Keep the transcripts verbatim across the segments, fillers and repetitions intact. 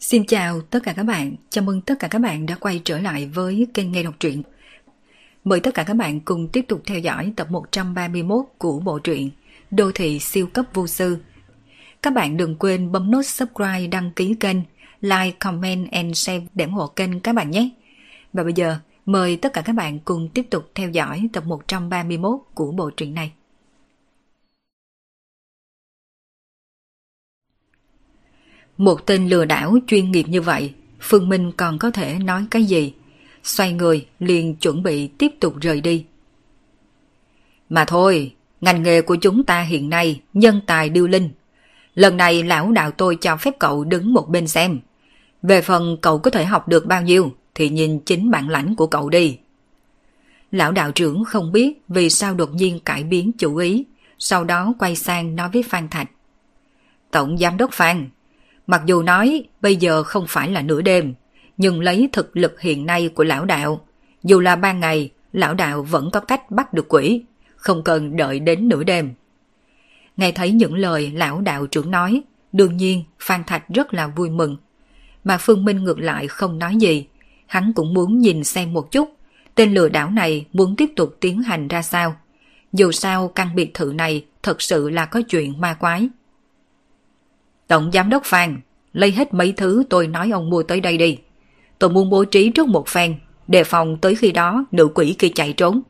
Xin chào tất cả các bạn, chào mừng tất cả các bạn đã quay trở lại với kênh Nghe Đọc Truyện. Mời tất cả các bạn cùng tiếp tục theo dõi tập một trăm ba mươi mốt của bộ truyện Đô Thị Siêu Cấp Vô Sư. Các bạn đừng quên bấm nút subscribe, đăng ký kênh, like, comment and share để ủng hộ kênh các bạn nhé. Và bây giờ, mời tất cả các bạn cùng tiếp tục theo dõi tập một trăm ba mươi mốt của bộ truyện này. Một tên lừa đảo chuyên nghiệp như vậy, Phương Minh còn có thể nói cái gì? Xoay người liền chuẩn bị tiếp tục rời đi. Mà thôi, ngành nghề của chúng ta hiện nay nhân tài điêu linh. Lần này lão đạo tôi cho phép cậu đứng một bên xem. Về phần cậu có thể học được bao nhiêu thì nhìn chính bản lãnh của cậu đi. Lão đạo trưởng không biết vì sao đột nhiên cải biến chủ ý, sau đó quay sang nói với Phan Thạch. Tổng giám đốc Phan, mặc dù nói bây giờ không phải là nửa đêm, nhưng lấy thực lực hiện nay của lão đạo, dù là ban ngày, lão đạo vẫn có cách bắt được quỷ, không cần đợi đến nửa đêm. Nghe thấy những lời lão đạo trưởng nói, đương nhiên Phan Thạch rất là vui mừng. Mà Phương Minh ngược lại không nói gì, hắn cũng muốn nhìn xem một chút, tên lừa đảo này muốn tiếp tục tiến hành ra sao. Dù sao căn biệt thự này thật sự là có chuyện ma quái. Tổng giám đốc Phan, lấy hết mấy thứ tôi nói ông mua tới đây đi. Tôi muốn bố trí trước một phen, đề phòng tới khi đó nữ quỷ kia chạy trốn.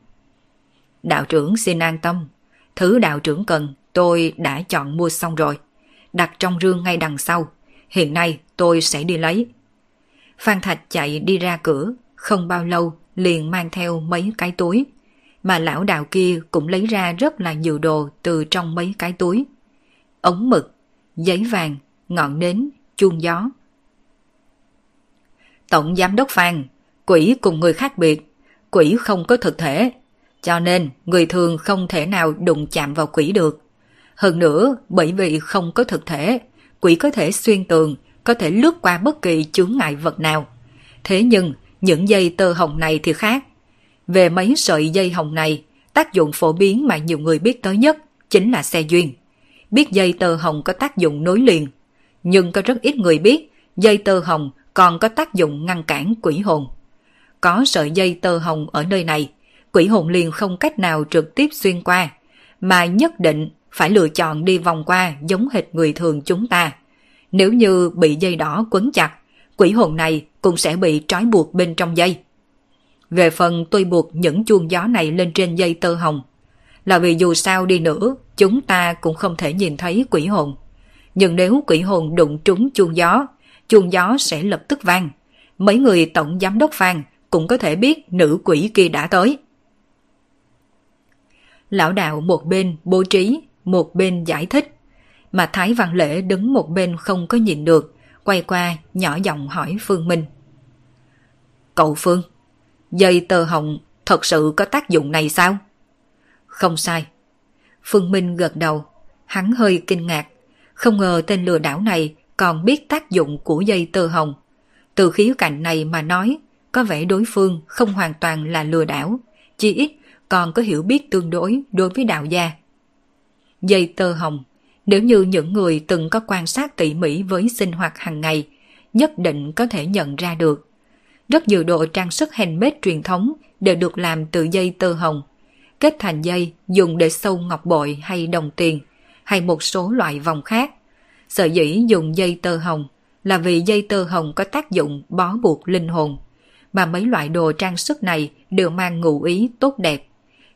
Đạo trưởng xin an tâm, thứ đạo trưởng cần tôi đã chọn mua xong rồi, đặt trong rương ngay đằng sau. Hiện nay tôi sẽ đi lấy. Phan Thạch chạy đi ra cửa, không bao lâu liền mang theo mấy cái túi, mà lão đạo kia cũng lấy ra rất là nhiều đồ từ trong mấy cái túi. Ống mực, giấy vàng, ngọn nến, chuông gió. Tổng giám đốc Phan, quỷ cùng người khác biệt, quỷ không có thực thể, cho nên người thường không thể nào đụng chạm vào quỷ được. Hơn nữa, bởi vì không có thực thể, quỷ có thể xuyên tường, có thể lướt qua bất kỳ chướng ngại vật nào. Thế nhưng, những dây tơ hồng này thì khác. Về mấy sợi dây hồng này, tác dụng phổ biến mà nhiều người biết tới nhất chính là xe duyên. Biết dây tơ hồng có tác dụng nối liền, nhưng có rất ít người biết dây tơ hồng còn có tác dụng ngăn cản quỷ hồn. Có sợi dây tơ hồng ở nơi này, quỷ hồn liền không cách nào trực tiếp xuyên qua, mà nhất định phải lựa chọn đi vòng qua giống hệt người thường chúng ta. Nếu như bị dây đỏ quấn chặt, quỷ hồn này cũng sẽ bị trói buộc bên trong dây. Về phần tôi buộc những chuông gió này lên trên dây tơ hồng, là vì dù sao đi nữa, chúng ta cũng không thể nhìn thấy quỷ hồn. Nhưng nếu quỷ hồn đụng trúng chuông gió, chuông gió sẽ lập tức vang. Mấy người tổng giám đốc Phan cũng có thể biết nữ quỷ kia đã tới. Lão đạo một bên bố trí, một bên giải thích. Mà Thái Văn Lễ đứng một bên không có nhìn được, quay qua nhỏ giọng hỏi Phương Minh. Cậu Phương, dây tơ hồng thật sự có tác dụng này sao? Không sai. Phương Minh gật đầu, hắn hơi kinh ngạc, không ngờ tên lừa đảo này còn biết tác dụng của dây tơ hồng. Từ khía cạnh này mà nói, có vẻ đối phương không hoàn toàn là lừa đảo, chỉ ít còn có hiểu biết tương đối đối với đạo gia. Dây tơ hồng, nếu như những người từng có quan sát tỉ mỉ với sinh hoạt hàng ngày, nhất định có thể nhận ra được. Rất nhiều đồ trang sức handmade truyền thống đều được làm từ dây tơ hồng, kết thành dây dùng để xâu ngọc bội hay đồng tiền, hay một số loại vòng khác. Sở dĩ dùng dây tơ hồng là vì dây tơ hồng có tác dụng bó buộc linh hồn, mà mấy loại đồ trang sức này đều mang ngụ ý tốt đẹp.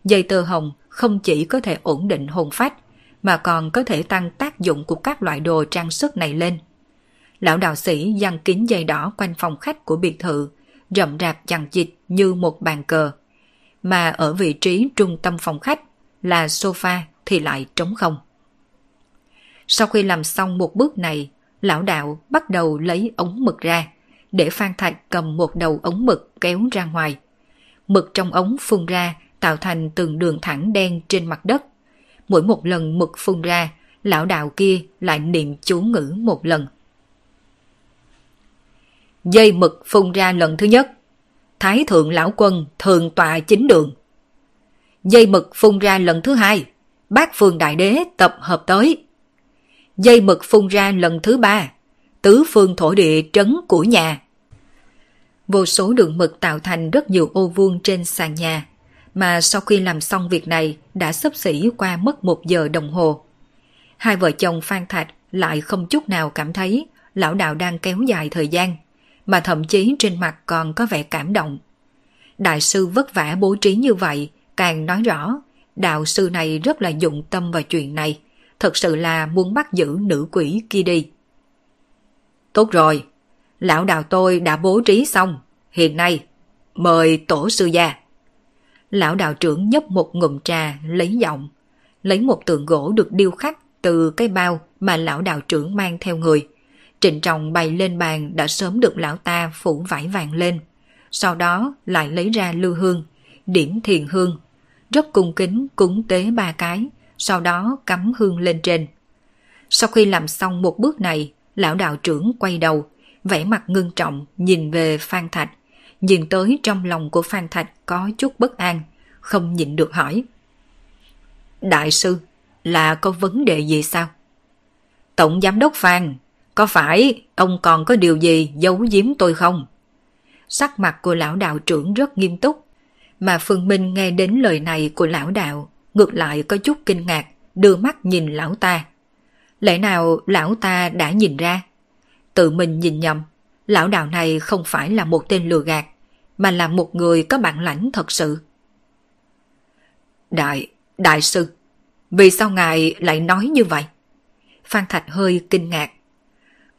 Dây tơ hồng không chỉ có thể ổn định hồn phách, mà còn có thể tăng tác dụng của các loại đồ trang sức này lên. Lão đạo sĩ giăng kín dây đỏ quanh phòng khách của biệt thự, rậm rạp chằng chịt như một bàn cờ. Mà ở vị trí trung tâm phòng khách là sofa thì lại trống không. Sau khi làm xong một bước này, lão đạo bắt đầu lấy ống mực ra, để Phan Thạch cầm một đầu ống mực kéo ra ngoài. Mực trong ống phun ra tạo thành từng đường thẳng đen trên mặt đất. Mỗi một lần mực phun ra, lão đạo kia lại niệm chú ngữ một lần. Dây mực phun ra lần thứ nhất. Thái thượng lão quân thường tọa chính đường. Dây mực phun ra lần thứ hai. Bát phương đại đế tập hợp tới. Dây mực phun ra lần thứ ba. tứ phương thổ địa trấn của nhà. Vô số đường mực tạo thành rất nhiều ô vuông trên sàn nhà, mà sau khi làm xong việc này đã xấp xỉ qua mất một giờ đồng hồ. Hai vợ chồng Phan Thạch lại không chút nào cảm thấy lão đạo đang kéo dài thời gian, mà thậm chí trên mặt còn có vẻ cảm động. Đại sư vất vả bố trí như vậy, càng nói rõ, đạo sư này rất là dụng tâm vào chuyện này, thật sự là muốn bắt giữ nữ quỷ kia đi. Tốt rồi, lão đạo tôi đã bố trí xong, hiện nay, mời tổ sư gia. Lão đạo trưởng nhấp một ngụm trà lấy giọng, lấy một tượng gỗ được điêu khắc từ cái bao mà lão đạo trưởng mang theo người, trịnh trọng bày lên bàn đã sớm được lão ta phủ vải vàng lên, sau đó lại lấy ra lưu hương, điểm thiền hương, rất cung kính cúng tế ba cái, sau đó cắm hương lên trên. Sau khi làm xong một bước này, lão đạo trưởng quay đầu, vẻ mặt ngưng trọng nhìn về Phan Thạch, nhìn tới trong lòng của Phan Thạch có chút bất an, không nhịn được hỏi. Đại sư, là có vấn đề gì sao? Tổng giám đốc Phan, có phải ông còn có điều gì giấu giếm tôi không? Sắc mặt của lão đạo trưởng rất nghiêm túc, mà Phương Minh nghe đến lời này của lão đạo, ngược lại có chút kinh ngạc, đưa mắt nhìn lão ta. Lẽ nào lão ta đã nhìn ra? Tự mình nhìn nhầm, lão đạo này không phải là một tên lừa gạt, mà là một người có bản lãnh thật sự. Đại, đại sư, vì sao ngài lại nói như vậy? Phan Thạch hơi kinh ngạc.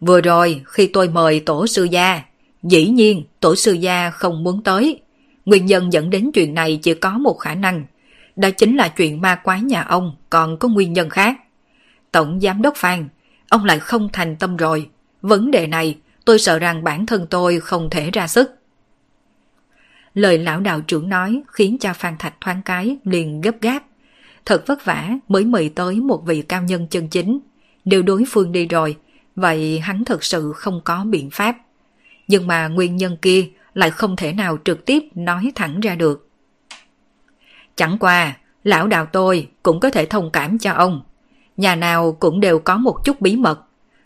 Vừa rồi khi tôi mời tổ sư gia, dĩ nhiên tổ sư gia không muốn tới. Nguyên nhân dẫn đến chuyện này chỉ có một khả năng, đó chính là chuyện ma quái nhà ông còn có nguyên nhân khác. Tổng giám đốc Phan, ông lại không thành tâm rồi. Vấn đề này tôi sợ rằng bản thân tôi không thể ra sức. Lời lão đạo trưởng nói khiến cho Phan Thạch thoáng cái liền gấp gáp. Thật vất vả mới mời tới một vị cao nhân chân chính. Đều đối phương đi rồi, vậy hắn thật sự không có biện pháp. Nhưng mà nguyên nhân kia lại không thể nào trực tiếp nói thẳng ra được. Chẳng qua, lão đạo tôi cũng có thể thông cảm cho ông. Nhà nào cũng đều có một chút bí mật.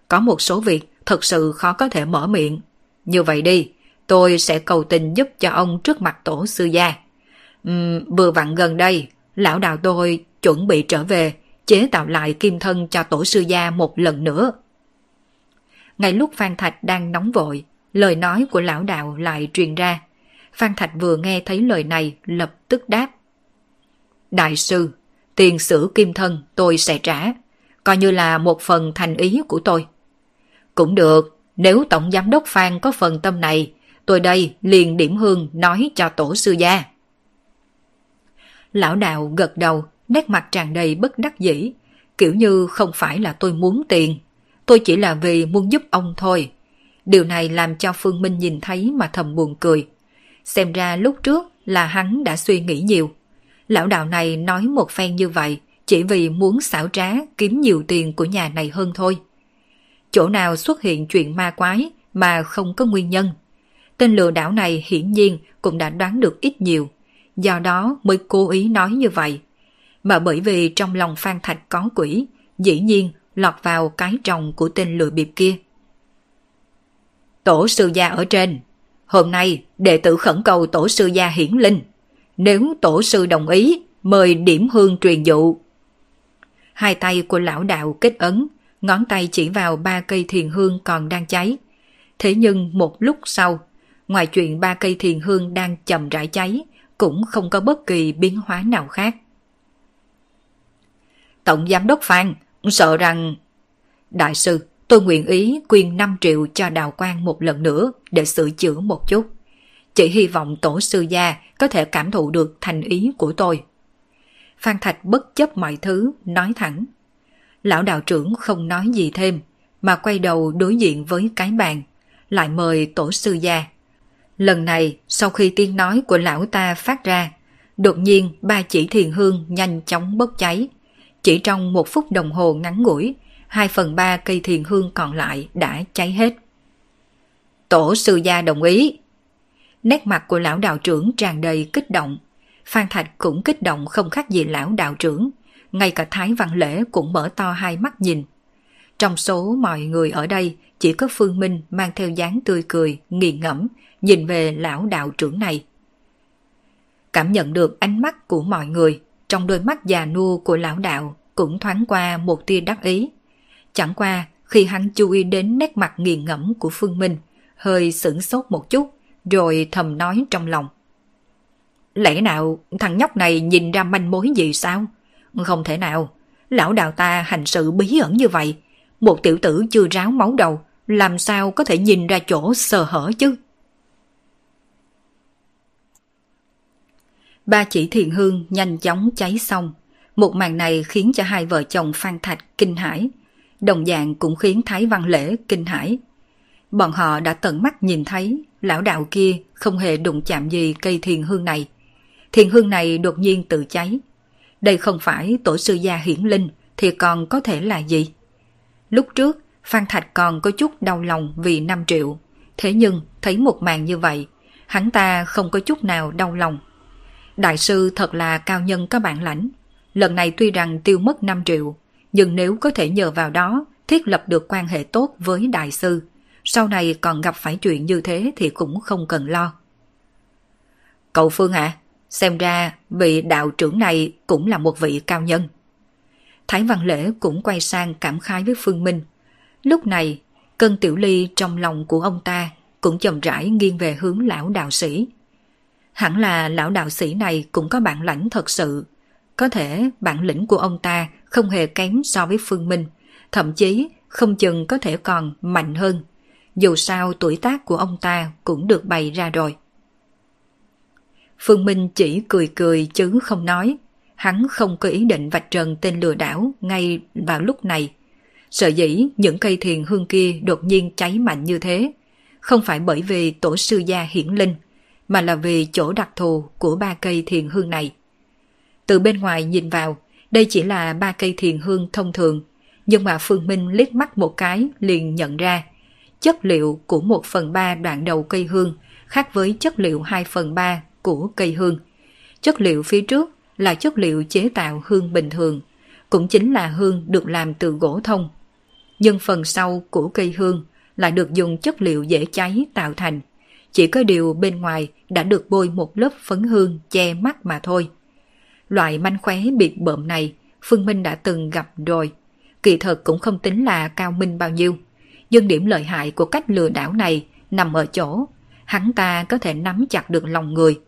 Có một số việc thật sự khó có thể mở miệng. Như vậy đi, tôi sẽ cầu tình giúp cho ông trước mặt tổ sư gia. Uhm, vừa vặn gần đây, lão đạo tôi chuẩn bị trở về, chế tạo lại kim thân cho tổ sư gia một lần nữa. Ngay lúc Phan Thạch đang nóng vội, lời nói của lão đạo lại truyền ra. Phan Thạch vừa nghe thấy lời này lập tức đáp. Đại sư, tiền sử kim thân tôi sẽ trả, coi như là một phần thành ý của tôi. Cũng được, nếu tổng giám đốc Phan có phần tâm này, tôi đây liền điểm hương nói cho tổ sư gia. Lão đạo gật đầu, nét mặt tràn đầy bất đắc dĩ, kiểu như không phải là tôi muốn tiền, tôi chỉ là vì muốn giúp ông thôi. Điều này làm cho Phương Minh nhìn thấy mà thầm buồn cười. Xem ra lúc trước là hắn đã suy nghĩ nhiều. Lão đạo này nói một phen như vậy chỉ vì muốn xảo trá kiếm nhiều tiền của nhà này hơn thôi. Chỗ nào xuất hiện chuyện ma quái mà không có nguyên nhân. Tên lừa đảo này hiển nhiên cũng đã đoán được ít nhiều, do đó mới cố ý nói như vậy. Mà bởi vì trong lòng Phan Thạch có quỷ, dĩ nhiên lọt vào cái tròng của tên lừa bịp kia. Tổ sư gia ở trên, hôm nay đệ tử khẩn cầu tổ sư gia hiển linh. Nếu tổ sư đồng ý, mời điểm hương truyền dụ. Hai tay của lão đạo kết ấn, ngón tay chỉ vào ba cây thiền hương còn đang cháy. Thế nhưng một lúc sau, ngoài chuyện ba cây thiền hương đang chậm rãi cháy, cũng không có bất kỳ biến hóa nào khác. Tổng giám đốc Phan, sợ rằng... Đại sư, tôi nguyện ý quyên năm triệu cho đạo quan một lần nữa để sửa chữa một chút. Chỉ hy vọng tổ sư gia có thể cảm thụ được thành ý của tôi. Phan Thạch bất chấp mọi thứ, nói thẳng. Lão đạo trưởng không nói gì thêm, mà quay đầu đối diện với cái bàn, lại mời tổ sư gia. Lần này, sau khi tiếng nói của lão ta phát ra, đột nhiên ba chỉ thiền hương nhanh chóng bốc cháy. Chỉ trong một phút đồng hồ ngắn ngủi, hai phần ba cây thiền hương còn lại đã cháy hết. Tổ sư gia đồng ý. Nét mặt của lão đạo trưởng tràn đầy kích động. Phan Thạch cũng kích động không khác gì lão đạo trưởng. Ngay cả Thái Văn Lễ cũng mở to hai mắt nhìn. Trong số mọi người ở đây chỉ có Phương Minh mang theo dáng tươi cười, nghiền ngẫm, nhìn về lão đạo trưởng này. Cảm nhận được ánh mắt của mọi người, trong đôi mắt già nua của lão đạo cũng thoáng qua một tia đắc ý. Chẳng qua, khi hắn chú ý đến nét mặt nghiền ngẫm của Phương Minh, hơi sửng sốt một chút, rồi thầm nói trong lòng. Lẽ nào thằng nhóc này nhìn ra manh mối gì sao? Không thể nào, lão đạo ta hành sự bí ẩn như vậy. Một tiểu tử chưa ráo máu đầu, làm sao có thể nhìn ra chỗ sơ hở chứ? Ba chỉ thiền hương nhanh chóng cháy xong. Một màn này khiến cho hai vợ chồng Phan Thạch kinh hãi, đồng dạng cũng khiến Thái Văn Lễ kinh hãi. Bọn họ đã tận mắt nhìn thấy lão đạo kia không hề đụng chạm gì cây thiền hương này. Thiền hương này đột nhiên tự cháy. Đây không phải tổ sư gia hiển linh thì còn có thể là gì? Lúc trước, Phan Thạch còn có chút đau lòng vì năm triệu. Thế nhưng, thấy một màn như vậy, hắn ta không có chút nào đau lòng. Đại sư thật là cao nhân có bản lãnh. Lần này tuy rằng tiêu mất năm triệu, nhưng nếu có thể nhờ vào đó thiết lập được quan hệ tốt với đại sư, sau này còn gặp phải chuyện như thế thì cũng không cần lo. Cậu Phương ạ, à, xem ra vị đạo trưởng này cũng là một vị cao nhân. Thái Văn Lễ cũng quay sang cảm khái với Phương Minh. Lúc này, cơn tiểu ly trong lòng của ông ta cũng chậm rãi nghiêng về hướng lão đạo sĩ. Hẳn là lão đạo sĩ này cũng có bản lãnh thật sự. Có thể bản lĩnh của ông ta không hề kém so với Phương Minh, thậm chí không chừng có thể còn mạnh hơn. Dù sao tuổi tác của ông ta cũng được bày ra rồi. Phương Minh chỉ cười cười chứ không nói. Hắn không có ý định vạch trần tên lừa đảo ngay vào lúc này. Sở dĩ những cây thiền hương kia đột nhiên cháy mạnh như thế, không phải bởi vì tổ sư gia hiển linh, mà là vì chỗ đặc thù của ba cây thiền hương này. Từ bên ngoài nhìn vào, đây chỉ là ba cây thiền hương thông thường, nhưng mà Phương Minh liếc mắt một cái liền nhận ra, chất liệu của một phần ba đoạn đầu cây hương khác với chất liệu hai phần ba của cây hương. Chất liệu phía trước là chất liệu chế tạo hương bình thường, cũng chính là hương được làm từ gỗ thông. Nhưng phần sau của cây hương lại được dùng chất liệu dễ cháy tạo thành, chỉ có điều bên ngoài đã được bôi một lớp phấn hương che mắt mà thôi. Loại manh khóe biệt bợm này, Phương Minh đã từng gặp rồi. Kỳ thật cũng không tính là cao minh bao nhiêu, nhưng điểm lợi hại của cách lừa đảo này nằm ở chỗ, hắn ta có thể nắm chặt được lòng người.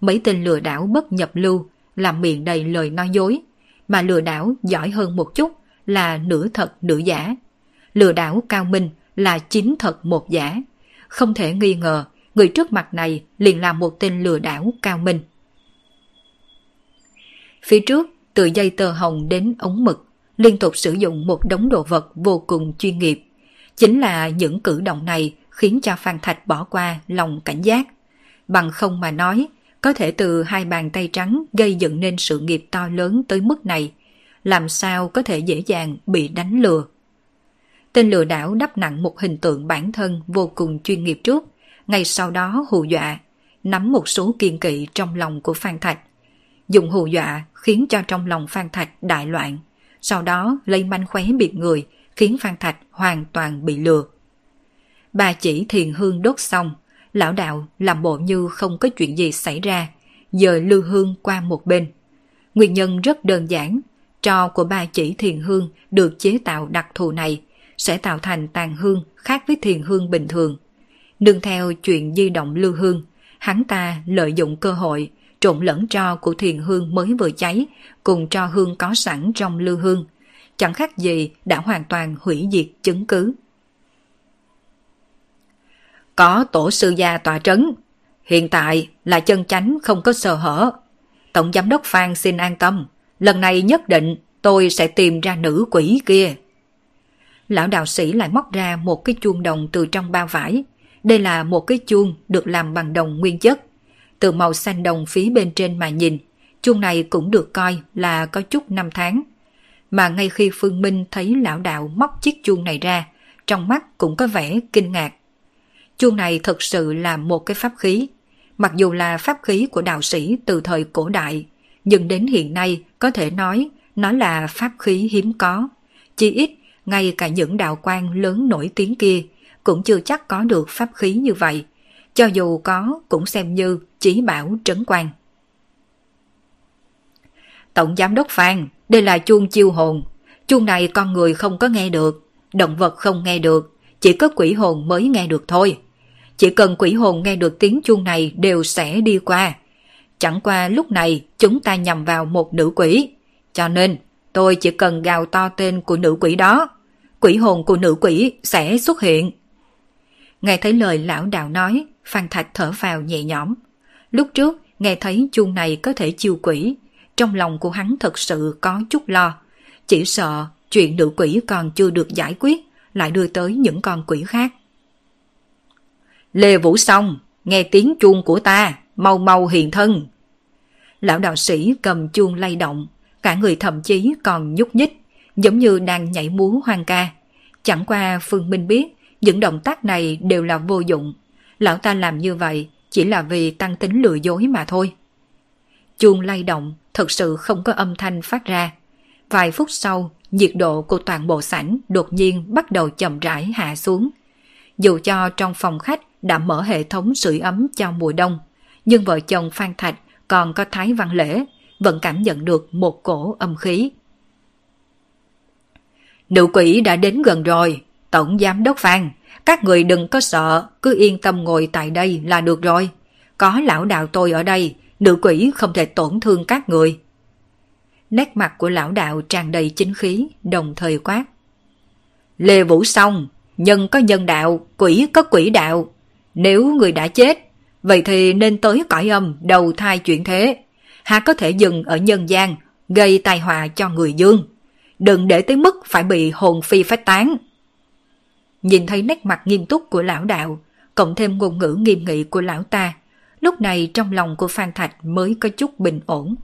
Mấy tên lừa đảo bất nhập lưu làm miệng đầy lời nói dối, mà lừa đảo giỏi hơn một chút là nửa thật nửa giả. Lừa đảo cao minh là chín thật một giả. Không thể nghi ngờ, người trước mặt này liền là một tên lừa đảo cao minh. Phía trước, từ dây tơ hồng đến ống mực, liên tục sử dụng một đống đồ vật vô cùng chuyên nghiệp. Chính là những cử động này khiến cho Phan Thạch bỏ qua lòng cảnh giác. Bằng không mà nói, có thể từ hai bàn tay trắng gây dựng nên sự nghiệp to lớn tới mức này, làm sao có thể dễ dàng bị đánh lừa. Tên lừa đảo đắp nặng một hình tượng bản thân vô cùng chuyên nghiệp trước, ngay sau đó hù dọa, nắm một số kiên kỵ trong lòng của Phan Thạch. Dùng hù dọa khiến cho trong lòng Phan Thạch đại loạn, sau đó lấy manh khóe biệt người khiến Phan Thạch hoàn toàn bị lừa. Bà chỉ thiền hương đốt xong, lão đạo làm bộ như không có chuyện gì xảy ra, dời lư hương qua một bên. Nguyên nhân rất đơn giản, tro của ba chỉ thiền hương được chế tạo đặc thù này sẽ tạo thành tàn hương khác với thiền hương bình thường. Nương theo chuyện di động lư hương, hắn ta lợi dụng cơ hội trộn lẫn tro của thiền hương mới vừa cháy cùng tro hương có sẵn trong lư hương, chẳng khác gì đã hoàn toàn hủy diệt chứng cứ. Có tổ sư gia tọa trấn, hiện tại là chân chánh không có sơ hở. Tổng giám đốc Phan xin an tâm, lần này nhất định tôi sẽ tìm ra nữ quỷ kia. Lão đạo sĩ lại móc ra một cái chuông đồng từ trong bao vải. Đây là một cái chuông được làm bằng đồng nguyên chất. Từ màu xanh đồng phía bên trên mà nhìn, chuông này cũng được coi là có chút năm tháng. Mà ngay khi Phương Minh thấy lão đạo móc chiếc chuông này ra, trong mắt cũng có vẻ kinh ngạc. Chuông này thật sự là một cái pháp khí. Mặc dù là pháp khí của đạo sĩ từ thời cổ đại, nhưng đến hiện nay có thể nói nó là pháp khí hiếm có. Chỉ ít, ngay cả những đạo quan lớn nổi tiếng kia cũng chưa chắc có được pháp khí như vậy, cho dù có cũng xem như chí bảo trấn quan. Tổng giám đốc Phan, đây là chuông chiêu hồn, chuông này con người không có nghe được, động vật không nghe được, chỉ có quỷ hồn mới nghe được thôi. Chỉ cần quỷ hồn nghe được tiếng chuông này đều sẽ đi qua. Chẳng qua lúc này chúng ta nhằm vào một nữ quỷ, cho nên tôi chỉ cần gào to tên của nữ quỷ đó, quỷ hồn của nữ quỷ sẽ xuất hiện. Nghe thấy lời lão đạo nói, Phan Thạch thở phào nhẹ nhõm. Lúc trước nghe thấy chuông này có thể chiêu quỷ, trong lòng của hắn thật sự có chút lo, chỉ sợ chuyện nữ quỷ còn chưa được giải quyết lại đưa tới những con quỷ khác. Lê Vũ Song, nghe tiếng chuông của ta, mau mau hiện thân. Lão đạo sĩ cầm chuông lay động, cả người thậm chí còn nhúc nhích, giống như đang nhảy múa hoang ca. Chẳng qua Phương Minh biết những động tác này đều là vô dụng, lão ta làm như vậy chỉ là vì tăng tính lừa dối mà thôi. Chuông lay động thật sự không có âm thanh phát ra. Vài phút sau, nhiệt độ của toàn bộ sảnh đột nhiên bắt đầu chậm rãi hạ xuống. Dù cho trong phòng khách đã mở hệ thống sưởi ấm cho mùa đông, nhưng vợ chồng Phan Thạch còn có Thái Văn Lễ vẫn cảm nhận được một cổ âm khí. Nữ quỷ đã đến gần rồi, Tổng Giám Đốc Phan, các người đừng có sợ, cứ yên tâm ngồi tại đây là được rồi. Có lão đạo tôi ở đây, nữ quỷ không thể tổn thương các người. Nét mặt của lão đạo tràn đầy chính khí, đồng thời quát. Lê Vũ Song, nhân có nhân đạo, quỷ có quỷ đạo. Nếu người đã chết, vậy thì nên tới cõi âm đầu thai chuyển thế. Há có thể dừng ở nhân gian, gây tai họa cho người dương. Đừng để tới mức phải bị hồn phi phách tán. Nhìn thấy nét mặt nghiêm túc của lão đạo, cộng thêm ngôn ngữ nghiêm nghị của lão ta, lúc này trong lòng của Phan Thạch mới có chút bình ổn.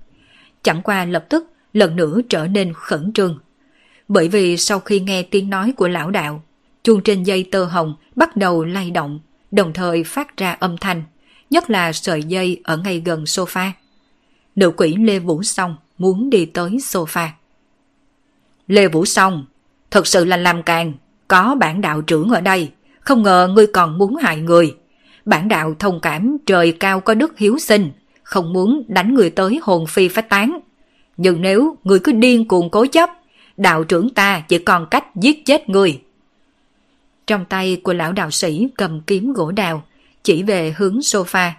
Chẳng qua lập tức lần nữa trở nên khẩn trương. Bởi vì sau khi nghe tiếng nói của lão đạo, chuông trên dây tơ hồng bắt đầu lay động, đồng thời phát ra âm thanh, nhất là sợi dây ở ngay gần sofa. Nữ quỷ Lê Vũ Song muốn đi tới sofa. Lê Vũ Song, thật sự là làm càn, có bản đạo trưởng ở đây, không ngờ ngươi còn muốn hại người. Bản đạo thông cảm trời cao có đức hiếu sinh, không muốn đánh người tới hồn phi phách tán. Nhưng nếu ngươi cứ điên cuồng cố chấp, đạo trưởng ta chỉ còn cách giết chết ngươi. Trong tay của lão đạo sĩ cầm kiếm gỗ đào, chỉ về hướng sofa,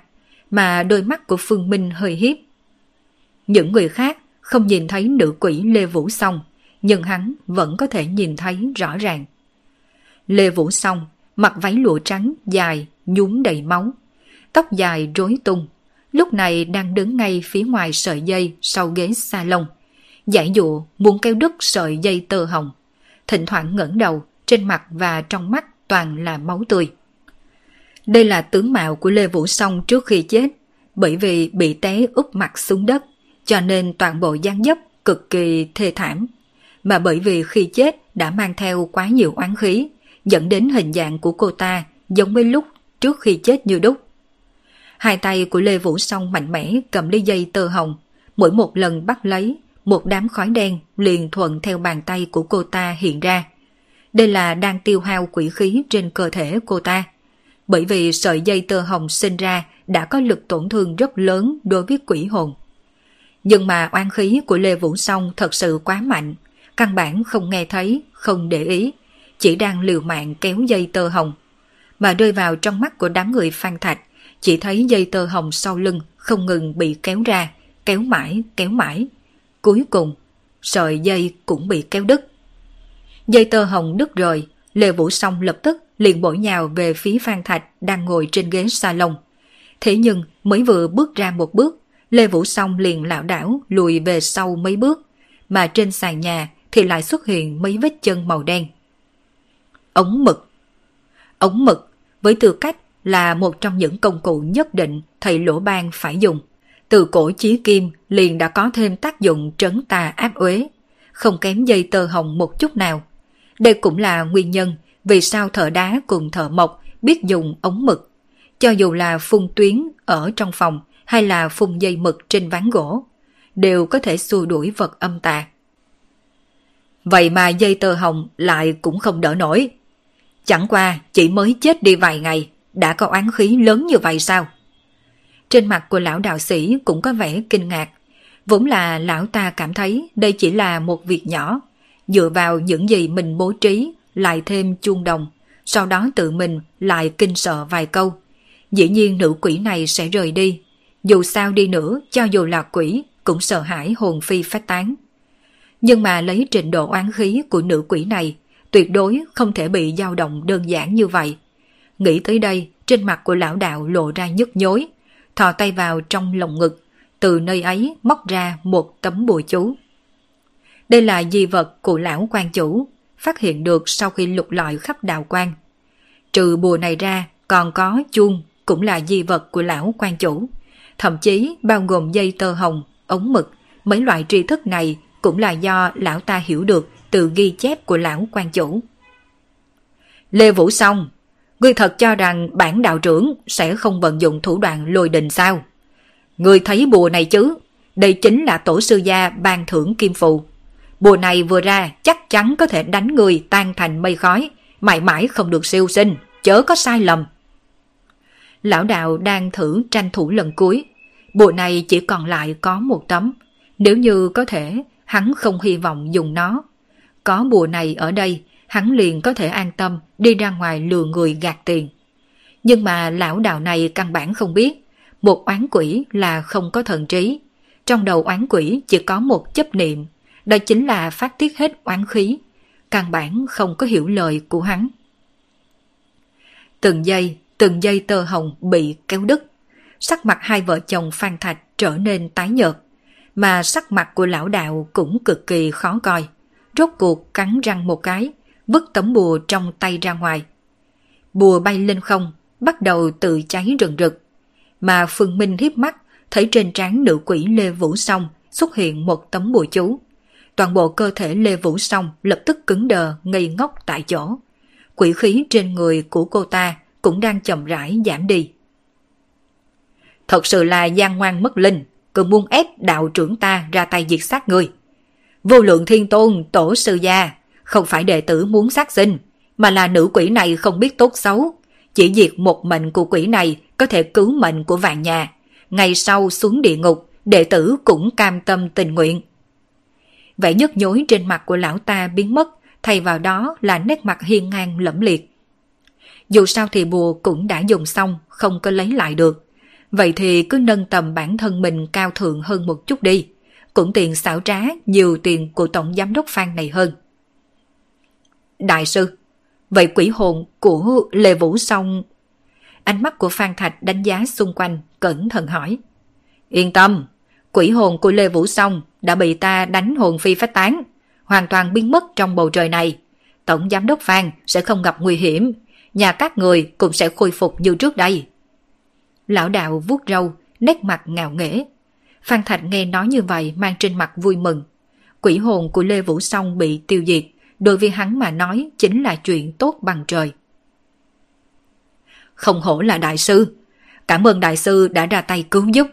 mà đôi mắt của Phương Minh hơi hiếp. Những người khác không nhìn thấy nữ quỷ Lê Vũ Song, nhưng hắn vẫn có thể nhìn thấy rõ ràng. Lê Vũ Song mặc váy lụa trắng dài, nhúng đầy máu, tóc dài rối tung, lúc này đang đứng ngay phía ngoài sợi dây sau ghế salon, giải dụ muốn kéo đứt sợi dây tơ hồng, thỉnh thoảng ngẩng đầu, trên mặt và trong mắt toàn là máu tươi. Đây là tướng mạo của Lê Vũ Song trước khi chết, bởi vì bị té úp mặt xuống đất, cho nên toàn bộ dáng dấp cực kỳ thê thảm, mà bởi vì khi chết đã mang theo quá nhiều oán khí, dẫn đến hình dạng của cô ta giống với lúc trước khi chết như đúc. Hai tay của Lê Vũ Song mạnh mẽ cầm lấy dây tơ hồng, mỗi một lần bắt lấy, một đám khói đen liền thuận theo bàn tay của cô ta hiện ra. Đây là đang tiêu hao quỷ khí trên cơ thể cô ta, bởi vì sợi dây tơ hồng sinh ra đã có lực tổn thương rất lớn đối với quỷ hồn. Nhưng mà oan khí của Lê Vũ Song thật sự quá mạnh, căn bản không nghe thấy, không để ý, chỉ đang liều mạng kéo dây tơ hồng. Mà rơi vào trong mắt của đám người Phan Thạch, chỉ thấy dây tơ hồng sau lưng không ngừng bị kéo ra, kéo mãi, kéo mãi. Cuối cùng, sợi dây cũng bị kéo đứt. Dây tơ hồng đứt rồi, Lê Vũ Song lập tức liền bổ nhào về phía Phan Thạch đang ngồi trên ghế salon. Thế nhưng mới vừa bước ra một bước, Lê Vũ Song liền lảo đảo lùi về sau mấy bước, mà trên sàn nhà thì lại xuất hiện mấy vết chân màu đen. Ống mực. Ống mực với tư cách là một trong những công cụ nhất định thầy Lỗ Ban phải dùng, từ cổ chí kim liền đã có thêm tác dụng trấn tà áp uế, không kém dây tơ hồng một chút nào. Đây cũng là nguyên nhân vì sao thợ đá cùng thợ mộc biết dùng ống mực. Cho dù là phun tuyến ở trong phòng hay là phun dây mực trên ván gỗ, đều có thể xua đuổi vật âm tà. Vậy mà dây tơ hồng lại cũng không đỡ nổi. Chẳng qua chỉ mới chết đi vài ngày, đã có oán khí lớn như vậy sao? Trên mặt của lão đạo sĩ cũng có vẻ kinh ngạc. Vốn là lão ta cảm thấy đây chỉ là một việc nhỏ, dựa vào những gì mình bố trí, lại thêm chuông đồng, sau đó tự mình lại kinh sợ vài câu. Dĩ nhiên nữ quỷ này sẽ rời đi, dù sao đi nữa cho dù là quỷ cũng sợ hãi hồn phi phách tán. Nhưng mà lấy trình độ oán khí của nữ quỷ này, tuyệt đối không thể bị dao động đơn giản như vậy. Nghĩ tới đây, trên mặt của lão đạo lộ ra nhức nhối, thò tay vào trong lồng ngực, từ nơi ấy móc ra một tấm bùa chú. Đây là di vật của lão quan chủ, phát hiện được sau khi lục lọi khắp đạo quan. Trừ bùa này ra, còn có chuông, cũng là di vật của lão quan chủ. Thậm chí bao gồm dây tơ hồng, ống mực, mấy loại tri thức này cũng là do lão ta hiểu được từ ghi chép của lão quan chủ. Lê Vũ Song, ngươi thật cho rằng bản đạo trưởng sẽ không vận dụng thủ đoạn lôi đình sao? Ngươi thấy bùa này chứ? Đây chính là tổ sư gia ban thưởng kim phù. Bùa này vừa ra chắc chắn có thể đánh người tan thành mây khói, mãi mãi không được siêu sinh, chớ có sai lầm. Lão đạo đang thử tranh thủ lần cuối. Bùa này chỉ còn lại có một tấm. Nếu như có thể, hắn không hy vọng dùng nó. Có bùa này ở đây, hắn liền có thể an tâm đi ra ngoài lừa người gạt tiền. Nhưng mà lão đạo này căn bản không biết, một oán quỷ là không có thần trí. Trong đầu oán quỷ chỉ có một chấp niệm, đó chính là phát tiết hết oán khí. Căn bản không có hiểu lời của hắn. Từng giây, từng giây tơ hồng bị kéo đứt. Sắc mặt hai vợ chồng Phan Thạch trở nên tái nhợt, mà sắc mặt của lão đạo cũng cực kỳ khó coi. Rốt cuộc cắn răng một cái, vứt tấm bùa trong tay ra ngoài. Bùa bay lên không, bắt đầu tự cháy rừng rực. Mà Phương Minh hiếp mắt, thấy trên trán nữ quỷ Lê Vũ Song xuất hiện một tấm bùa chú. Toàn bộ cơ thể Lê Vũ Song lập tức cứng đờ, ngây ngốc tại chỗ. Quỷ khí trên người của cô ta cũng đang chậm rãi giảm đi. Thật sự là gian ngoan mất linh, cứ muốn ép đạo trưởng ta ra tay diệt sát người. Vô lượng thiên tôn tổ sư gia, không phải đệ tử muốn sát sinh, mà là nữ quỷ này không biết tốt xấu. Chỉ diệt một mệnh của quỷ này có thể cứu mệnh của vạn nhà. Ngày sau xuống địa ngục, đệ tử cũng cam tâm tình nguyện. Vẻ nhức nhối trên mặt của lão ta biến mất, thay vào đó là nét mặt hiên ngang lẫm liệt. Dù sao thì bùa cũng đã dùng xong, không có lấy lại được. Vậy thì cứ nâng tầm bản thân mình cao thượng hơn một chút đi, cũng tiện xảo trá nhiều tiền của tổng giám đốc Phan này hơn. Đại sư, vậy quỷ hồn của Lê Vũ Song? Ánh mắt của Phan Thạch đánh giá xung quanh, cẩn thận hỏi. Yên tâm, quỷ hồn của Lê Vũ Song đã bị ta đánh hồn phi phách tán, hoàn toàn biến mất trong bầu trời này. Tổng giám đốc Phan sẽ không gặp nguy hiểm, nhà các người cũng sẽ khôi phục như trước đây. Lão đạo vuốt râu, nét mặt ngạo nghễ. Phan Thạch nghe nói như vậy mang trên mặt vui mừng. Quỷ hồn của Lê Vũ Song bị tiêu diệt, đối với hắn mà nói chính là chuyện tốt bằng trời. Không hổ là đại sư, cảm ơn đại sư đã ra tay cứu giúp.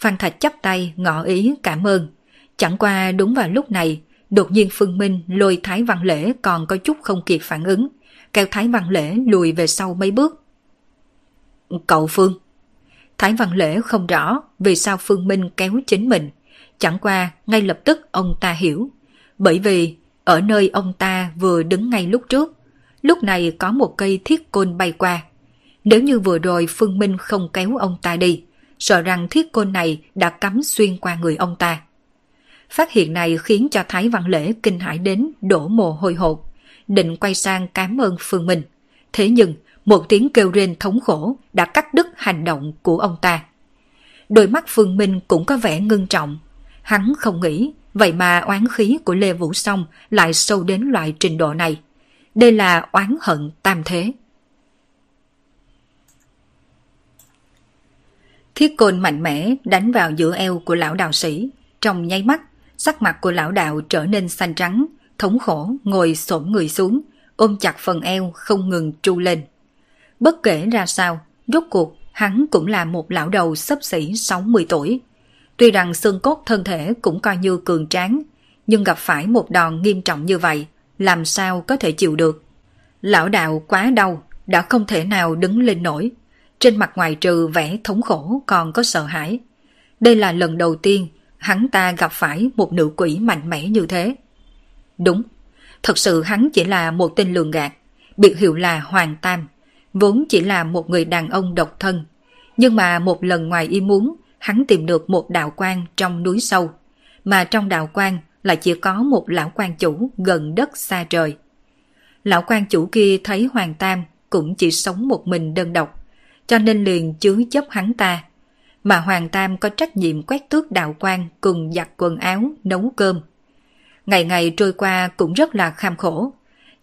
Phan Thạch chắp tay ngỏ ý cảm ơn. Chẳng qua đúng vào lúc này, đột nhiên Phương Minh lôi Thái Văn Lễ còn có chút không kịp phản ứng, kéo Thái Văn Lễ lùi về sau mấy bước. Cậu Phương. Thái Văn Lễ không rõ vì sao Phương Minh kéo chính mình. Chẳng qua ngay lập tức ông ta hiểu, bởi vì ở nơi ông ta vừa đứng ngay lúc trước, lúc này có một cây thiết côn bay qua. Nếu như vừa rồi Phương Minh không kéo ông ta đi, sợ rằng thiết côn này đã cắm xuyên qua người ông ta. Phát hiện này khiến cho Thái Văn Lễ kinh hãi đến đổ mồ hôi hột, định quay sang cảm ơn Phương Minh. Thế nhưng một tiếng kêu rên thống khổ đã cắt đứt hành động của ông ta. Đôi mắt Phương Minh cũng có vẻ ngưng trọng. Hắn không nghĩ, vậy mà oán khí của Lê Vũ Song lại sâu đến loại trình độ này. Đây là oán hận tam thế. Thiết côn mạnh mẽ đánh vào giữa eo của lão đạo sĩ. Trong nháy mắt, sắc mặt của lão đạo trở nên xanh trắng, thống khổ ngồi xổm người xuống, ôm chặt phần eo không ngừng tru lên. Bất kể ra sao, rốt cuộc hắn cũng là một lão đầu xấp xỉ sáu mươi tuổi. Tuy rằng xương cốt thân thể cũng coi như cường tráng, nhưng gặp phải một đòn nghiêm trọng như vậy, làm sao có thể chịu được. Lão đạo quá đau, đã không thể nào đứng lên nổi. Trên mặt ngoài trừ vẻ thống khổ còn có sợ hãi. Đây là lần đầu tiên hắn ta gặp phải một nữ quỷ mạnh mẽ như thế. Đúng, thật sự hắn chỉ là một tên lường gạt, biệt hiệu là Hoàng Tam, vốn chỉ là một người đàn ông độc thân. Nhưng mà một lần ngoài ý muốn, hắn tìm được một đạo quan trong núi sâu, mà trong đạo quan là chỉ có một lão quan chủ gần đất xa trời. Lão quan chủ kia thấy Hoàng Tam cũng chỉ sống một mình đơn độc, cho nên liền chứa chấp hắn ta. Mà Hoàng Tam có trách nhiệm quét tước đạo quan cùng giặt quần áo, nấu cơm. Ngày ngày trôi qua cũng rất là kham khổ.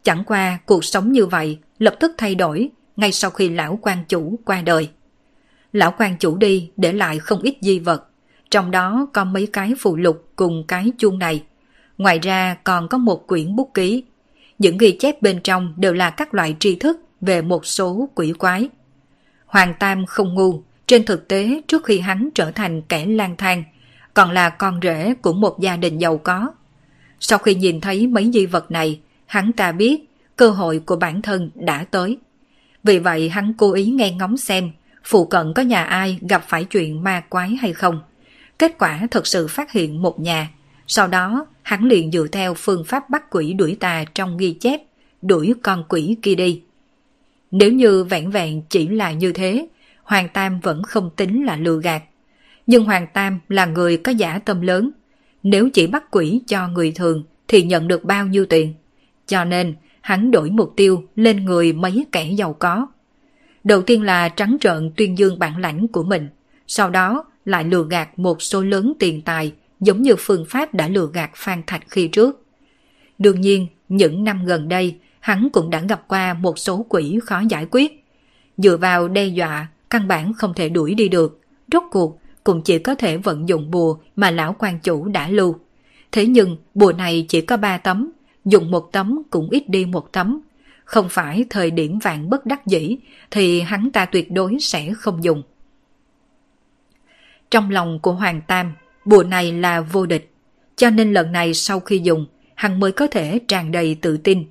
Chẳng qua cuộc sống như vậy lập tức thay đổi ngay sau khi lão quan chủ qua đời. Lão quan chủ đi để lại không ít di vật, trong đó có mấy cái phù lục cùng cái chuông này. Ngoài ra còn có một quyển bút ký. Những ghi chép bên trong đều là các loại tri thức về một số quỷ quái. Hoàng Tam không ngu, trên thực tế trước khi hắn trở thành kẻ lang thang, còn là con rể của một gia đình giàu có. Sau khi nhìn thấy mấy di vật này, hắn ta biết cơ hội của bản thân đã tới. Vì vậy hắn cố ý nghe ngóng xem phụ cận có nhà ai gặp phải chuyện ma quái hay không. Kết quả thật sự phát hiện một nhà. Sau đó hắn liền dựa theo phương pháp bắt quỷ đuổi tà trong ghi chép, đuổi con quỷ kia đi. Nếu như vẹn vẹn chỉ là như thế, Hoàng Tam vẫn không tính là lừa gạt. Nhưng Hoàng Tam là người có giả tâm lớn. Nếu chỉ bắt quỷ cho người thường thì nhận được bao nhiêu tiền. Cho nên hắn đổi mục tiêu lên người mấy kẻ giàu có. Đầu tiên là trắng trợn tuyên dương bản lãnh của mình, sau đó lại lừa gạt một số lớn tiền tài, giống như phương pháp đã lừa gạt Phan Thạch khi trước. Đương nhiên, những năm gần đây, hắn cũng đã gặp qua một số quỷ khó giải quyết. Dựa vào đe dọa, căn bản không thể đuổi đi được, rốt cuộc cũng chỉ có thể vận dụng bùa mà lão quan chủ đã lưu. Thế nhưng, bùa này chỉ có ba tấm, dùng một tấm cũng ít đi một tấm. Không phải thời điểm vạn bất đắc dĩ thì hắn ta tuyệt đối sẽ không dùng. Trong lòng của Hoàng Tam, bùa này là vô địch, cho nên lần này sau khi dùng, hắn mới có thể tràn đầy tự tin.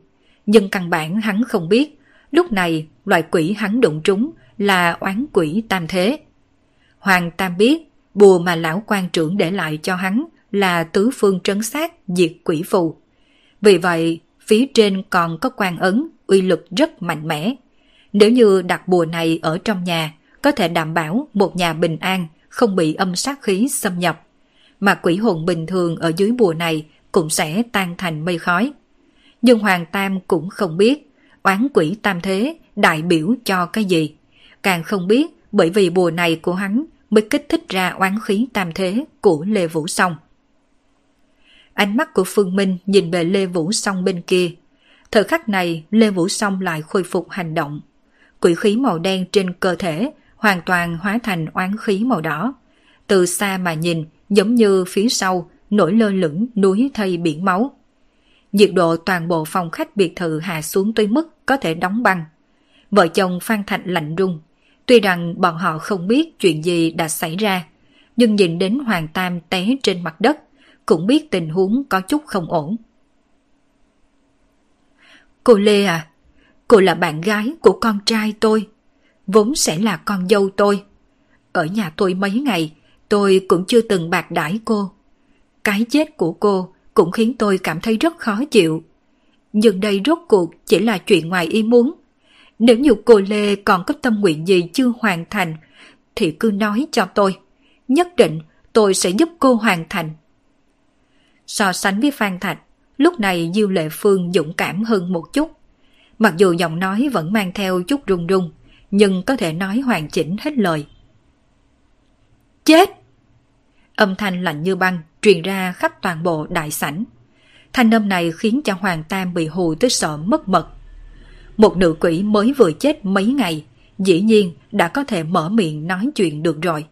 Nhưng căn bản hắn không biết, lúc này loại quỷ hắn đụng trúng là oán quỷ tam thế. Hoàng Tam biết, bùa mà lão quan trưởng để lại cho hắn là tứ phương trấn sát diệt quỷ phù. Vì vậy, phía trên còn có quan ấn, uy lực rất mạnh mẽ. Nếu như đặt bùa này ở trong nhà, có thể đảm bảo một nhà bình an, không bị âm sát khí xâm nhập. Mà quỷ hồn bình thường ở dưới bùa này cũng sẽ tan thành mây khói. Nhưng Hoàng Tam cũng không biết oán quỷ tam thế đại biểu cho cái gì. Càng không biết bởi vì bùa này của hắn mới kích thích ra oán khí tam thế của Lê Vũ Song. Ánh mắt của Phương Minh nhìn về Lê Vũ Song bên kia. Thời khắc này Lê Vũ Song lại khôi phục hành động. Quỷ khí màu đen trên cơ thể hoàn toàn hóa thành oán khí màu đỏ. Từ xa mà nhìn, giống như phía sau nổi lơ lửng núi thây biển máu. Nhiệt độ toàn bộ phòng khách biệt thự hạ xuống tới mức có thể đóng băng. Vợ chồng Phan Thạch lạnh run. Tuy rằng bọn họ không biết chuyện gì đã xảy ra, nhưng nhìn đến Hoàng Tam té trên mặt đất cũng biết tình huống có chút không ổn. Cô Lê à, cô là bạn gái của con trai tôi, vốn sẽ là con dâu tôi. Ở nhà tôi mấy ngày, tôi cũng chưa từng bạc đãi cô. Cái chết của cô cũng khiến tôi cảm thấy rất khó chịu. Nhưng đây rốt cuộc chỉ là chuyện ngoài ý muốn. Nếu như cô Lê còn có tâm nguyện gì chưa hoàn thành, thì cứ nói cho tôi. Nhất định tôi sẽ giúp cô hoàn thành. So sánh với Phan Thạch, lúc này Diêu Lệ Phương dũng cảm hơn một chút. Mặc dù giọng nói vẫn mang theo chút run run, nhưng có thể nói hoàn chỉnh hết lời. Chết! Âm thanh lạnh như băng truyền ra khắp toàn bộ đại sảnh. Thanh âm này khiến cho Hoàng Tam bị hù tới sợ mất mật. Một nữ quỷ mới vừa chết mấy ngày, dĩ nhiên đã có thể mở miệng nói chuyện được rồi.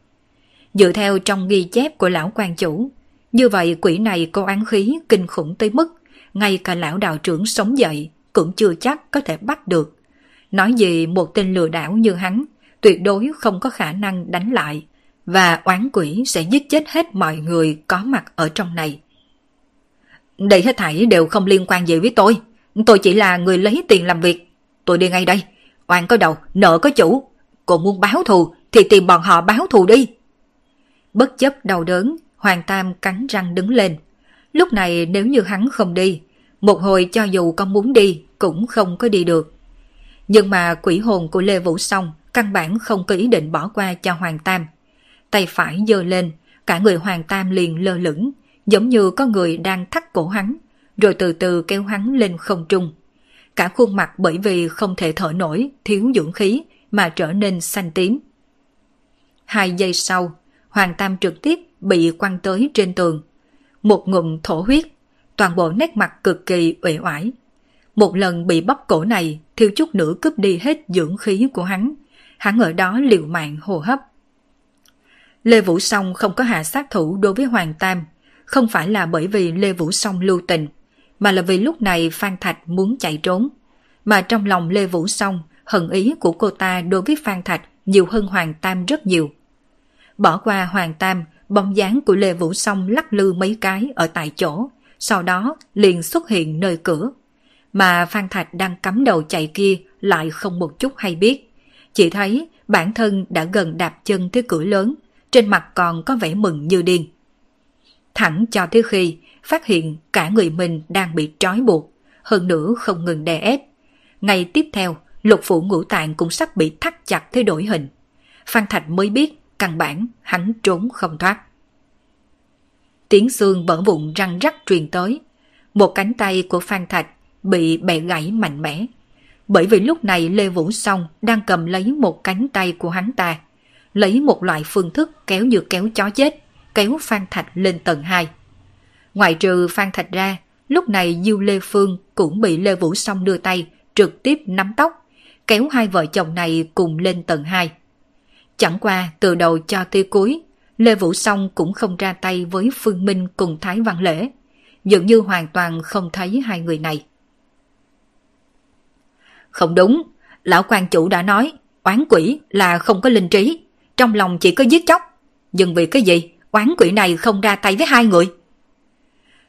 Dựa theo trong ghi chép của lão quan chủ, như vậy quỷ này có oán khí kinh khủng tới mức ngay cả lão đạo trưởng sống dậy cũng chưa chắc có thể bắt được. Nói gì một tên lừa đảo như hắn tuyệt đối không có khả năng đánh lại, và oán quỷ sẽ giết chết hết mọi người có mặt ở trong này. Đây hết thảy đều không liên quan gì với tôi. Tôi chỉ là người lấy tiền làm việc. tôi đi ngay đây. Oan có đầu, nợ có chủ. Cô muốn báo thù thì tìm bọn họ báo thù đi. Bất chấp đau đớn, Hoàng Tam cắn răng đứng lên. Lúc này nếu như hắn không đi, một hồi cho dù con muốn đi cũng không có đi được. Nhưng mà quỷ hồn của Lê Vũ Song căn bản không có ý định bỏ qua cho Hoàng Tam. Tay phải giơ lên, cả người Hoàng Tam liền lơ lửng, giống như có người đang thắt cổ hắn, rồi từ từ kéo hắn lên không trung. Cả khuôn mặt bởi vì không thể thở nổi, thiếu dưỡng khí mà trở nên xanh tím. Hai giây sau, Hoàng Tam trực tiếp bị quăng tới trên tường. Một ngụm thổ huyết, toàn bộ nét mặt cực kỳ uể oải. Một lần bị bóp cổ này, thiếu chút nữa cướp đi hết dưỡng khí của hắn. Hắn ở đó liều mạng hô hấp. Lê Vũ Song không có hạ sát thủ đối với Hoàng Tam, không phải là bởi vì Lê Vũ Song lưu tình, mà là vì lúc này Phan Thạch muốn chạy trốn. Mà trong lòng Lê Vũ Song, hận ý của cô ta đối với Phan Thạch nhiều hơn Hoàng Tam rất nhiều. Bỏ qua Hoàng Tam, bóng dáng của Lê Vũ Song lắc lư mấy cái ở tại chỗ, sau đó liền xuất hiện nơi cửa. Mà Phan Thạch đang cắm đầu chạy kia lại không một chút hay biết. Chỉ thấy bản thân đã gần đạp chân tới cửa lớn, trên mặt còn có vẻ mừng như điên. Thẳng cho tới khi phát hiện cả người mình đang bị trói buộc, hơn nữa không ngừng đè ép. Ngày tiếp theo, lục phủ ngũ tạng cũng sắp bị thắt chặt tới đổi hình. Phan Thạch mới biết căn bản hắn trốn không thoát. Tiếng xương vỡ vụn răng rắc truyền tới. Một cánh tay của Phan Thạch bị bẻ gãy mạnh mẽ. Bởi vì lúc này Lê Vũ Song đang cầm lấy một cánh tay của hắn ta, lấy một loại phương thức kéo như kéo chó chết, kéo Phan Thạch lên tầng hai. Ngoại trừ Phan Thạch ra, lúc này Diêu Lê Phương cũng bị Lê Vũ Song đưa tay trực tiếp nắm tóc, kéo hai vợ chồng này cùng lên tầng hai. Chẳng qua từ đầu cho tới cuối, Lê Vũ Song cũng không ra tay với Phương Minh cùng Thái Văn Lễ, dường như hoàn toàn không thấy hai người này. Không đúng, lão quan chủ đã nói, oán quỷ là không có linh trí, trong lòng chỉ có giết chóc. Nhưng vì cái gì, oán quỷ này không ra tay với hai người?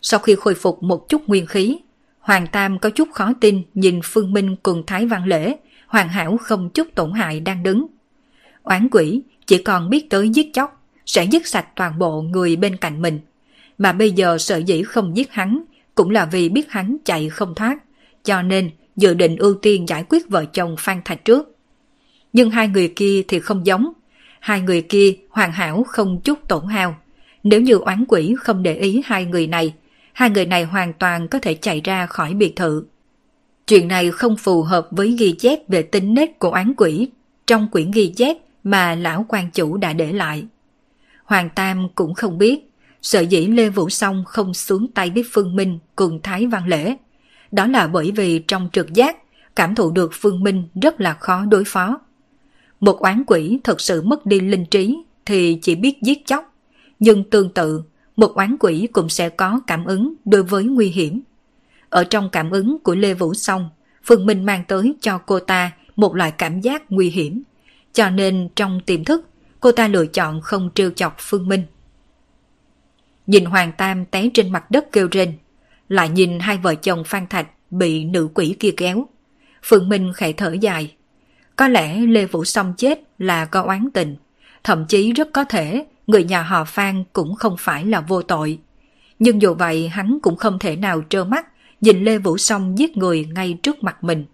Sau khi khôi phục một chút nguyên khí, Hoàng Tam có chút khó tin nhìn Phương Minh cùng Thái Văn Lễ, hoàn hảo không chút tổn hại đang đứng. Oán quỷ chỉ còn biết tới giết chóc, sẽ giết sạch toàn bộ người bên cạnh mình. Mà bây giờ sở dĩ không giết hắn, cũng là vì biết hắn chạy không thoát, cho nên dự định ưu tiên giải quyết vợ chồng Phan Thạch trước. Nhưng hai người kia thì không giống, hai người kia hoàn hảo không chút tổn hao. Nếu như oán quỷ không để ý hai người này, hai người này hoàn toàn có thể chạy ra khỏi biệt thự. Chuyện này không phù hợp với ghi chép về tính nết của oán quỷ trong quyển ghi chép mà lão quan chủ đã để lại. Hoàng Tam cũng không biết, sở dĩ Lê Vũ Song không xuống tay với Phương Minh cùng Thái Văn Lễ, đó là bởi vì trong trực giác cảm thụ được Phương Minh rất là khó đối phó. Một oán quỷ thật sự mất đi linh trí thì chỉ biết giết chóc, nhưng tương tự, một oán quỷ cũng sẽ có cảm ứng đối với nguy hiểm. Ở trong cảm ứng của Lê Vũ Song, Phương Minh mang tới cho cô ta một loại cảm giác nguy hiểm, cho nên trong tiềm thức, cô ta lựa chọn không trêu chọc Phương Minh. Nhìn Hoàng Tam té trên mặt đất kêu rên, lại nhìn hai vợ chồng Phan Thạch bị nữ quỷ kia kéo, Phương Minh khẽ thở dài. Có lẽ Lê Vũ Song chết là có oán tình, thậm chí rất có thể người nhà họ Phan cũng không phải là vô tội. Nhưng dù vậy hắn cũng không thể nào trơ mắt nhìn Lê Vũ Song giết người ngay trước mặt mình.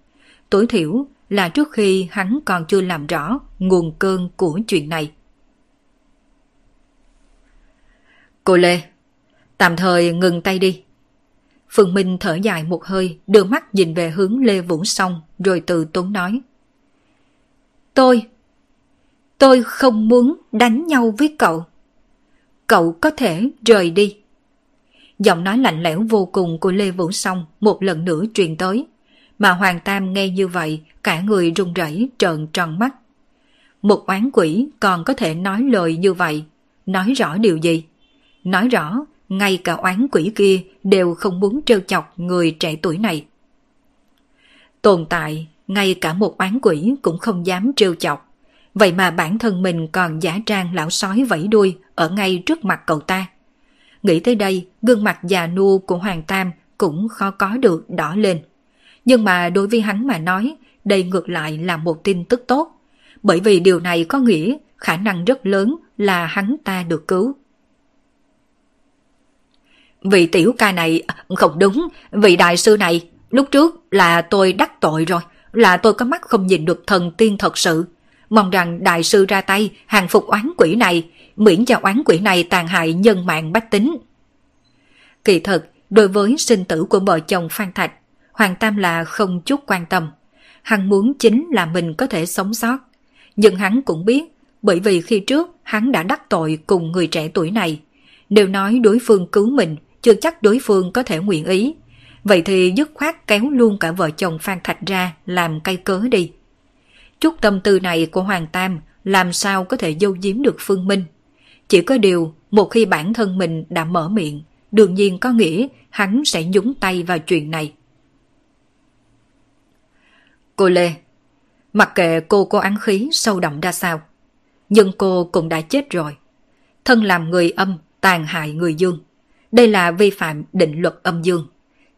Tối thiểu là trước khi hắn còn chưa làm rõ nguồn cơn của chuyện này. Cô Lê, tạm thời ngừng tay đi. Phương Minh thở dài một hơi, đưa mắt nhìn về hướng Lê Vũ Song rồi từ tốn nói. Tôi, tôi không muốn đánh nhau với cậu. Cậu có thể rời đi. Giọng nói lạnh lẽo vô cùng của Lê Vũ Song một lần nữa truyền tới, mà Hoàng Tam nghe như vậy, cả người run rẩy trợn tròn mắt. Một oán quỷ còn có thể nói lời như vậy, nói rõ điều gì? Nói rõ, ngay cả oán quỷ kia đều không muốn trêu chọc người trẻ tuổi này. Tồn tại, ngay cả một oán quỷ cũng không dám trêu chọc, vậy mà bản thân mình còn giả trang lão sói vẫy đuôi ở ngay trước mặt cậu ta. Nghĩ tới đây, gương mặt già nua của Hoàng Tam cũng khó có được đỏ lên. Nhưng mà đối với hắn mà nói đây ngược lại là một tin tức tốt, bởi vì điều này có nghĩa khả năng rất lớn là hắn ta được cứu. Vị tiểu ca này, không đúng, vị đại sư này, lúc trước là tôi đắc tội rồi, là tôi có mắt không nhìn được thần tiên thật sự. Mong rằng đại sư ra tay hàng phục oán quỷ này, miễn cho oán quỷ này tàn hại nhân mạng bách tính. Kỳ thật, đối với sinh tử của vợ chồng Phan Thạch, Hoàng Tam là không chút quan tâm. Hắn muốn chính là mình có thể sống sót. Nhưng hắn cũng biết, bởi vì khi trước hắn đã đắc tội cùng người trẻ tuổi này. Nếu nói đối phương cứu mình, chưa chắc đối phương có thể nguyện ý. Vậy thì dứt khoát kéo luôn cả vợ chồng Phan Thạch ra làm cây cớ đi. Chút tâm tư này của Hoàng Tam làm sao có thể giấu giếm được Phương Minh. Chỉ có điều, một khi bản thân mình đã mở miệng, đương nhiên có nghĩa hắn sẽ nhúng tay vào chuyện này. Cô Lê, mặc kệ cô có án khí sâu đậm ra sao, nhưng cô cũng đã chết rồi. Thân làm người âm, tàn hại người dương. Đây là vi phạm định luật âm dương.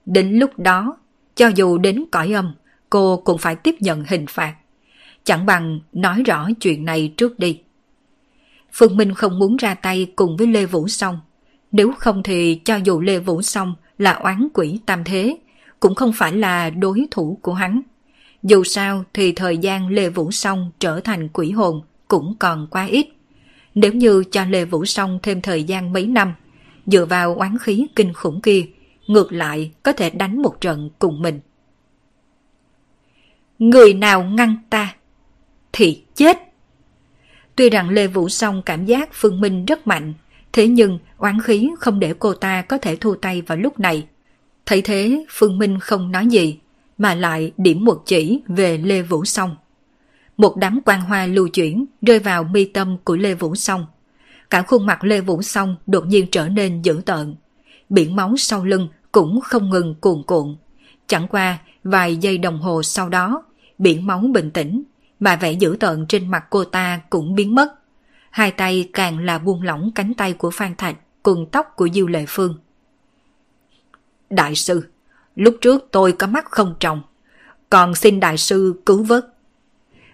Đến lúc đó, cho dù đến cõi âm, cô cũng phải tiếp nhận hình phạt. Chẳng bằng nói rõ chuyện này trước đi. Phương Minh không muốn ra tay cùng với Lê Vũ Song. Nếu không thì cho dù Lê Vũ Song là oán quỷ tam thế, cũng không phải là đối thủ của hắn. Dù sao thì thời gian Lê Vũ Song trở thành quỷ hồn cũng còn quá ít. Nếu như cho Lê Vũ Song thêm thời gian mấy năm, dựa vào oán khí kinh khủng kia, ngược lại có thể đánh một trận cùng mình. Người nào ngăn ta thì chết. Tuy rằng Lê Vũ Song cảm giác Phương Minh rất mạnh, thế nhưng oán khí không để cô ta có thể thu tay vào lúc này. Thấy thế Phương Minh không nói gì, mà lại điểm một chỉ về Lê Vũ Song. Một đám quang hoa lưu chuyển rơi vào mi tâm của Lê Vũ Song. Cả khuôn mặt Lê Vũ Song đột nhiên trở nên dữ tợn. Biển máu sau lưng cũng không ngừng cuồn cuộn. Chẳng qua vài giây đồng hồ sau đó, biển máu bình tĩnh, mà vẻ dữ tợn trên mặt cô ta cũng biến mất. Hai tay càng là buông lỏng cánh tay của Phan Thạch cùng tóc của Diêu Lệ Phương. Đại sư, lúc trước tôi có mắt không trọng, còn xin đại sư cứu vớt.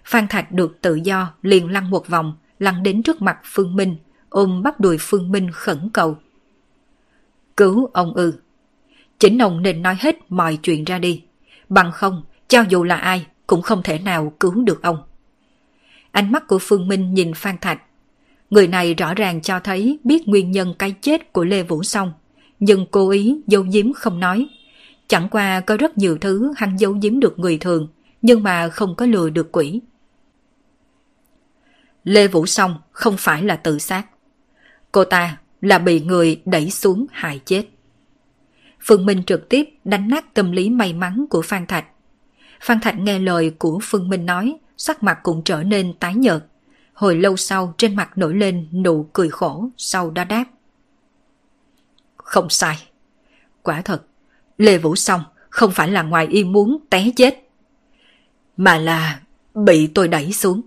Phan Thạch được tự do liền lăn một vòng, lăn đến trước mặt Phương Minh, ôm bắp đùi Phương Minh khẩn cầu. Cứu ông ư? Chính ông nên nói hết mọi chuyện ra đi, bằng không, cho dù là ai cũng không thể nào cứu được ông. Ánh mắt của Phương Minh nhìn Phan Thạch. Người này rõ ràng cho thấy biết nguyên nhân cái chết của Lê Vũ Song, nhưng cố ý giấu giếm không nói. Chẳng qua có rất nhiều thứ hắn giấu giếm được người thường, nhưng mà không có lừa được quỷ. Lê Vũ Song không phải là tự sát. Cô ta là bị người đẩy xuống hại chết. Phương Minh trực tiếp đánh nát tâm lý may mắn của Phan Thạch. Phan Thạch nghe lời của Phương Minh nói, sắc mặt cũng trở nên tái nhợt. Hồi lâu sau trên mặt nổi lên nụ cười khổ, sau đó đáp. Không sai. Quả thật, Lê Vũ Song không phải là ngoài ý muốn té chết, mà là bị tôi đẩy xuống.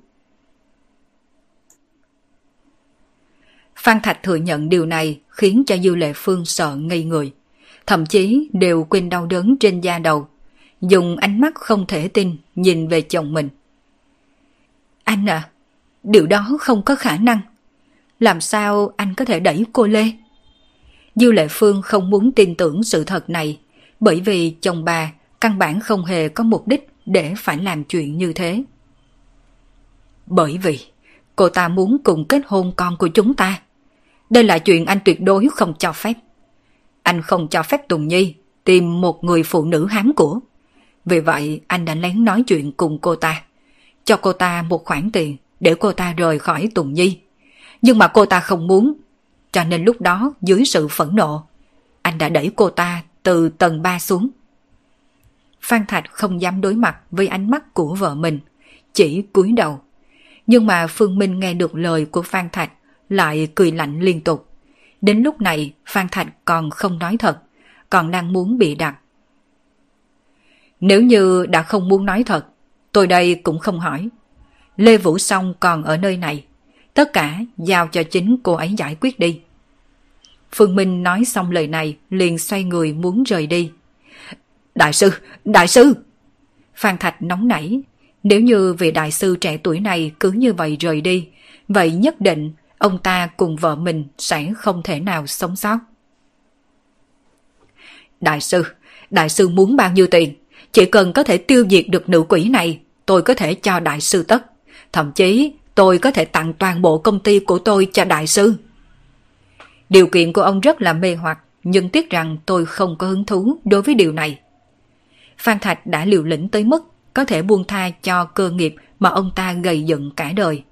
Phan Thạch thừa nhận điều này khiến cho Diêu Lệ Phương sợ ngây người, thậm chí đều quên đau đớn trên da đầu, dùng ánh mắt không thể tin nhìn về chồng mình. Anh à, điều đó không có khả năng. Làm sao anh có thể đẩy cô Lê? Diêu Lệ Phương không muốn tin tưởng sự thật này, bởi vì chồng bà căn bản không hề có mục đích để phải làm chuyện như thế. Bởi vì cô ta muốn cùng kết hôn con của chúng ta. Đây là chuyện anh tuyệt đối không cho phép. Anh không cho phép Tùng Nhi tìm một người phụ nữ hám của. Vì vậy anh đã lén nói chuyện cùng cô ta, cho cô ta một khoản tiền để cô ta rời khỏi Tùng Nhi. Nhưng mà cô ta không muốn, cho nên lúc đó dưới sự phẫn nộ, anh đã đẩy cô ta từ tầng ba xuống. Phan Thạch không dám đối mặt với ánh mắt của vợ mình, chỉ cúi đầu. Nhưng mà Phương Minh nghe được lời của Phan Thạch lại cười lạnh liên tục. Đến lúc này Phan Thạch còn không nói thật, còn đang muốn bị đặt. Nếu như đã không muốn nói thật, tôi đây cũng không hỏi. Lê Vũ Song còn ở nơi này, tất cả giao cho chính cô ấy giải quyết đi. Phương Minh nói xong lời này liền xoay người muốn rời đi. Đại sư, đại sư! Phan Thạch nóng nảy, Nếu như vị đại sư trẻ tuổi này cứ như vậy rời đi, vậy nhất định ông ta cùng vợ mình sẽ không thể nào sống sót. Đại sư, đại sư muốn bao nhiêu tiền? Chỉ cần có thể tiêu diệt được nữ quỷ này, tôi có thể cho đại sư tất. Thậm chí tôi có thể tặng toàn bộ công ty của tôi cho đại sư. Điều kiện của ông rất là mê hoặc, nhưng tiếc rằng tôi không có hứng thú đối với điều này. Phan Thạch đã liều lĩnh tới mức có thể buông tha cho cơ nghiệp mà ông ta gầy dựng cả đời,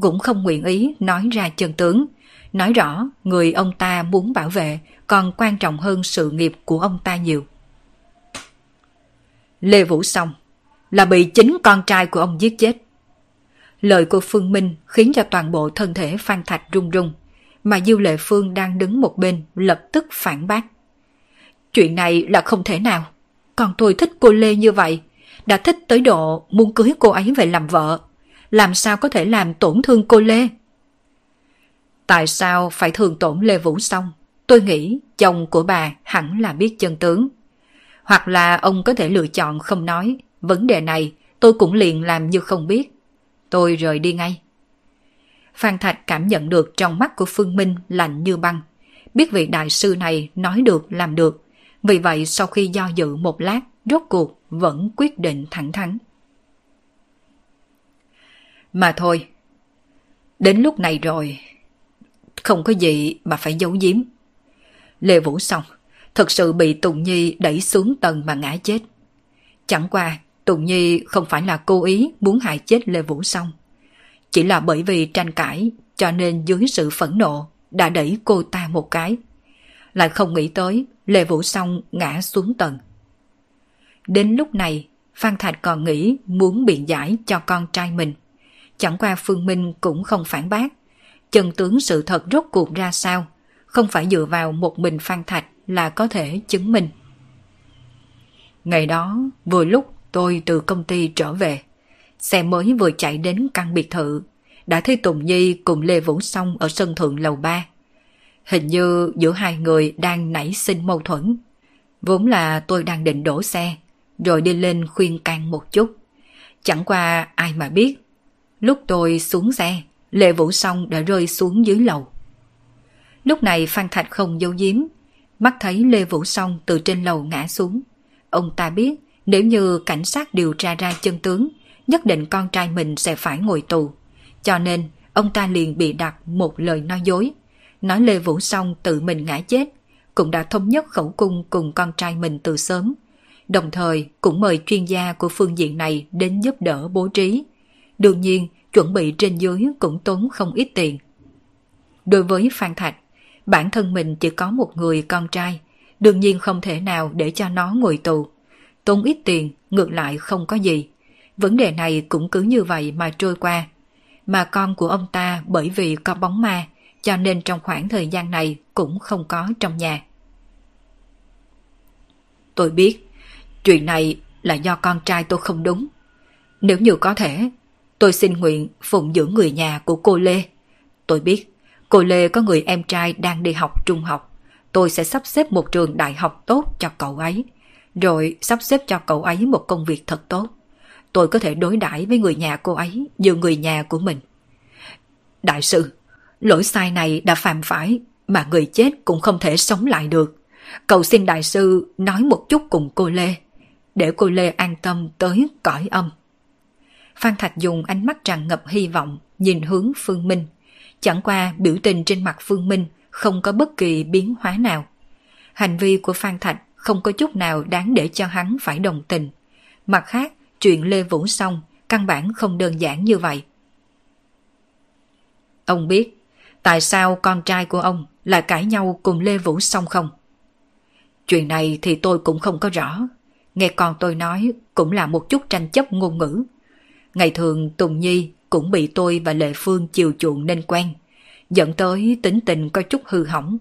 cũng không nguyện ý nói ra chân tướng, nói rõ người ông ta muốn bảo vệ còn quan trọng hơn sự nghiệp của ông ta nhiều. Lê Vũ Song là bị chính con trai của ông giết chết. Lời của Phương Minh khiến cho toàn bộ thân thể Phan Thạch run run, mà Diêu Lệ Phương đang đứng một bên lập tức phản bác. Chuyện này là không thể nào, còn tôi thích cô Lê như vậy, đã thích tới độ muốn cưới cô ấy về làm vợ, làm sao có thể làm tổn thương cô Lê? Tại sao phải thường tổn Lê Vũ Song? Tôi nghĩ chồng của bà hẳn là biết chân tướng. Hoặc là ông có thể lựa chọn không nói, vấn đề này tôi cũng liền làm như không biết. Tôi rời đi ngay. Phan Thạch cảm nhận được trong mắt của Phương Minh lạnh như băng, biết vị đại sư này nói được làm được, vì vậy sau khi do dự một lát, rốt cuộc vẫn quyết định thẳng thắn. Mà thôi, đến lúc này rồi, không có gì mà phải giấu giếm. Lê Vũ Song thật sự bị Tùng Nhi đẩy xuống tầng mà ngã chết. Chẳng qua Tùng Nhi không phải là cố ý muốn hại chết Lê Vũ Song, chỉ là bởi vì tranh cãi cho nên dưới sự phẫn nộ đã đẩy cô ta một cái, lại không nghĩ tới Lê Vũ Song ngã xuống tầng. Đến lúc này Phan Thạch còn nghĩ muốn biện giải cho con trai mình, chẳng qua Phương Minh cũng không phản bác. Chân tướng sự thật rốt cuộc ra sao không phải dựa vào một mình Phan Thạch là có thể chứng minh. Ngày đó vừa lúc tôi từ công ty trở về, xe mới vừa chạy đến căn biệt thự, đã thấy Tùng Nhi cùng Lê Vũ Song ở sân thượng lầu ba. Hình như giữa hai người đang nảy sinh mâu thuẫn. Vốn là tôi đang định đổ xe, rồi đi lên khuyên can một chút. Chẳng qua ai mà biết, lúc tôi xuống xe, Lê Vũ Song đã rơi xuống dưới lầu. Lúc này Phan Thạch không giấu giếm, mắt thấy Lê Vũ Song từ trên lầu ngã xuống. Ông ta biết nếu như cảnh sát điều tra ra chân tướng, nhất định con trai mình sẽ phải ngồi tù. Cho nên ông ta liền bị đặt một lời nói dối, nói Lê Vũ Song tự mình ngã chết, cũng đã thống nhất khẩu cung cùng con trai mình từ sớm, đồng thời cũng mời chuyên gia của phương diện này đến giúp đỡ bố trí. Đương nhiên chuẩn bị trên dưới cũng tốn không ít tiền. Đối với Phan Thạch, bản thân mình chỉ có một người con trai, đương nhiên không thể nào để cho nó ngồi tù. Tốn ít tiền ngược lại không có gì. Vấn đề này cũng cứ như vậy mà trôi qua. Mà con của ông ta bởi vì có bóng ma, cho nên trong khoảng thời gian này cũng không có trong nhà. Tôi biết chuyện này là do con trai tôi không đúng. Nếu như có thể, tôi xin nguyện phụng dưỡng người nhà của cô Lê. Tôi biết cô Lê có người em trai đang đi học trung học. Tôi sẽ sắp xếp một trường đại học tốt cho cậu ấy, rồi sắp xếp cho cậu ấy một công việc thật tốt. Tôi có thể đối đãi với người nhà cô ấy như người nhà của mình. Đại sư, lỗi sai này đã phạm phải, mà người chết cũng không thể sống lại được. Cầu xin đại sư nói một chút cùng cô Lê, để cô Lê an tâm tới cõi âm. Phan Thạch dùng ánh mắt tràn ngập hy vọng nhìn hướng Phương Minh. Chẳng qua biểu tình trên mặt Phương Minh không có bất kỳ biến hóa nào. Hành vi của Phan Thạch không có chút nào đáng để cho hắn phải đồng tình. Mặt khác, chuyện Lê Vũ Song căn bản không đơn giản như vậy. Ông biết tại sao con trai của ông lại cãi nhau cùng Lê Vũ Song không? Chuyện này thì tôi cũng không có rõ. Nghe con tôi nói cũng là một chút tranh chấp ngôn ngữ. Ngày thường Tùng Nhi cũng bị tôi và Lệ Phương chiều chuộng nên quen, dẫn tới tính tình có chút hư hỏng.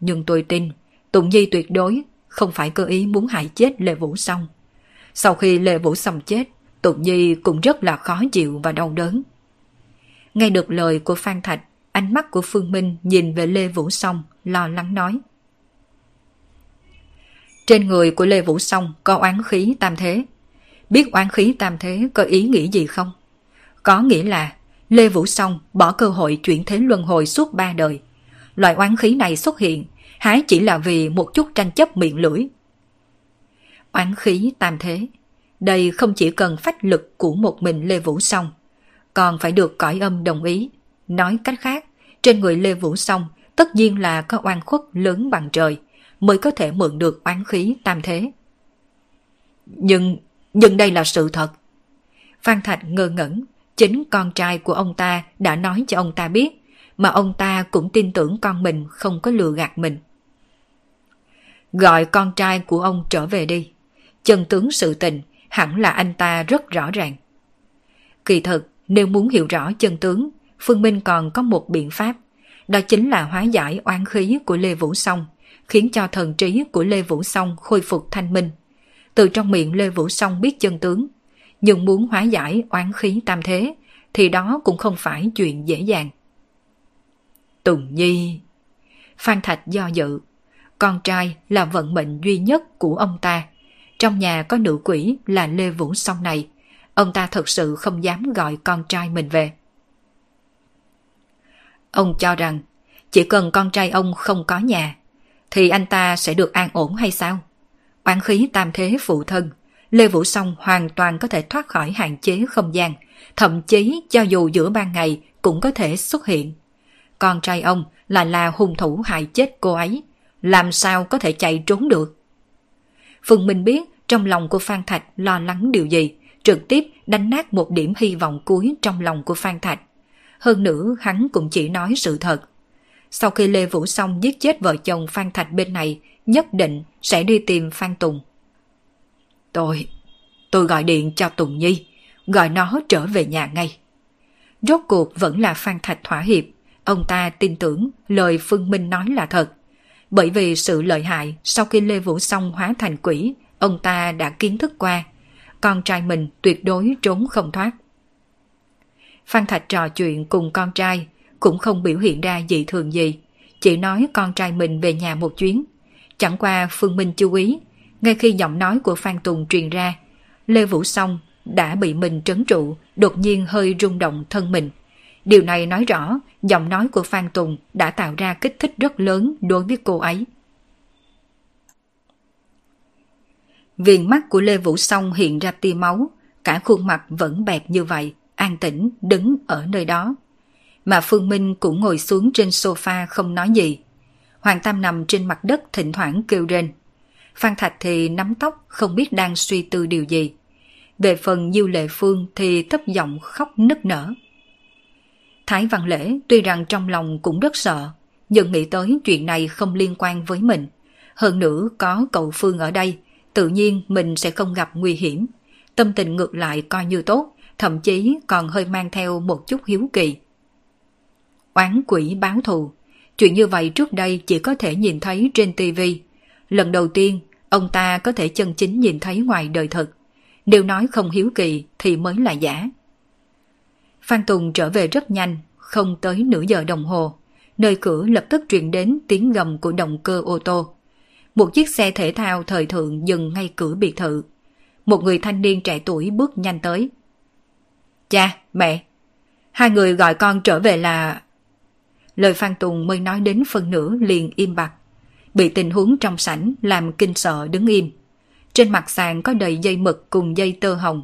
Nhưng tôi tin Tùng Nhi tuyệt đối không phải cơ ý muốn hại chết Lê Vũ Song. Sau khi Lê Vũ Song chết, Tùng Nhi cũng rất là khó chịu và đau đớn. Nghe được lời của Phan Thạch, ánh mắt của Phương Minh nhìn về Lê Vũ Song lo lắng nói. Trên người của Lê Vũ Song có oán khí tam thế. biết oán khí tam thế có ý nghĩa gì không? Có nghĩa là Lê Vũ Song bỏ cơ hội chuyển thế luân hồi suốt ba đời. Loại oán khí này xuất hiện hái chỉ là vì một chút tranh chấp miệng lưỡi. Oán khí tam thế, đây không chỉ cần phách lực của một mình Lê Vũ Song, còn phải được cõi âm đồng ý. Nói cách khác, trên người Lê Vũ Song tất nhiên là có oan khuất lớn bằng trời mới có thể mượn được oán khí tam thế. Nhưng, nhưng đây là sự thật. Phan Thạch ngơ ngẩn, chính con trai của ông ta đã nói cho ông ta biết, mà ông ta cũng tin tưởng con mình không có lừa gạt mình. Gọi con trai của ông trở về đi, chân tướng sự tình hẳn là anh ta rất rõ ràng. Kỳ thực, nếu muốn hiểu rõ chân tướng, Phương Minh còn có một biện pháp, đó chính là hóa giải oán khí của Lê Vũ Song, khiến cho thần trí của Lê Vũ Song khôi phục thanh minh. Từ trong miệng Lê Vũ Song biết chân tướng, nhưng muốn hóa giải oán khí tam thế thì đó cũng không phải chuyện dễ dàng. Tùng Nhi, Phan Thạch do dự, con trai là vận mệnh duy nhất của ông ta, trong nhà có nữ quỷ là Lê Vũ Song này, ông ta thật sự không dám gọi con trai mình về. Ông cho rằng chỉ cần con trai ông không có nhà thì anh ta sẽ được an ổn hay sao? Oán khí tam thế phụ thân, Lê Vũ Song hoàn toàn có thể thoát khỏi hạn chế không gian, thậm chí cho dù giữa ban ngày cũng có thể xuất hiện. Con trai ông là là hung thủ hại chết cô ấy, làm sao có thể chạy trốn được? Phương Minh biết trong lòng của Phan Thạch lo lắng điều gì, trực tiếp đánh nát một điểm hy vọng cuối trong lòng của Phan Thạch. Hơn nữa hắn cũng chỉ nói sự thật. Sau khi Lê Vũ Song giết chết vợ chồng Phan Thạch bên này, nhất định sẽ đi tìm Phan Tùng. Tôi, tôi gọi điện cho Tùng Nhi, gọi nó trở về nhà ngay. Rốt cuộc vẫn là Phan Thạch thỏa hiệp, ông ta tin tưởng lời Phương Minh nói là thật. Bởi vì sự lợi hại sau khi Lê Vũ Song hóa thành quỷ, ông ta đã kiến thức qua, con trai mình tuyệt đối trốn không thoát. Phan Thạch trò chuyện cùng con trai, cũng không biểu hiện ra dị thường gì, chỉ nói con trai mình về nhà một chuyến. Chẳng qua Phương Minh chú ý, ngay khi giọng nói của Phan Tùng truyền ra, Lê Vũ Song đã bị mình trấn trụ, đột nhiên hơi rung động thân mình. Điều này nói rõ, giọng nói của Phan Tùng đã tạo ra kích thích rất lớn đối với cô ấy. Viền mắt của Lê Vũ Song hiện ra tia máu, cả khuôn mặt vẫn bẹt như vậy, an tĩnh đứng ở nơi đó. Mà Phương Minh cũng ngồi xuống trên sofa không nói gì. Hoàng Tam nằm trên mặt đất thỉnh thoảng kêu rên. Phan Thạch thì nắm tóc không biết đang suy tư điều gì. Về phần Diêu Lệ Phương thì thấp giọng khóc nức nở. Thái Văn Lễ tuy rằng trong lòng cũng rất sợ, nhưng nghĩ tới chuyện này không liên quan với mình. Hơn nữa có cậu Phương ở đây, tự nhiên mình sẽ không gặp nguy hiểm. Tâm tình ngược lại coi như tốt, thậm chí còn hơi mang theo một chút hiếu kỳ. Oán quỷ báo thù, chuyện như vậy trước đây chỉ có thể nhìn thấy trên tivi. Lần đầu tiên, ông ta có thể chân chính nhìn thấy ngoài đời thật. Nếu nói không hiếu kỳ thì mới là giả. Phan Tùng trở về rất nhanh, không tới nửa giờ đồng hồ. Nơi cửa lập tức truyền đến tiếng gầm của động cơ ô tô. Một chiếc xe thể thao thời thượng dừng ngay cửa biệt thự. Một người thanh niên trẻ tuổi bước nhanh tới. Cha, mẹ, hai người gọi con trở về là... Lời Phan Tùng mới nói đến phần nửa liền im bặt, bị tình huống trong sảnh làm kinh sợ đứng im. Trên mặt sàn có đầy dây mực cùng dây tơ hồng,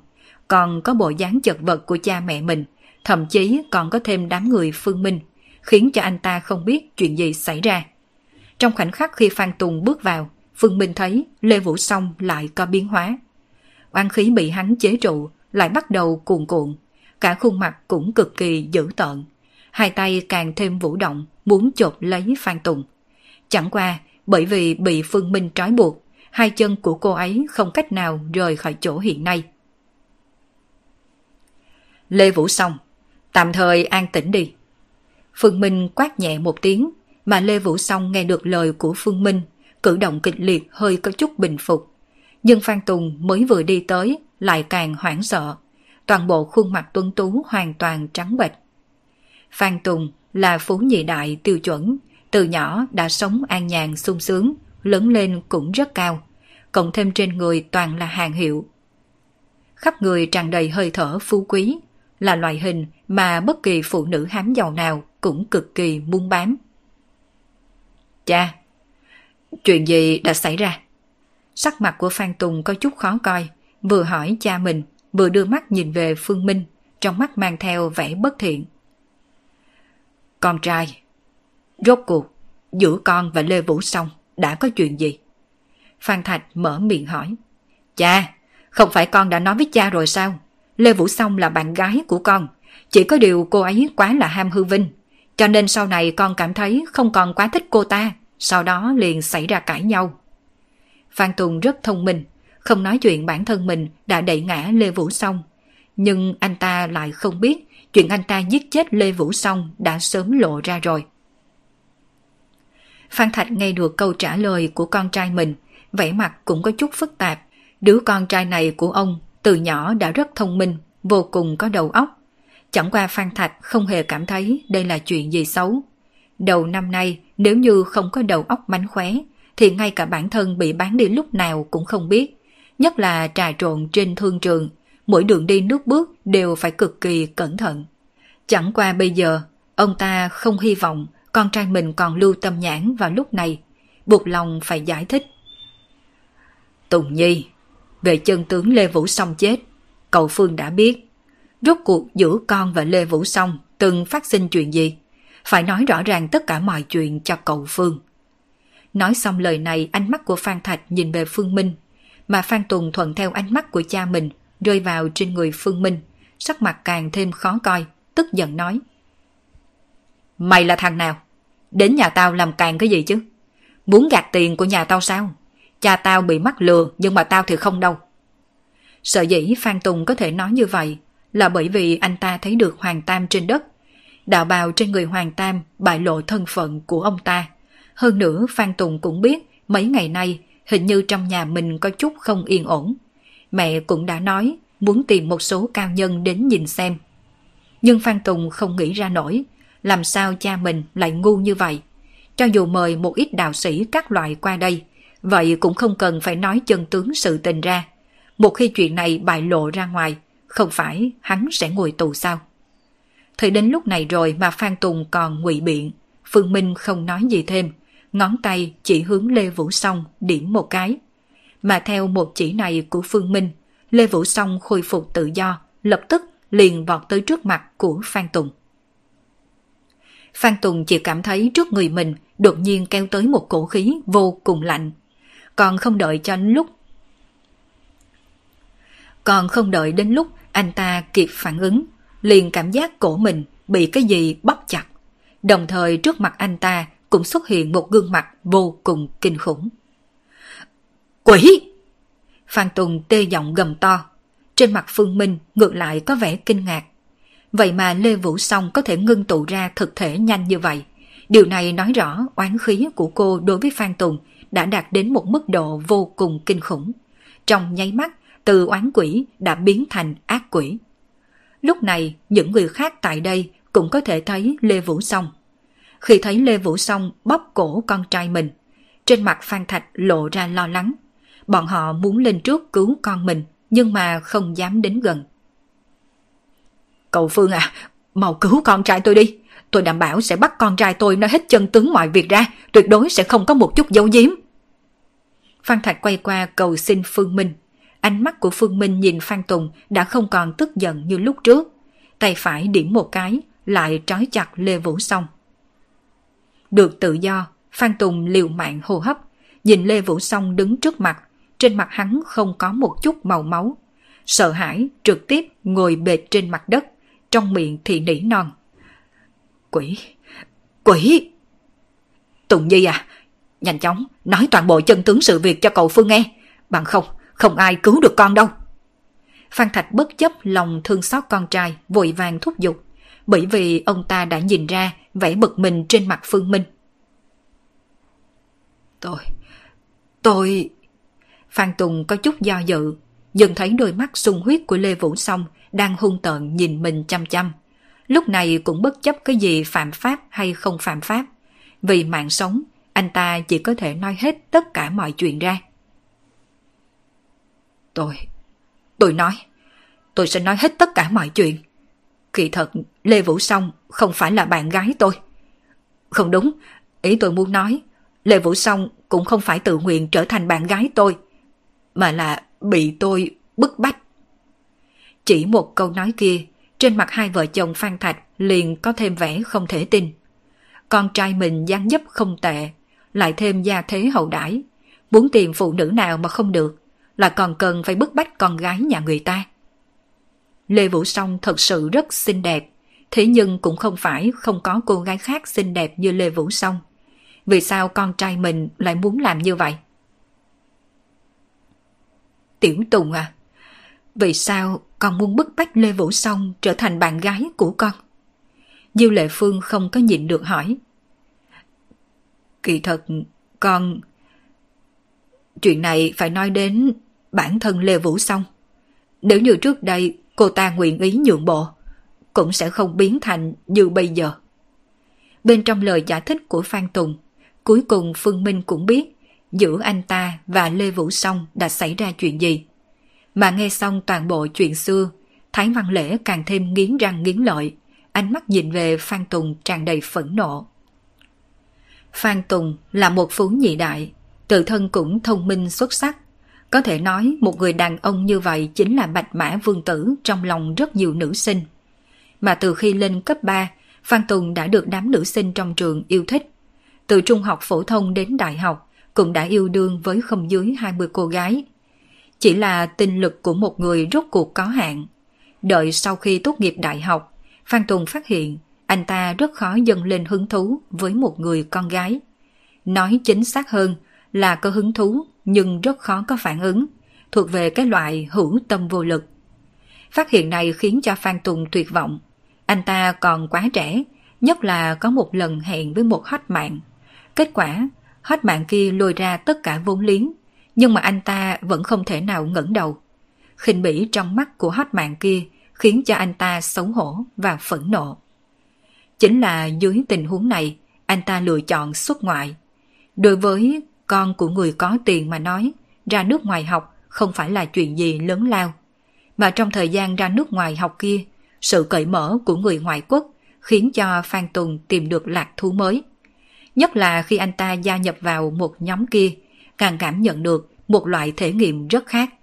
còn có bộ dáng chật vật của cha mẹ mình, thậm chí còn có thêm đám người Phương Minh, khiến cho anh ta không biết chuyện gì xảy ra. Trong khoảnh khắc khi Phan Tùng bước vào, Phương Minh thấy Lê Vũ Song lại có biến hóa. Oan khí bị hắn chế trụ lại bắt đầu cuồn cuộn, cả khuôn mặt cũng cực kỳ dữ tợn. Hai tay càng thêm vũ động, muốn chộp lấy Phan Tùng. Chẳng qua, bởi vì bị Phương Minh trói buộc, hai chân của cô ấy không cách nào rời khỏi chỗ hiện nay. Lê Vũ Song, tạm thời an tĩnh đi. Phương Minh quát nhẹ một tiếng, mà Lê Vũ Song nghe được lời của Phương Minh, cử động kịch liệt hơi có chút bình phục. Nhưng Phan Tùng mới vừa đi tới, lại càng hoảng sợ. Toàn bộ khuôn mặt tuấn tú hoàn toàn trắng bệch. Phan Tùng là phú nhị đại tiêu chuẩn, từ nhỏ đã sống an nhàn sung sướng, lớn lên cũng rất cao, cộng thêm trên người toàn là hàng hiệu. khắp người tràn đầy hơi thở phú quý, là loại hình mà bất kỳ phụ nữ hám giàu nào cũng cực kỳ muốn bám. Cha, chuyện gì đã xảy ra? Sắc mặt của Phan Tùng có chút khó coi, vừa hỏi cha mình, vừa đưa mắt nhìn về Phương Minh, trong mắt mang theo vẻ bất thiện. Con trai, rốt cuộc, giữa con và Lê Vũ Song đã có chuyện gì? Phan Thạch mở miệng hỏi. Cha, không phải con đã nói với cha rồi sao? Lê Vũ Song là bạn gái của con, chỉ có điều cô ấy quá là ham hư vinh, cho nên sau này con cảm thấy không còn quá thích cô ta, sau đó liền xảy ra cãi nhau. Phan Tùng rất thông minh, không nói chuyện bản thân mình đã đẩy ngã Lê Vũ Song, nhưng anh ta lại không biết chuyện anh ta giết chết Lê Vũ Song đã sớm lộ ra rồi. Phan Thạch nghe được câu trả lời của con trai mình, vẻ mặt cũng có chút phức tạp. Đứa con trai này của ông từ nhỏ đã rất thông minh, vô cùng có đầu óc. Chẳng qua Phan Thạch không hề cảm thấy đây là chuyện gì xấu. Đầu năm nay nếu như không có đầu óc mánh khóe, thì ngay cả bản thân bị bán đi lúc nào cũng không biết. Nhất là trà trộn trên thương trường, mỗi đường đi nước bước đều phải cực kỳ cẩn thận. Chẳng qua bây giờ, ông ta không hy vọng con trai mình còn lưu tâm nhãn vào lúc này, buộc lòng phải giải thích. Tùng Nhi, về chân tướng Lê Vũ Song chết, cậu Phương đã biết. Rốt cuộc giữa con và Lê Vũ Song từng phát sinh chuyện gì? Phải nói rõ ràng tất cả mọi chuyện cho cậu Phương. Nói xong lời này, ánh mắt của Phan Thạch nhìn về Phương Minh, mà Phan Tùng thuận theo ánh mắt của cha mình rơi vào trên người Phương Minh, sắc mặt càng thêm khó coi, tức giận nói. Mày là thằng nào? Đến nhà tao làm càng cái gì chứ? Muốn gạt tiền của nhà tao sao? Cha tao bị mắc lừa nhưng mà tao thì không đâu. Sở dĩ Phan Tùng có thể nói như vậy là bởi vì anh ta thấy được Hoàng Tam trên đất. Đạo bào trên người Hoàng Tam bại lộ thân phận của ông ta. Hơn nữa Phan Tùng cũng biết mấy ngày nay hình như trong nhà mình có chút không yên ổn. Mẹ cũng đã nói muốn tìm một số cao nhân đến nhìn xem. Nhưng Phan Tùng không nghĩ ra nổi làm sao cha mình lại ngu như vậy. Cho dù mời một ít đạo sĩ các loại qua đây, vậy cũng không cần phải nói chân tướng sự tình ra. Một khi chuyện này bại lộ ra ngoài, không phải hắn sẽ ngồi tù sao? Thời đến lúc này rồi mà Phan Tùng còn ngụy biện. Phương Minh không nói gì thêm, ngón tay chỉ hướng Lê Vũ Song điểm một cái. Mà theo một chỉ này của Phương Minh, Lê Vũ Song khôi phục tự do, lập tức liền vọt tới trước mặt của Phan Tùng. Phan Tùng chỉ cảm thấy trước người mình đột nhiên kéo tới một cổ khí vô cùng lạnh. Còn không đợi cho lúc Còn không đợi đến lúc anh ta kịp phản ứng, liền cảm giác cổ mình bị cái gì bóp chặt. Đồng thời trước mặt anh ta cũng xuất hiện một gương mặt vô cùng kinh khủng. Quỷ! Phan Tùng tê giọng gầm to. Trên mặt Phương Minh ngược lại có vẻ kinh ngạc. Vậy mà Lê Vũ Song có thể ngưng tụ ra thực thể nhanh như vậy. Điều này nói rõ oán khí của cô đối với Phan Tùng đã đạt đến một mức độ vô cùng kinh khủng. Trong nháy mắt, từ oán quỷ đã biến thành ác quỷ. Lúc này, những người khác tại đây cũng có thể thấy Lê Vũ Song. Khi thấy Lê Vũ Song bóp cổ con trai mình, trên mặt Phan Thạch lộ ra lo lắng. Bọn họ muốn lên trước cứu con mình, nhưng mà không dám đến gần. Cậu Phương à, mau cứu con trai tôi đi. Tôi đảm bảo sẽ bắt con trai tôi nói hết chân tướng mọi việc ra, tuyệt đối sẽ không có một chút giấu giếm. Phan Thạch quay qua cầu xin Phương Minh. Ánh mắt của Phương Minh nhìn Phan Tùng đã không còn tức giận như lúc trước. Tay phải điểm một cái, lại trói chặt Lê Vũ Song. Được tự do, Phan Tùng liều mạng hô hấp, nhìn Lê Vũ Song đứng trước mặt, trên mặt hắn không có một chút màu máu. Sợ hãi trực tiếp ngồi bệt trên mặt đất, trong miệng thì nỉ non. Quỷ! Quỷ! Tùng Nhi à, nhanh chóng nói toàn bộ chân tướng sự việc cho cậu Phương nghe, bằng không, không ai cứu được con đâu. Phan Thạch bất chấp lòng thương xót con trai, vội vàng thúc giục, bởi vì ông ta đã nhìn ra vẻ bực mình trên mặt Phương Minh. Tôi... tôi... Phan Tùng có chút do dự, dần thấy đôi mắt sung huyết của Lê Vũ Song đang hung tợn nhìn mình chăm chăm. Lúc này cũng bất chấp cái gì phạm pháp hay không phạm pháp. Vì mạng sống, anh ta chỉ có thể nói hết tất cả mọi chuyện ra. Tôi, tôi nói, tôi sẽ nói hết tất cả mọi chuyện. Kỳ thật, Lê Vũ Song không phải là bạn gái tôi. Không đúng, ý tôi muốn nói, Lê Vũ Song cũng không phải tự nguyện trở thành bạn gái tôi, mà là bị tôi bức bách. Chỉ một câu nói kia, trên mặt hai vợ chồng Phan Thạch liền có thêm vẻ không thể tin. Con trai mình dáng dấp không tệ, lại thêm gia thế hậu đãi, muốn tìm phụ nữ nào mà không được, là còn cần phải bức bách con gái nhà người ta. Lê Vũ Song thật sự rất xinh đẹp, thế nhưng cũng không phải không có cô gái khác xinh đẹp như Lê Vũ Song. Vì sao con trai mình lại muốn làm như vậy? Tiểu Tùng à, vì sao con muốn bức bách Lê Vũ Song trở thành bạn gái của con? Diêu Lệ Phương không có nhịn được hỏi. Kỳ thật, con... Chuyện này phải nói đến bản thân Lê Vũ Song. Nếu như trước đây cô ta nguyện ý nhượng bộ, cũng sẽ không biến thành như bây giờ. Bên trong lời giải thích của Phan Tùng, cuối cùng Phương Minh cũng biết giữa anh ta và Lê Vũ Song đã xảy ra chuyện gì. Mà nghe xong toàn bộ chuyện xưa, Thái Văn Lễ càng thêm nghiến răng nghiến lợi, ánh mắt nhìn về Phan Tùng tràn đầy phẫn nộ. Phan Tùng là một phú nhị đại, tự thân cũng thông minh xuất sắc. Có thể nói một người đàn ông như vậy chính là bạch mã vương tử trong lòng rất nhiều nữ sinh. Mà từ khi lên cấp ba, Phan Tùng đã được đám nữ sinh trong trường yêu thích. Từ trung học phổ thông đến đại học cũng đã yêu đương với không dưới hai mươi cô gái. Chỉ là tinh lực của một người rốt cuộc có hạn. Đợi sau khi tốt nghiệp đại học, Phan Tùng phát hiện anh ta rất khó dâng lên hứng thú với một người con gái. Nói chính xác hơn là có hứng thú nhưng rất khó có phản ứng, thuộc về cái loại hữu tâm vô lực. Phát hiện này khiến cho Phan Tùng tuyệt vọng. Anh ta còn quá trẻ, nhất là có một lần hẹn với một hot mạng. Kết quả, hot mạng kia lôi ra tất cả vốn liếng, nhưng mà anh ta vẫn không thể nào ngẩng đầu. Khinh bỉ trong mắt của hot mạng kia khiến cho anh ta xấu hổ và phẫn nộ. Chính là dưới tình huống này, anh ta lựa chọn xuất ngoại. Đối với con của người có tiền mà nói, ra nước ngoài học không phải là chuyện gì lớn lao. Mà trong thời gian ra nước ngoài học kia, sự cởi mở của người ngoại quốc khiến cho Phan Tùng tìm được lạc thú mới. Nhất là khi anh ta gia nhập vào một nhóm kia, càng cảm nhận được một loại thể nghiệm rất khác.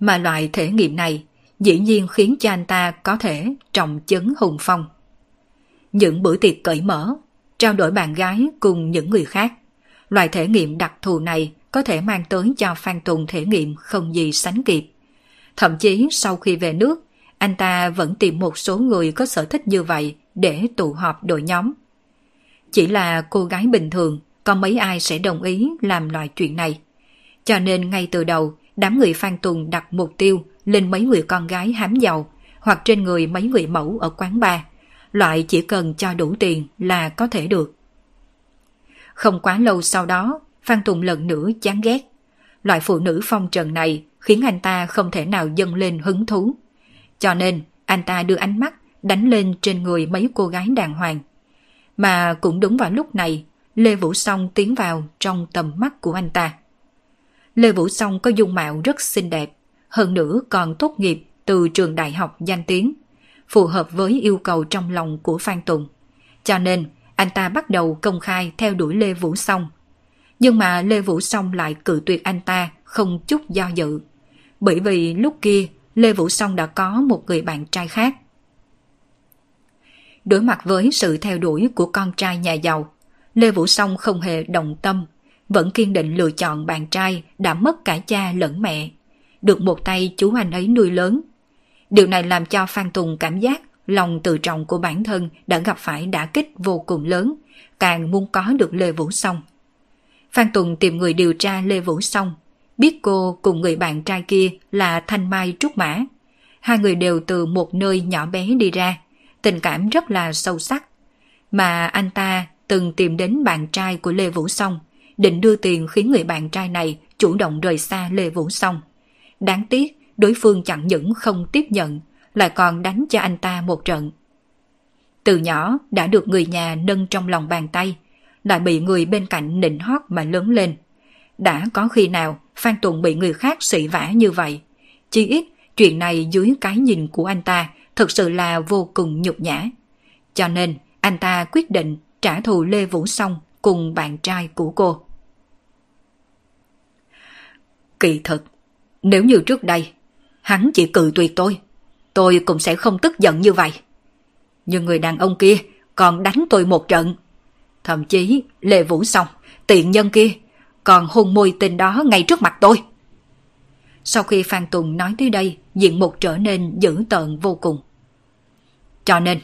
Mà loại thể nghiệm này dĩ nhiên khiến cho anh ta có thể trọng chấn hùng phong. Những bữa tiệc cởi mở, trao đổi bạn gái cùng những người khác, loại thể nghiệm đặc thù này có thể mang tới cho Phan Tùng thể nghiệm không gì sánh kịp. Thậm chí sau khi về nước, anh ta vẫn tìm một số người có sở thích như vậy để tụ họp đội nhóm. Chỉ là cô gái bình thường, có mấy ai sẽ đồng ý làm loại chuyện này. Cho nên ngay từ đầu, đám người Phan Tùng đặt mục tiêu lên mấy người con gái hám giàu hoặc trên người mấy người mẫu ở quán bar, loại chỉ cần cho đủ tiền là có thể được. Không quá lâu sau đó, Phan Tùng lần nữa chán ghét. Loại phụ nữ phong trần này khiến anh ta không thể nào dâng lên hứng thú. Cho nên, anh ta đưa ánh mắt đánh lên trên người mấy cô gái đàng hoàng. Mà cũng đúng vào lúc này, Lê Vũ Song tiến vào trong tầm mắt của anh ta. Lê Vũ Song có dung mạo rất xinh đẹp, hơn nữa còn tốt nghiệp từ trường đại học danh tiếng, phù hợp với yêu cầu trong lòng của Phan Tùng. Cho nên, anh ta bắt đầu công khai theo đuổi Lê Vũ Song. Nhưng mà Lê Vũ Song lại cự tuyệt anh ta không chút do dự. Bởi vì lúc kia, Lê Vũ Song đã có một người bạn trai khác. Đối mặt với sự theo đuổi của con trai nhà giàu, Lê Vũ Song không hề động tâm, vẫn kiên định lựa chọn bạn trai đã mất cả cha lẫn mẹ, được một tay chú anh ấy nuôi lớn. Điều này làm cho Phan Tùng cảm giác lòng tự trọng của bản thân đã gặp phải đả kích vô cùng lớn, càng muốn có được Lê Vũ Song. Phan Tùng tìm người điều tra Lê Vũ Song, biết cô cùng người bạn trai kia là thanh mai trúc mã. Hai người đều từ một nơi nhỏ bé đi ra, tình cảm rất là sâu sắc. Mà anh ta từng tìm đến bạn trai của Lê Vũ Song, định đưa tiền khiến người bạn trai này chủ động rời xa Lê Vũ Song. Đáng tiếc, đối phương chẳng những không tiếp nhận, lại còn đánh cho anh ta một trận. Từ nhỏ đã được người nhà nâng trong lòng bàn tay, lại bị người bên cạnh nịnh hót mà lớn lên. Đã có khi nào Phan Tùng bị người khác xỉ vả như vậy, chỉ ít chuyện này dưới cái nhìn của anh ta thực sự là vô cùng nhục nhã. Cho nên, anh ta quyết định trả thù Lê Vũ Song cùng bạn trai của cô. Kỳ thực, nếu như trước đây, hắn chỉ cự tuyệt tôi, tôi cũng sẽ không tức giận như vậy. Nhưng người đàn ông kia còn đánh tôi một trận. Thậm chí Lê Vũ Song, tiện nhân kia, còn hôn môi tên đó ngay trước mặt tôi. Sau khi Phan Tùng nói tới đây, diện mục trở nên dữ tợn vô cùng. Cho nên,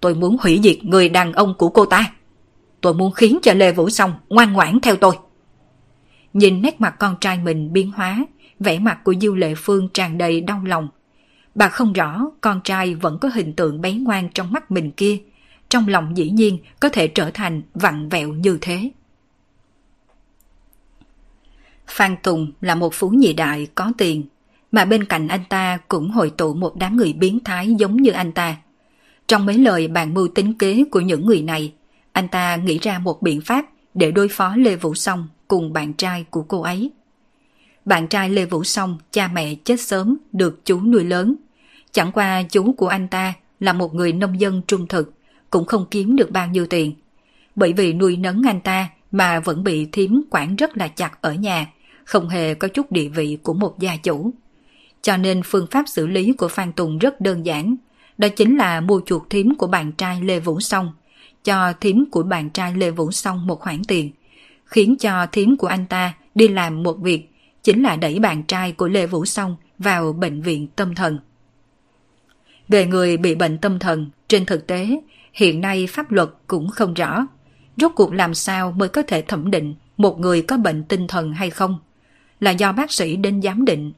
tôi muốn hủy diệt người đàn ông của cô ta. Tôi muốn khiến cho Lê Vũ Song ngoan ngoãn theo tôi. Nhìn nét mặt con trai mình biến hóa, vẻ mặt của Diêu Lệ Phương tràn đầy đau lòng. Bà không rõ con trai vẫn có hình tượng bé ngoan trong mắt mình kia, trong lòng dĩ nhiên có thể trở thành vặn vẹo như thế. Phan Tùng là một phú nhị đại có tiền, mà bên cạnh anh ta cũng hội tụ một đám người biến thái giống như anh ta. Trong mấy lời bàn mưu tính kế của những người này, anh ta nghĩ ra một biện pháp để đối phó Lê Vũ Song cùng bạn trai của cô ấy. Bạn trai Lê Vũ Song, cha mẹ chết sớm, được chú nuôi lớn. Chẳng qua chú của anh ta là một người nông dân trung thực, cũng không kiếm được bao nhiêu tiền. Bởi vì nuôi nấng anh ta mà vẫn bị thím quản rất là chặt ở nhà, không hề có chút địa vị của một gia chủ. Cho nên phương pháp xử lý của Phan Tùng rất đơn giản, đó chính là mua chuộc thím của bạn trai Lê Vũ Song, cho thím của bạn trai Lê Vũ Song một khoản tiền, khiến cho thím của anh ta đi làm một việc, chính là đẩy bạn trai của Lê Vũ Song vào bệnh viện tâm thần. Về người bị bệnh tâm thần, trên thực tế, hiện nay pháp luật cũng không rõ. Rốt cuộc làm sao mới có thể thẩm định một người có bệnh tinh thần hay không? Là do bác sĩ đến giám định.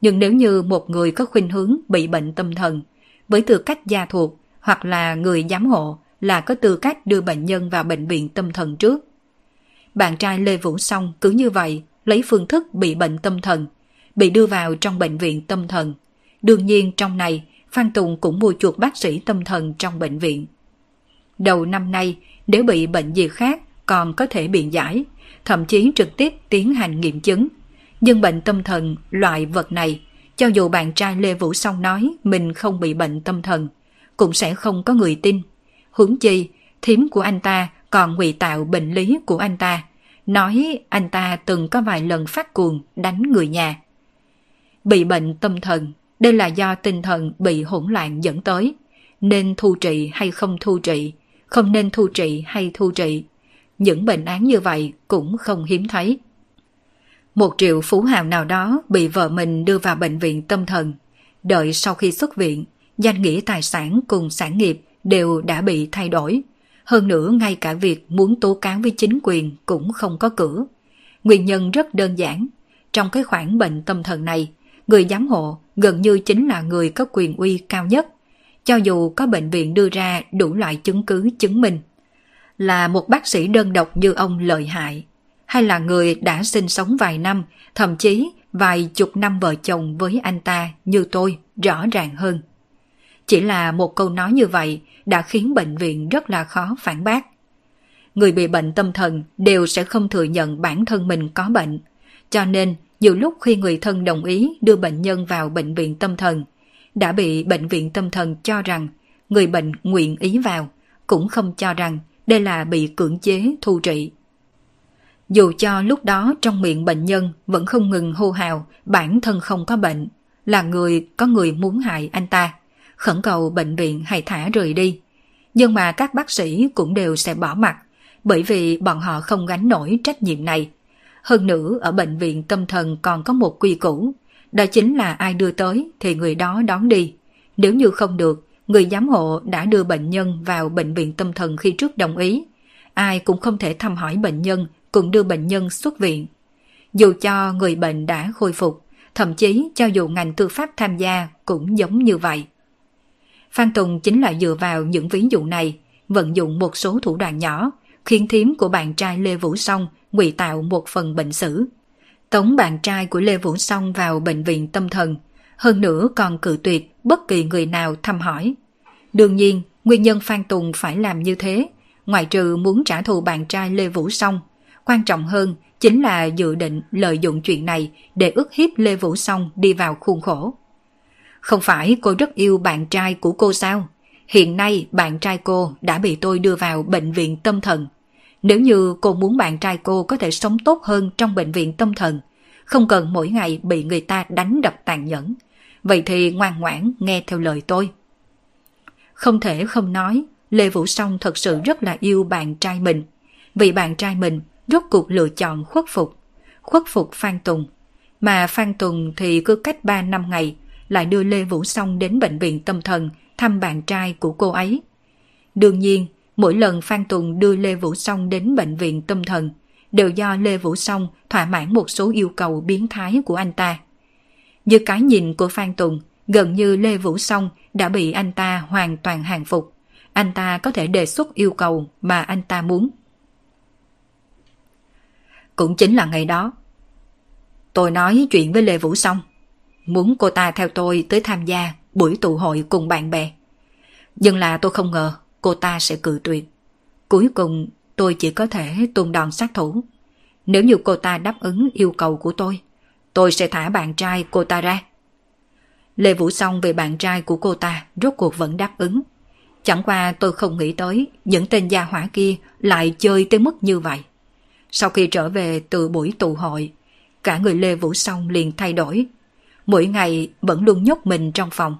Nhưng nếu như một người có khuynh hướng bị bệnh tâm thần, với tư cách gia thuộc hoặc là người giám hộ là có tư cách đưa bệnh nhân vào bệnh viện tâm thần trước. Bạn trai Lê Vũ Song cứ như vậy lấy phương thức bị bệnh tâm thần, bị đưa vào trong bệnh viện tâm thần. Đương nhiên trong này, Phan Tùng cũng mua chuộc bác sĩ tâm thần trong bệnh viện. Đầu năm nay, nếu bị bệnh gì khác còn có thể biện giải, thậm chí trực tiếp tiến hành nghiệm chứng. Nhưng bệnh tâm thần, loại vật này, cho dù bạn trai Lê Vũ Song nói mình không bị bệnh tâm thần, cũng sẽ không có người tin. Huống chi, thím của anh ta còn ngụy tạo bệnh lý của anh ta, nói anh ta từng có vài lần phát cuồng đánh người nhà. Bị bệnh tâm thần, đây là do tinh thần bị hỗn loạn dẫn tới, nên thu trị hay không thu trị, không nên thu trị hay thu trị. Những bệnh án như vậy cũng không hiếm thấy. Một triệu phú hào nào đó bị vợ mình đưa vào bệnh viện tâm thần. Đợi sau khi xuất viện, danh nghĩa tài sản cùng sản nghiệp đều đã bị thay đổi. Hơn nữa ngay cả việc muốn tố cáo với chính quyền cũng không có cửa. Nguyên nhân rất đơn giản. Trong cái khoản bệnh tâm thần này, người giám hộ gần như chính là người có quyền uy cao nhất. Cho dù có bệnh viện đưa ra đủ loại chứng cứ chứng minh là một bác sĩ đơn độc như ông lợi hại, hay là người đã sinh sống vài năm, thậm chí vài chục năm vợ chồng với anh ta như tôi rõ ràng hơn. Chỉ là một câu nói như vậy đã khiến bệnh viện rất là khó phản bác. Người bị bệnh tâm thần đều sẽ không thừa nhận bản thân mình có bệnh, cho nên nhiều lúc khi người thân đồng ý đưa bệnh nhân vào bệnh viện tâm thần, đã bị bệnh viện tâm thần cho rằng người bệnh nguyện ý vào, cũng không cho rằng đây là bị cưỡng chế thu trị. Dù cho lúc đó trong miệng bệnh nhân vẫn không ngừng hô hào bản thân không có bệnh, là người có người muốn hại anh ta, khẩn cầu bệnh viện hãy thả rời đi. Nhưng mà các bác sĩ cũng đều sẽ bỏ mặc, bởi vì bọn họ không gánh nổi trách nhiệm này. Hơn nữa ở bệnh viện tâm thần còn có một quy củ, đó chính là ai đưa tới thì người đó đón đi. Nếu như không được, người giám hộ đã đưa bệnh nhân vào bệnh viện tâm thần khi trước đồng ý, ai cũng không thể thăm hỏi bệnh nhân cùng đưa bệnh nhân xuất viện. Dù cho người bệnh đã khôi phục, thậm chí cho dù ngành tư pháp tham gia cũng giống như vậy. Phan Tùng chính là dựa vào những ví dụ này, vận dụng một số thủ đoạn nhỏ, khiến thím của bạn trai Lê Vũ Song ngụy tạo một phần bệnh sử, tống bạn trai của Lê Vũ Song vào bệnh viện tâm thần, hơn nữa còn cự tuyệt bất kỳ người nào thăm hỏi. Đương nhiên, nguyên nhân Phan Tùng phải làm như thế, ngoại trừ muốn trả thù bạn trai Lê Vũ Song, quan trọng hơn chính là dự định lợi dụng chuyện này để ức hiếp Lê Vũ Song đi vào khuôn khổ. Không phải cô rất yêu bạn trai của cô sao? Hiện nay bạn trai cô đã bị tôi đưa vào bệnh viện tâm thần. Nếu như cô muốn bạn trai cô có thể sống tốt hơn trong bệnh viện tâm thần, không cần mỗi ngày bị người ta đánh đập tàn nhẫn, vậy thì ngoan ngoãn nghe theo lời tôi. Không thể không nói, Lê Vũ Song thật sự rất là yêu bạn trai mình. Vì bạn trai mình rốt cuộc lựa chọn khuất phục, khuất phục Phan Tùng. Mà Phan Tùng thì cứ cách ba năm ngày lại đưa Lê Vũ Song đến bệnh viện tâm thần thăm bạn trai của cô ấy. Đương nhiên, mỗi lần Phan Tùng đưa Lê Vũ Song đến bệnh viện tâm thần đều do Lê Vũ Song thỏa mãn một số yêu cầu biến thái của anh ta. Dưới cái nhìn của Phan Tùng, gần như Lê Vũ Song đã bị anh ta hoàn toàn hàng phục. Anh ta có thể đề xuất yêu cầu mà anh ta muốn. Cũng chính là ngày đó, tôi nói chuyện với Lê Vũ Song, muốn cô ta theo tôi tới tham gia buổi tụ hội cùng bạn bè. Nhưng là tôi không ngờ cô ta sẽ cự tuyệt. Cuối cùng tôi chỉ có thể tung đòn sát thủ. Nếu như cô ta đáp ứng yêu cầu của tôi, tôi sẽ thả bạn trai cô ta ra. Lê Vũ Song về bạn trai của cô ta rốt cuộc vẫn đáp ứng. Chẳng qua tôi không nghĩ tới những tên gia hỏa kia lại chơi tới mức như vậy. Sau khi trở về từ buổi tụ hội, cả người Lê Vũ Song liền thay đổi. Mỗi ngày vẫn luôn nhốt mình trong phòng,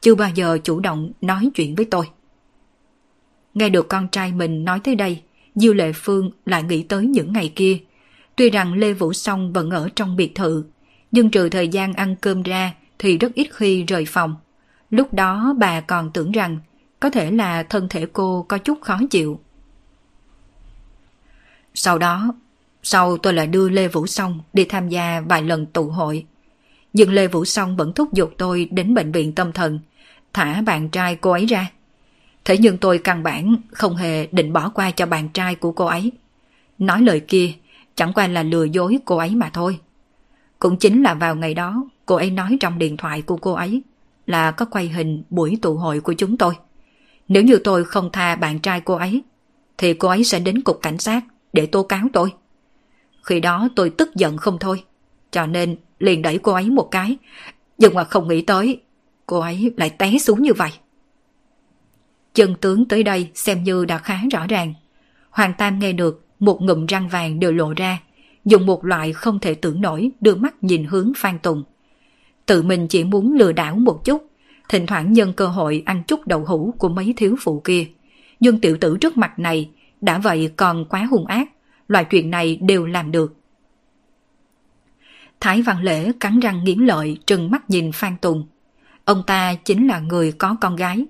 chưa bao giờ chủ động nói chuyện với tôi. Nghe được con trai mình nói tới đây, Diêu Lệ Phương lại nghĩ tới những ngày kia. Tuy rằng Lê Vũ Song vẫn ở trong biệt thự, nhưng trừ thời gian ăn cơm ra thì rất ít khi rời phòng. Lúc đó bà còn tưởng rằng có thể là thân thể cô có chút khó chịu. Sau đó, sau tôi lại đưa Lê Vũ Song đi tham gia vài lần tụ hội. Nhưng Lê Vũ Song vẫn thúc giục tôi đến bệnh viện tâm thần, thả bạn trai cô ấy ra. Thế nhưng tôi căn bản không hề định bỏ qua cho bạn trai của cô ấy. Nói lời kia chẳng qua là lừa dối cô ấy mà thôi. Cũng chính là vào ngày đó, cô ấy nói trong điện thoại của cô ấy là có quay hình buổi tụ hội của chúng tôi. Nếu như tôi không tha bạn trai cô ấy, thì cô ấy sẽ đến cục cảnh sát để tố cáo tôi. Khi đó tôi tức giận không thôi, cho nên liền đẩy cô ấy một cái, nhưng mà không nghĩ tới cô ấy lại té xuống như vậy. Chân tướng tới đây xem như đã khá rõ ràng. Hoàng Tam nghe được, một ngụm răng vàng đều lộ ra, dùng một loại không thể tưởng nổi đưa mắt nhìn hướng Phan Tùng. Tự mình chỉ muốn lừa đảo một chút, thỉnh thoảng nhân cơ hội ăn chút đậu hũ của mấy thiếu phụ kia. Nhưng tiểu tử trước mặt này đã vậy còn quá hung ác, loại chuyện này đều làm được. Thái Văn Lễ cắn răng nghiến lợi trừng mắt nhìn Phan Tùng. Ông ta chính là người có con gái.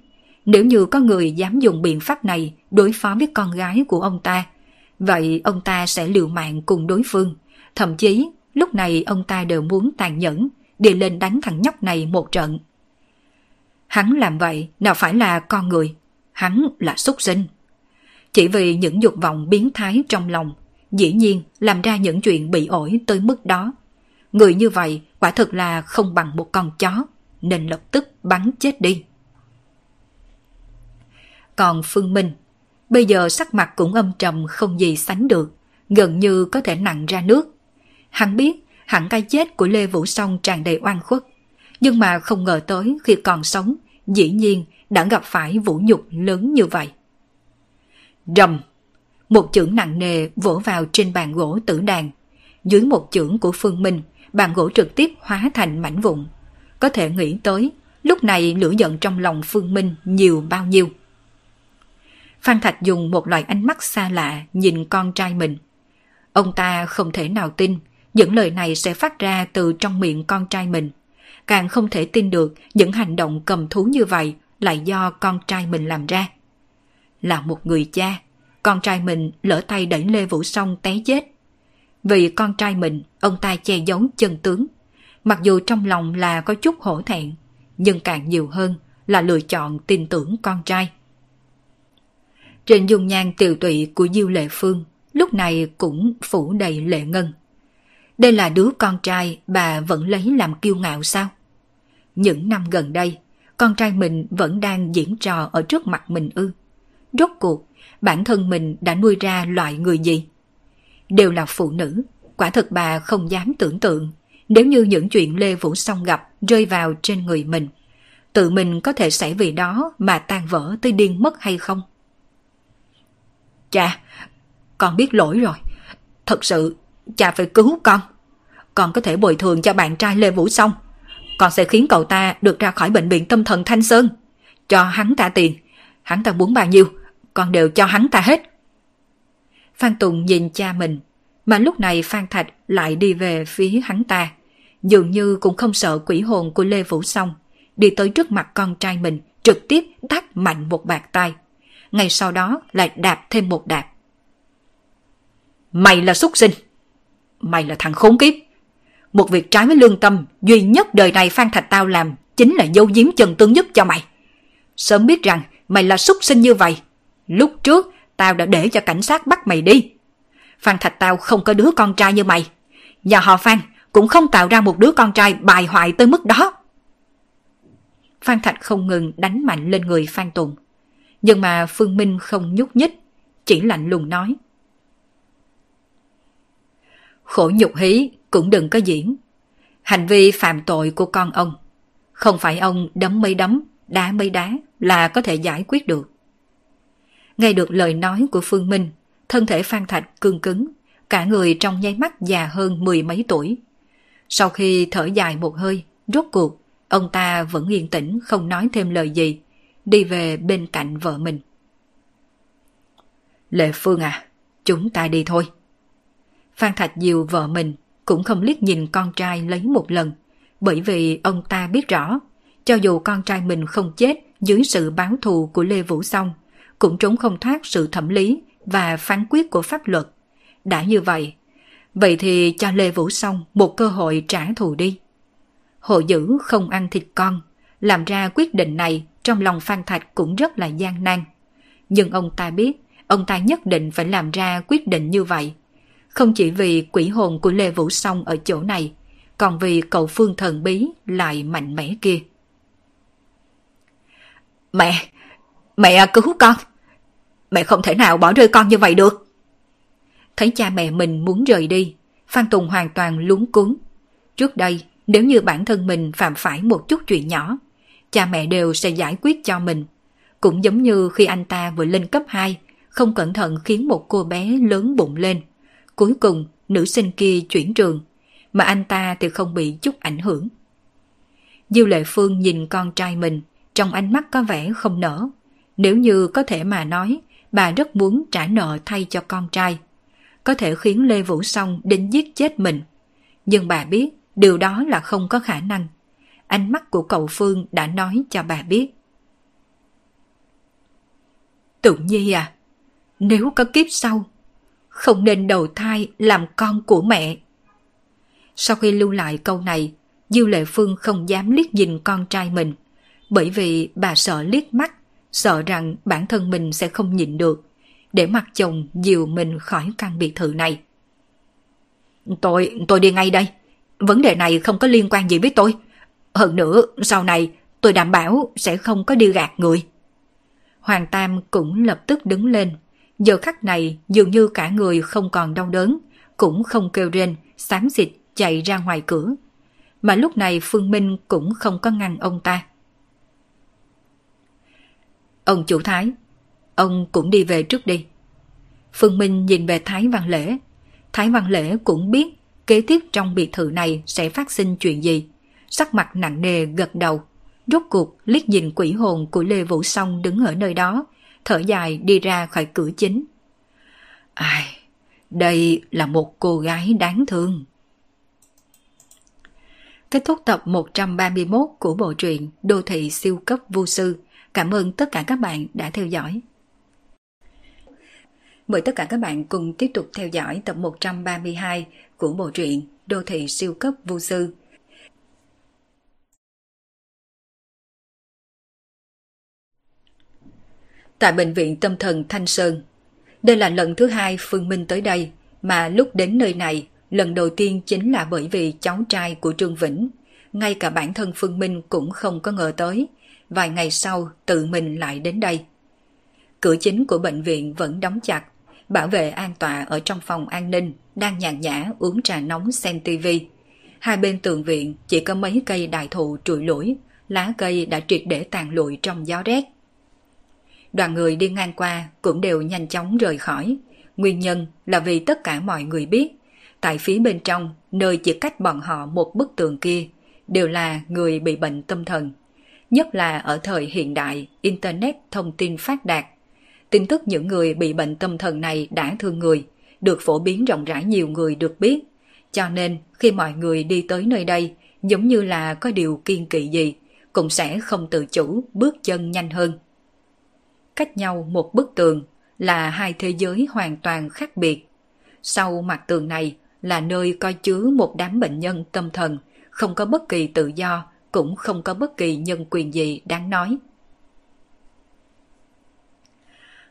Nếu như có người dám dùng biện pháp này đối phó với con gái của ông ta, vậy ông ta sẽ liều mạng cùng đối phương. Thậm chí lúc này ông ta đều muốn tàn nhẫn đi lên đánh thằng nhóc này một trận. Hắn làm vậy nào phải là con người, hắn là súc sinh. Chỉ vì những dục vọng biến thái trong lòng, dĩ nhiên làm ra những chuyện bị ổi tới mức đó. Người như vậy quả thực là không bằng một con chó, nên lập tức bắn chết đi. Còn Phương Minh, bây giờ sắc mặt cũng âm trầm không gì sánh được, gần như có thể nặng ra nước. Hắn biết hẳn cái chết của Lê Vũ Song tràn đầy oan khuất, nhưng mà không ngờ tới khi còn sống, dĩ nhiên đã gặp phải vũ nhục lớn như vậy. Rầm! Một chưởng nặng nề vỗ vào trên bàn gỗ tử đàn. Dưới một chưởng của Phương Minh, bàn gỗ trực tiếp hóa thành mảnh vụn. Có thể nghĩ tới, lúc này lửa giận trong lòng Phương Minh nhiều bao nhiêu. Phan Thạch dùng một loại ánh mắt xa lạ nhìn con trai mình. Ông ta không thể nào tin những lời này sẽ phát ra từ trong miệng con trai mình. Càng không thể tin được những hành động cầm thú như vậy lại do con trai mình làm ra. Là một người cha, con trai mình lỡ tay đẩy Lê Vũ Song té chết. Vì con trai mình, ông ta che giấu chân tướng. Mặc dù trong lòng là có chút hổ thẹn, nhưng càng nhiều hơn là lựa chọn tin tưởng con trai. Trên dung nhan tiều tụy của Diêu Lệ Phương lúc này cũng phủ đầy lệ ngân. Đây là đứa con trai bà vẫn lấy làm kiêu ngạo sao? Những năm gần đây, con trai mình vẫn đang diễn trò ở trước mặt mình ư? Rốt cuộc, bản thân mình đã nuôi ra loại người gì? Đều là phụ nữ, quả thật bà không dám tưởng tượng. Nếu như những chuyện Lê Vũ Song gặp rơi vào trên người mình, tự mình có thể sẽ vì đó mà tan vỡ tới điên mất hay không? Cha, con biết lỗi rồi. Thật sự, cha phải cứu con. Con có thể bồi thường cho bạn trai Lê Vũ Song. Con sẽ khiến cậu ta được ra khỏi bệnh viện tâm thần Thanh Sơn. Cho hắn ta tiền. Hắn ta muốn bao nhiêu, con đều cho hắn ta hết. Phan Tùng nhìn cha mình, mà lúc này Phan Thạch lại đi về phía hắn ta. Dường như cũng không sợ quỷ hồn của Lê Vũ Song, đi tới trước mặt con trai mình, trực tiếp tát mạnh một bạt tai. Ngay sau đó lại đạp thêm một đạp. Mày là súc sinh. Mày là thằng khốn kiếp. Một việc trái với lương tâm duy nhất đời này Phan Thạch tao làm chính là giấu giếm chân tướng giúp cho mày. Sớm biết rằng mày là súc sinh như vậy, lúc trước tao đã để cho cảnh sát bắt mày đi. Phan Thạch tao không có đứa con trai như mày. Nhà họ Phan cũng không tạo ra một đứa con trai bại hoại tới mức đó. Phan Thạch không ngừng đánh mạnh lên người Phan Tùng. Nhưng mà Phương Minh không nhúc nhích, chỉ lạnh lùng nói. Khổ nhục hí cũng đừng có diễn. Hành vi phạm tội của con ông, không phải ông đấm mấy đấm, đá mấy đá là có thể giải quyết được. Nghe được lời nói của Phương Minh, thân thể Phan Thạch cương cứng, cả người trong nháy mắt già hơn mười mấy tuổi. Sau khi thở dài một hơi, rốt cuộc, ông ta vẫn yên tĩnh không nói thêm lời gì, đi về bên cạnh vợ mình. Lệ Phương à, chúng ta đi thôi. Phan Thạch dìu vợ mình, cũng không liếc nhìn con trai lấy một lần, bởi vì ông ta biết rõ, cho dù con trai mình không chết dưới sự báo thù của Lê Vũ Song, cũng trốn không thoát sự thẩm lý và phán quyết của pháp luật. Đã như vậy, vậy thì cho Lê Vũ Song một cơ hội trả thù đi. Hộ dữ không ăn thịt con, làm ra quyết định này trong lòng Phan Thạch cũng rất là gian nan. Nhưng ông ta biết, ông ta nhất định phải làm ra quyết định như vậy. Không chỉ vì quỷ hồn của Lê Vũ Song ở chỗ này, còn vì cậu Phương thần bí lại mạnh mẽ kia. Mẹ! Mẹ cứu con! Mẹ không thể nào bỏ rơi con như vậy được! Thấy cha mẹ mình muốn rời đi, Phan Tùng hoàn toàn luống cuống. Trước đây, nếu như bản thân mình phạm phải một chút chuyện nhỏ, cha mẹ đều sẽ giải quyết cho mình. Cũng giống như khi anh ta vừa lên cấp hai, không cẩn thận khiến một cô bé lớn bụng lên. Cuối cùng, nữ sinh kia chuyển trường, mà anh ta thì không bị chút ảnh hưởng. Diêu Lệ Phương nhìn con trai mình, trong ánh mắt có vẻ không nỡ. Nếu như có thể mà nói, bà rất muốn trả nợ thay cho con trai, có thể khiến Lê Vũ Song đến giết chết mình. Nhưng bà biết điều đó là không có khả năng. Ánh mắt của cậu Phương đã nói cho bà biết. Tự Nhi à, nếu có kiếp sau, không nên đầu thai làm con của mẹ. Sau khi lưu lại câu này, Diêu Lệ Phương không dám liếc nhìn con trai mình, bởi vì bà sợ liếc mắt, sợ rằng bản thân mình sẽ không nhịn được, để mặc chồng dìu mình khỏi căn biệt thự này. Tôi, tôi đi ngay đây. Vấn đề này không có liên quan gì với tôi. Hơn nữa, sau này tôi đảm bảo sẽ không có đi gạt người. Hoàng Tam cũng lập tức đứng lên. Giờ khắc này dường như cả người không còn đau đớn, cũng không kêu rên, xám xịt chạy ra ngoài cửa. Mà lúc này Phương Minh cũng không có ngăn ông ta. Ông chủ Thái, ông cũng đi về trước đi. Phương Minh nhìn về Thái Văn Lễ. Thái Văn Lễ cũng biết kế tiếp trong biệt thự này sẽ phát sinh chuyện gì. Sắc mặt nặng nề gật đầu, rốt cuộc liếc nhìn quỷ hồn của Lê Vũ Song đứng ở nơi đó, thở dài đi ra khỏi cửa chính. Ai, đây là một cô gái đáng thương. Kết thúc tập một trăm ba mươi mốt của bộ truyện Đô Thị Siêu Cấp Vô Sư. Cảm ơn tất cả các bạn đã theo dõi. Mời tất cả các bạn cùng tiếp tục theo dõi tập một trăm ba mươi hai của bộ truyện Đô Thị Siêu Cấp Vô Sư. Tại Bệnh viện Tâm Thần Thanh Sơn, đây là lần thứ hai Phương Minh tới đây, mà lúc đến nơi này, lần đầu tiên chính là bởi vì cháu trai của Trương Vĩnh. Ngay cả bản thân Phương Minh cũng không có ngờ tới, vài ngày sau tự mình lại đến đây. Cửa chính của bệnh viện vẫn đóng chặt, bảo vệ an tọa ở trong phòng an ninh, đang nhàn nhã uống trà nóng xem tivi. Hai bên tường viện chỉ có mấy cây đại thụ trụi lủi, lá cây đã triệt để tàn lụi trong gió rét. Đoàn người đi ngang qua cũng đều nhanh chóng rời khỏi. Nguyên nhân là vì tất cả mọi người biết, tại phía bên trong, nơi chỉ cách bọn họ một bức tường kia, đều là người bị bệnh tâm thần. Nhất là ở thời hiện đại, Internet thông tin phát đạt. Tin tức những người bị bệnh tâm thần này đã thương người, được phổ biến rộng rãi, nhiều người được biết. Cho nên, khi mọi người đi tới nơi đây, giống như là có điều kiêng kỵ gì, cũng sẽ không tự chủ bước chân nhanh hơn. Cách nhau một bức tường là hai thế giới hoàn toàn khác biệt. Sau mặt tường này là nơi coi chứa một đám bệnh nhân tâm thần, không có bất kỳ tự do, cũng không có bất kỳ nhân quyền gì đáng nói.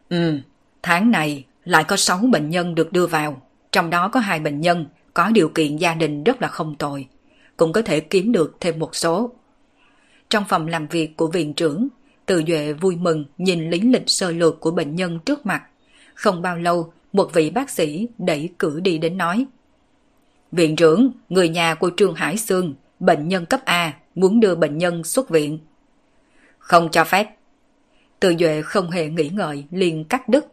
Ừ, tháng này lại có sáu bệnh nhân được đưa vào, trong đó có hai bệnh nhân có điều kiện gia đình rất là không tồi, cũng có thể kiếm được thêm một số. Trong phòng làm việc của viện trưởng, Từ Duệ vui mừng nhìn lý lịch sơ lược của bệnh nhân trước mặt. Không bao lâu, một vị bác sĩ đẩy cửa đi đến nói: "Viện trưởng, người nhà của Trương Hải Sương, bệnh nhân cấp A, muốn đưa bệnh nhân xuất viện." "Không cho phép." Từ Duệ không hề nghĩ ngợi liền cắt đứt.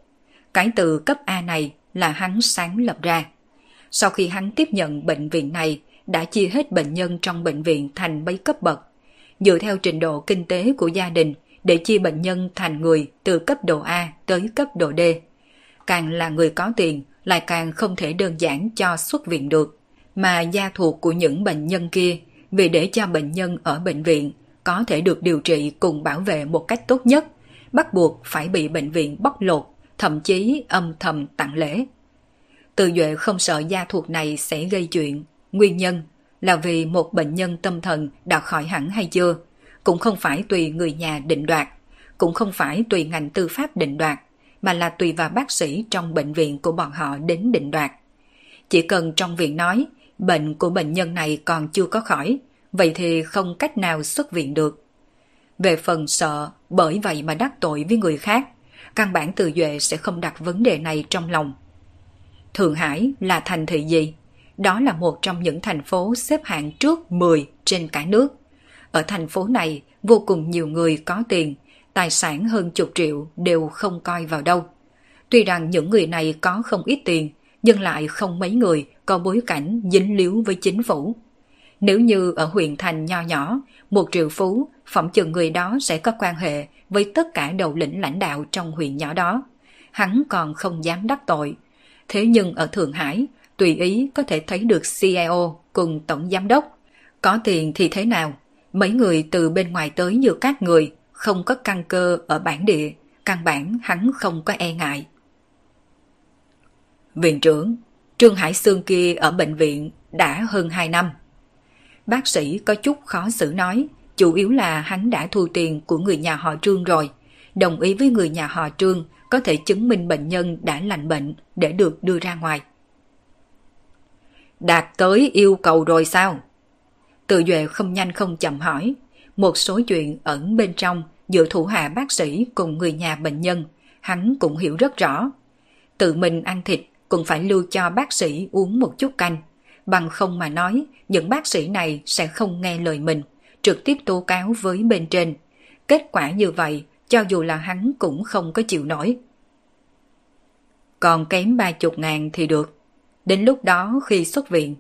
Cái từ cấp A này là hắn sáng lập ra. Sau khi hắn tiếp nhận bệnh viện này, đã chia hết bệnh nhân trong bệnh viện thành mấy cấp bậc, dựa theo trình độ kinh tế của gia đình để chia bệnh nhân thành người từ cấp độ A tới cấp độ D. Càng là người có tiền lại càng không thể đơn giản cho xuất viện được, mà gia thuộc của những bệnh nhân kia vì để cho bệnh nhân ở bệnh viện có thể được điều trị cùng bảo vệ một cách tốt nhất, bắt buộc phải bị bệnh viện bóc lột, thậm chí âm thầm tặng lễ. Từ Duệ không sợ gia thuộc này sẽ gây chuyện, nguyên nhân là vì một bệnh nhân tâm thần đã khỏi hẳn hay chưa, cũng không phải tùy người nhà định đoạt, cũng không phải tùy ngành tư pháp định đoạt, mà là tùy vào bác sĩ trong bệnh viện của bọn họ đến định đoạt. Chỉ cần trong viện nói, bệnh của bệnh nhân này còn chưa có khỏi, vậy thì không cách nào xuất viện được. Về phần sợ, bởi vậy mà đắc tội với người khác, căn bản Từ Duệ sẽ không đặt vấn đề này trong lòng. Thượng Hải là thành thị gì? Đó là một trong những thành phố xếp hạng trước mười trên cả nước. Ở thành phố này, vô cùng nhiều người có tiền, tài sản hơn chục triệu đều không coi vào đâu. Tuy rằng những người này có không ít tiền, nhưng lại không mấy người có bối cảnh dính líu với chính phủ. Nếu như ở huyện thành nho nhỏ, một triệu phú, phỏng chừng người đó sẽ có quan hệ với tất cả đầu lĩnh lãnh đạo trong huyện nhỏ đó. Hắn còn không dám đắc tội. Thế nhưng ở Thượng Hải, tùy ý có thể thấy được xê i ô cùng tổng giám đốc. Có tiền thì thế nào? Mấy người từ bên ngoài tới như các người, không có căn cơ ở bản địa, căn bản hắn không có e ngại. "Viện trưởng, Trương Hải Sương kia ở bệnh viện đã hơn hai năm." Bác sĩ có chút khó xử nói, chủ yếu là hắn đã thu tiền của người nhà họ Trương rồi, đồng ý với người nhà họ Trương có thể chứng minh bệnh nhân đã lành bệnh để được đưa ra ngoài. "Đạt tới yêu cầu rồi sao?" Từ Duệ không nhanh không chậm hỏi. Một số chuyện ẩn bên trong giữa thủ hạ bác sĩ cùng người nhà bệnh nhân, hắn cũng hiểu rất rõ. Tự mình ăn thịt cũng phải lưu cho bác sĩ uống một chút canh, bằng không mà nói, những bác sĩ này sẽ không nghe lời mình, trực tiếp tố cáo với bên trên. Kết quả như vậy, cho dù là hắn cũng không có chịu nổi. "Còn kém ba chục ngàn thì được. Đến lúc đó khi xuất viện,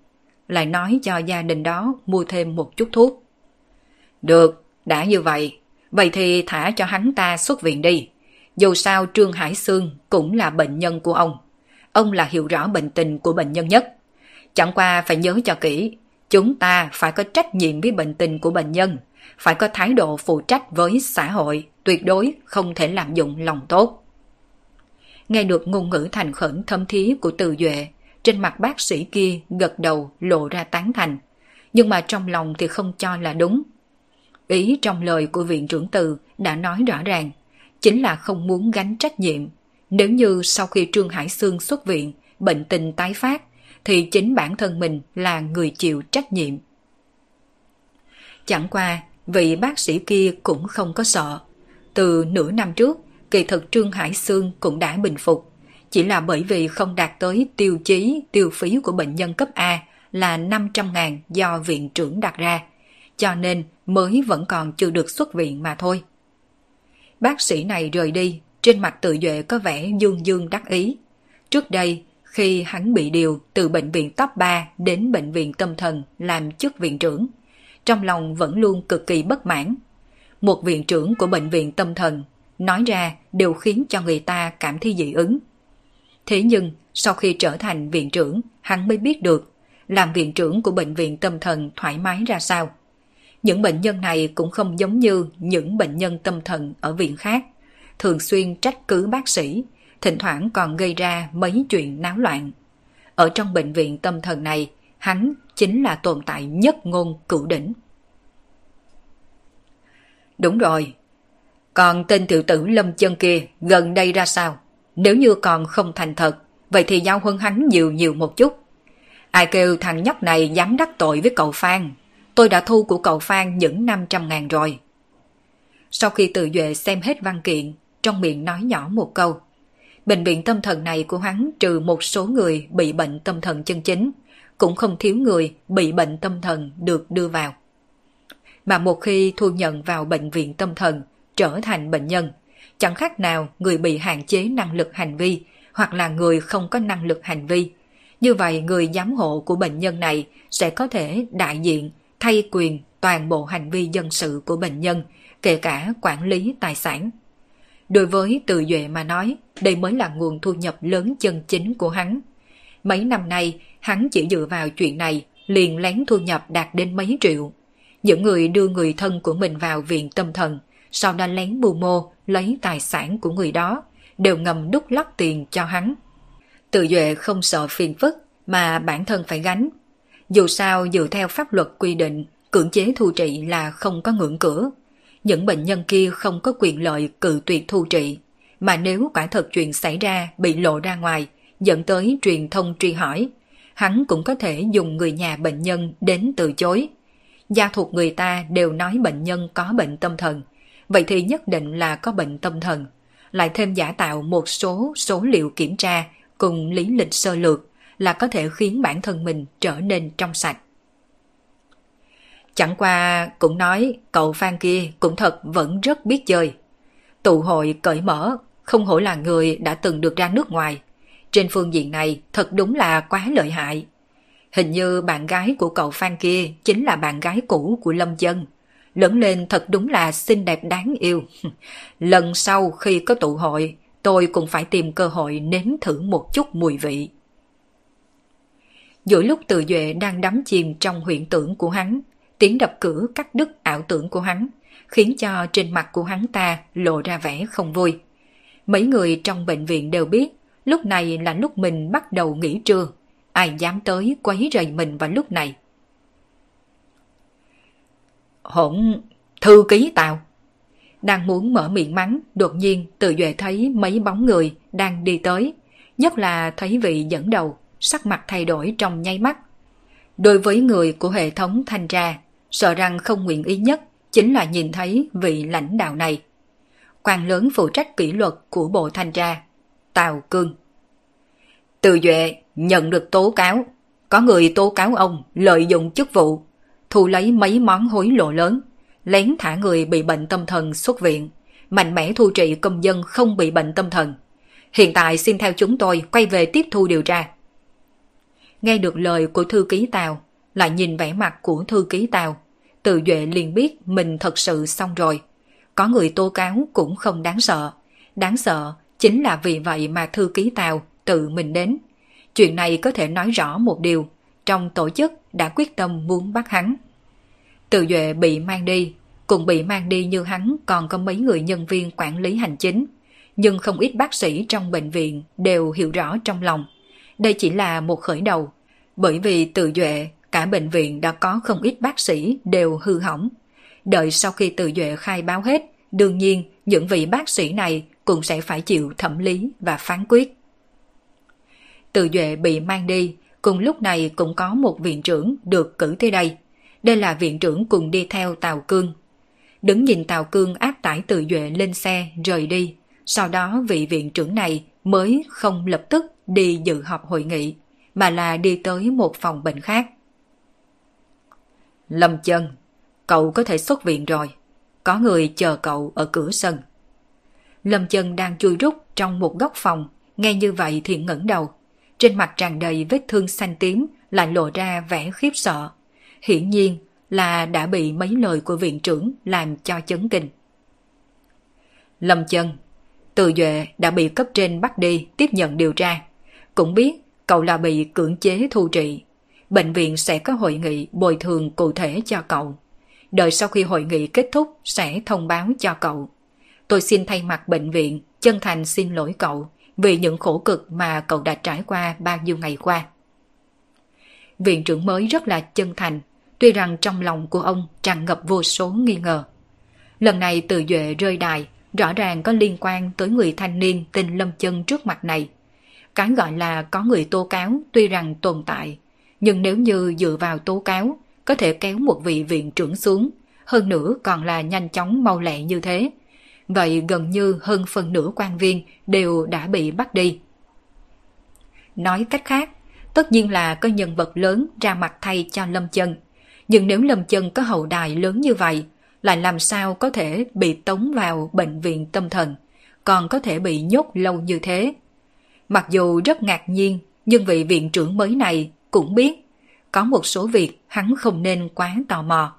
lại nói cho gia đình đó mua thêm một chút thuốc." "Được, đã như vậy, vậy thì thả cho hắn ta xuất viện đi. Dù sao Trương Hải Sương cũng là bệnh nhân của ông. Ông là hiểu rõ bệnh tình của bệnh nhân nhất. Chẳng qua phải nhớ cho kỹ, chúng ta phải có trách nhiệm với bệnh tình của bệnh nhân, phải có thái độ phụ trách với xã hội, tuyệt đối không thể lạm dụng lòng tốt." Nghe được ngôn ngữ thành khẩn thâm thí của Từ Duệ, trên mặt bác sĩ kia gật đầu lộ ra tán thành, nhưng mà trong lòng thì không cho là đúng. Ý trong lời của viện trưởng Từ đã nói rõ ràng, chính là không muốn gánh trách nhiệm. Nếu như sau khi Trương Hải Sương xuất viện, bệnh tình tái phát, thì chính bản thân mình là người chịu trách nhiệm. Chẳng qua, vị bác sĩ kia cũng không có sợ. Từ nửa năm trước, kỳ thực Trương Hải Sương cũng đã bình phục. Chỉ là bởi vì không đạt tới tiêu chí tiêu phí của bệnh nhân cấp A là năm trăm ngàn do viện trưởng đặt ra. cho nên mới vẫn còn chưa được xuất viện mà thôi. Bác sĩ này rời đi, trên mặt Từ Duệ có vẻ dương dương đắc ý. Trước đây, khi hắn bị điều từ bệnh viện top ba đến bệnh viện tâm thần làm chức viện trưởng, trong lòng vẫn luôn cực kỳ bất mãn. Một viện trưởng của bệnh viện tâm thần nói ra đều khiến cho người ta cảm thấy dị ứng. Thế nhưng, sau khi trở thành viện trưởng, hắn mới biết được làm viện trưởng của bệnh viện tâm thần thoải mái ra sao. Những bệnh nhân này cũng không giống như những bệnh nhân tâm thần ở viện khác, thường xuyên trách cứ bác sĩ, thỉnh thoảng còn gây ra mấy chuyện náo loạn. Ở trong bệnh viện tâm thần này, hắn chính là tồn tại nhất ngôn cửu đỉnh. Đúng rồi, còn tên tiểu tử Lâm Chân kia gần đây ra sao? Nếu như còn không thành thật, vậy thì giao huân hắn nhiều nhiều một chút. Ai kêu thằng nhóc này dám đắc tội với cậu Phan, tôi đã thu của cậu Phan những năm trăm ngàn rồi. Sau khi Từ Duệ xem hết văn kiện, trong miệng nói nhỏ một câu. Bệnh viện tâm thần này của hắn trừ một số người bị bệnh tâm thần chân chính, cũng không thiếu người bị bệnh tâm thần được đưa vào. Mà một khi thu nhận vào bệnh viện tâm thần, trở thành bệnh nhân, chẳng khác nào người bị hạn chế năng lực hành vi hoặc là người không có năng lực hành vi. Như vậy người giám hộ của bệnh nhân này sẽ có thể đại diện thay quyền toàn bộ hành vi dân sự của bệnh nhân, kể cả quản lý tài sản. Đối với Từ Duệ mà nói, đây mới là nguồn thu nhập lớn chân chính của hắn. Mấy năm nay, hắn chỉ dựa vào chuyện này liền lén thu nhập đạt đến mấy triệu. Những người đưa người thân của mình vào viện tâm thần, sau đó lén mưu mô lấy tài sản của người đó, đều ngầm đút lót tiền cho hắn. Từ Duệ không sợ phiền phức mà bản thân phải gánh. Dù sao dựa theo pháp luật quy định, cưỡng chế thu trị là không có ngưỡng cửa. Những bệnh nhân kia không có quyền lợi cự tuyệt thu trị, mà nếu quả thật chuyện xảy ra bị lộ ra ngoài, dẫn tới truyền thông truy hỏi, hắn cũng có thể dùng người nhà bệnh nhân đến từ chối. Gia thuộc người ta đều nói bệnh nhân có bệnh tâm thần, vậy thì nhất định là có bệnh tâm thần, lại thêm giả tạo một số số liệu kiểm tra cùng lý lịch sơ lược là có thể khiến bản thân mình trở nên trong sạch. Chẳng qua cũng nói cậu Phan kia cũng thật vẫn rất biết chơi. Tụ hội cởi mở, không hổ là người đã từng được ra nước ngoài. Trên phương diện này thật đúng là quá lợi hại. Hình như bạn gái của cậu Phan kia chính là bạn gái cũ của Lâm Chân. Lớn lên thật đúng là xinh đẹp đáng yêu. Lần sau khi có tụ hội, tôi cũng phải tìm cơ hội nếm thử một chút mùi vị. Giữa lúc Từ Duệ đang đắm chìm trong huyễn tưởng của hắn, tiếng đập cửa cắt đứt ảo tưởng của hắn, khiến cho trên mặt của hắn ta lộ ra vẻ không vui. Mấy người trong bệnh viện đều biết, lúc này là lúc mình bắt đầu nghỉ trưa, ai dám tới quấy rầy mình vào lúc này. Hỗn thư ký Tào! Đang muốn mở miệng mắng, đột nhiên Từ Duệ thấy mấy bóng người đang đi tới, nhất là thấy vị dẫn đầu, sắc mặt thay đổi trong nháy mắt. Đối với người của hệ thống thanh tra, sợ rằng không nguyện ý nhất chính là nhìn thấy vị lãnh đạo này. Quan lớn phụ trách kỷ luật của bộ thanh tra, Tào Cường. Từ Duệ nhận được tố cáo, có người tố cáo ông lợi dụng chức vụ, thu lấy mấy món hối lộ lớn, lén thả người bị bệnh tâm thần xuất viện, mạnh mẽ thu trị công dân không bị bệnh tâm thần. Hiện tại xin theo chúng tôi quay về tiếp thu điều tra. Nghe được lời của thư ký Tào, lại nhìn vẻ mặt của thư ký Tào, Từ Duệ liền biết mình thật sự xong rồi. Có người tố cáo cũng không đáng sợ. Đáng sợ chính là vì vậy mà thư ký Tào tự mình đến. Chuyện này có thể nói rõ một điều, trong tổ chức đã quyết tâm muốn bắt hắn. Từ Duệ bị mang đi, cùng bị mang đi như hắn còn có mấy người nhân viên quản lý hành chính. Nhưng không ít bác sĩ trong bệnh viện đều hiểu rõ trong lòng. Đây chỉ là một khởi đầu, bởi vì Từ Duệ, cả bệnh viện đã có không ít bác sĩ đều hư hỏng. Đợi sau khi Từ Duệ khai báo hết, đương nhiên những vị bác sĩ này cũng sẽ phải chịu thẩm lý và phán quyết. Từ Duệ bị mang đi, cùng lúc này cũng có một viện trưởng được cử tới đây. Đây là viện trưởng cùng đi theo Tào Cương. Đứng nhìn Tào Cương áp tải Từ Duệ lên xe rời đi, sau đó vị viện trưởng này mới không lập tức đi dự họp hội nghị, mà là đi tới một phòng bệnh khác. Lâm Chân, Cậu có thể xuất viện rồi. Có người chờ cậu ở cửa sân. Lâm Chân đang chui rút trong một góc phòng. Nghe như vậy thì ngẩng đầu. Trên mặt tràn đầy vết thương xanh tím, lại lộ ra vẻ khiếp sợ. Hiển nhiên là đã bị mấy lời của viện trưởng làm cho chấn kinh. Lâm Chân, Từ Duệ đã bị cấp trên bắt đi tiếp nhận điều tra. Cũng biết cậu là bị cưỡng chế thu trị. Bệnh viện sẽ có hội nghị bồi thường cụ thể cho cậu. Đợi sau khi hội nghị kết thúc sẽ thông báo cho cậu. Tôi xin thay mặt bệnh viện chân thành xin lỗi cậu vì những khổ cực mà cậu đã trải qua bao nhiêu ngày qua. Viện trưởng mới rất là chân thành, tuy rằng trong lòng của ông tràn ngập vô số nghi ngờ. Lần này Từ Duệ rơi đài, rõ ràng có liên quan tới người thanh niên tên Lâm Chân trước mặt này. Cái gọi là có người tố cáo tuy rằng tồn tại, nhưng nếu như dựa vào tố cáo, có thể kéo một vị viện trưởng xuống, hơn nữa còn là nhanh chóng mau lẹ như thế. Vậy gần như hơn phần nửa quan viên đều đã bị bắt đi. Nói cách khác, tất nhiên là có nhân vật lớn ra mặt thay cho Lâm Chân. Nhưng nếu Lâm Chân có hậu đài lớn như vậy, lại làm sao có thể bị tống vào bệnh viện tâm thần, còn có thể bị nhốt lâu như thế. Mặc dù rất ngạc nhiên, nhưng vị viện trưởng mới này cũng biết, có một số việc hắn không nên quá tò mò.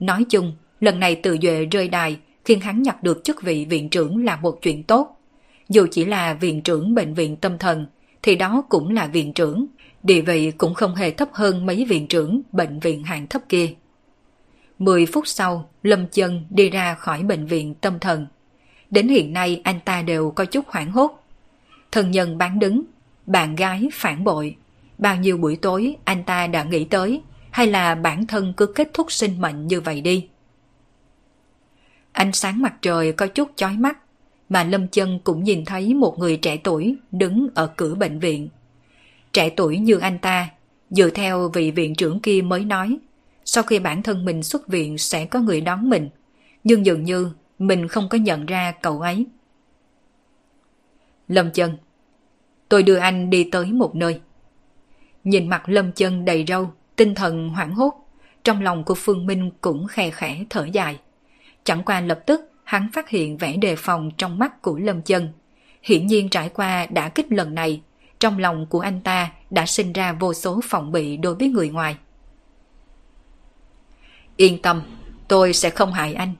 Nói chung, lần này Từ Duệ rơi đài khiến hắn nhặt được chức vị viện trưởng là một chuyện tốt. Dù chỉ là viện trưởng bệnh viện tâm thần, thì đó cũng là viện trưởng, địa vị cũng không hề thấp hơn mấy viện trưởng bệnh viện hạng thấp kia. Mười phút sau, Lâm Chân đi ra khỏi bệnh viện tâm thần. Đến hiện nay anh ta đều có chút hoảng hốt. Thân nhân bán đứng, bạn gái phản bội. Bao nhiêu buổi tối anh ta đã nghĩ tới, hay là bản thân cứ kết thúc sinh mệnh như vậy đi. Ánh sáng mặt trời có chút chói mắt, mà Lâm Chân cũng nhìn thấy một người trẻ tuổi đứng ở cửa bệnh viện. Trẻ tuổi như anh ta, dựa theo vị viện trưởng kia mới nói, sau khi bản thân mình xuất viện sẽ có người đón mình, nhưng dường như mình không có nhận ra cậu ấy. Lâm Chân, tôi đưa anh đi tới một nơi. Nhìn mặt Lâm Chân đầy râu, tinh thần hoảng hốt, trong lòng của Phương Minh cũng khe khẽ thở dài. Chẳng qua lập tức hắn phát hiện vẻ đề phòng trong mắt của Lâm Chân. Hiển nhiên trải qua đả kích lần này, trong lòng của anh ta đã sinh ra vô số phòng bị đối với người ngoài. Yên tâm, tôi sẽ không hại anh.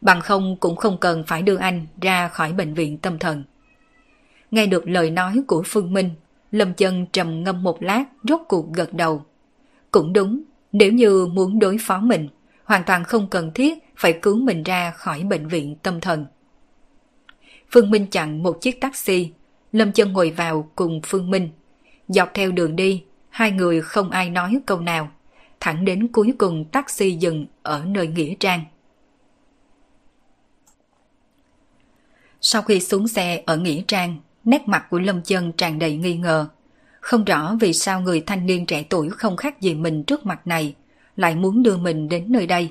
Bằng không cũng không cần phải đưa anh ra khỏi bệnh viện tâm thần. Nghe được lời nói của Phương Minh, Lâm Chân trầm ngâm một lát rốt cuộc gật đầu. Cũng đúng, nếu như muốn đối phó mình, hoàn toàn không cần thiết phải cứu mình ra khỏi bệnh viện tâm thần. Phương Minh chặn một chiếc taxi, Lâm Chân ngồi vào cùng Phương Minh. Dọc theo đường đi, hai người không ai nói câu nào, thẳng đến cuối cùng taxi dừng ở nơi nghĩa trang. Sau khi xuống xe ở nghĩa trang, nét mặt của Lâm Chân tràn đầy nghi ngờ. Không rõ vì sao người thanh niên trẻ tuổi không khác gì mình trước mặt này lại muốn đưa mình đến nơi đây.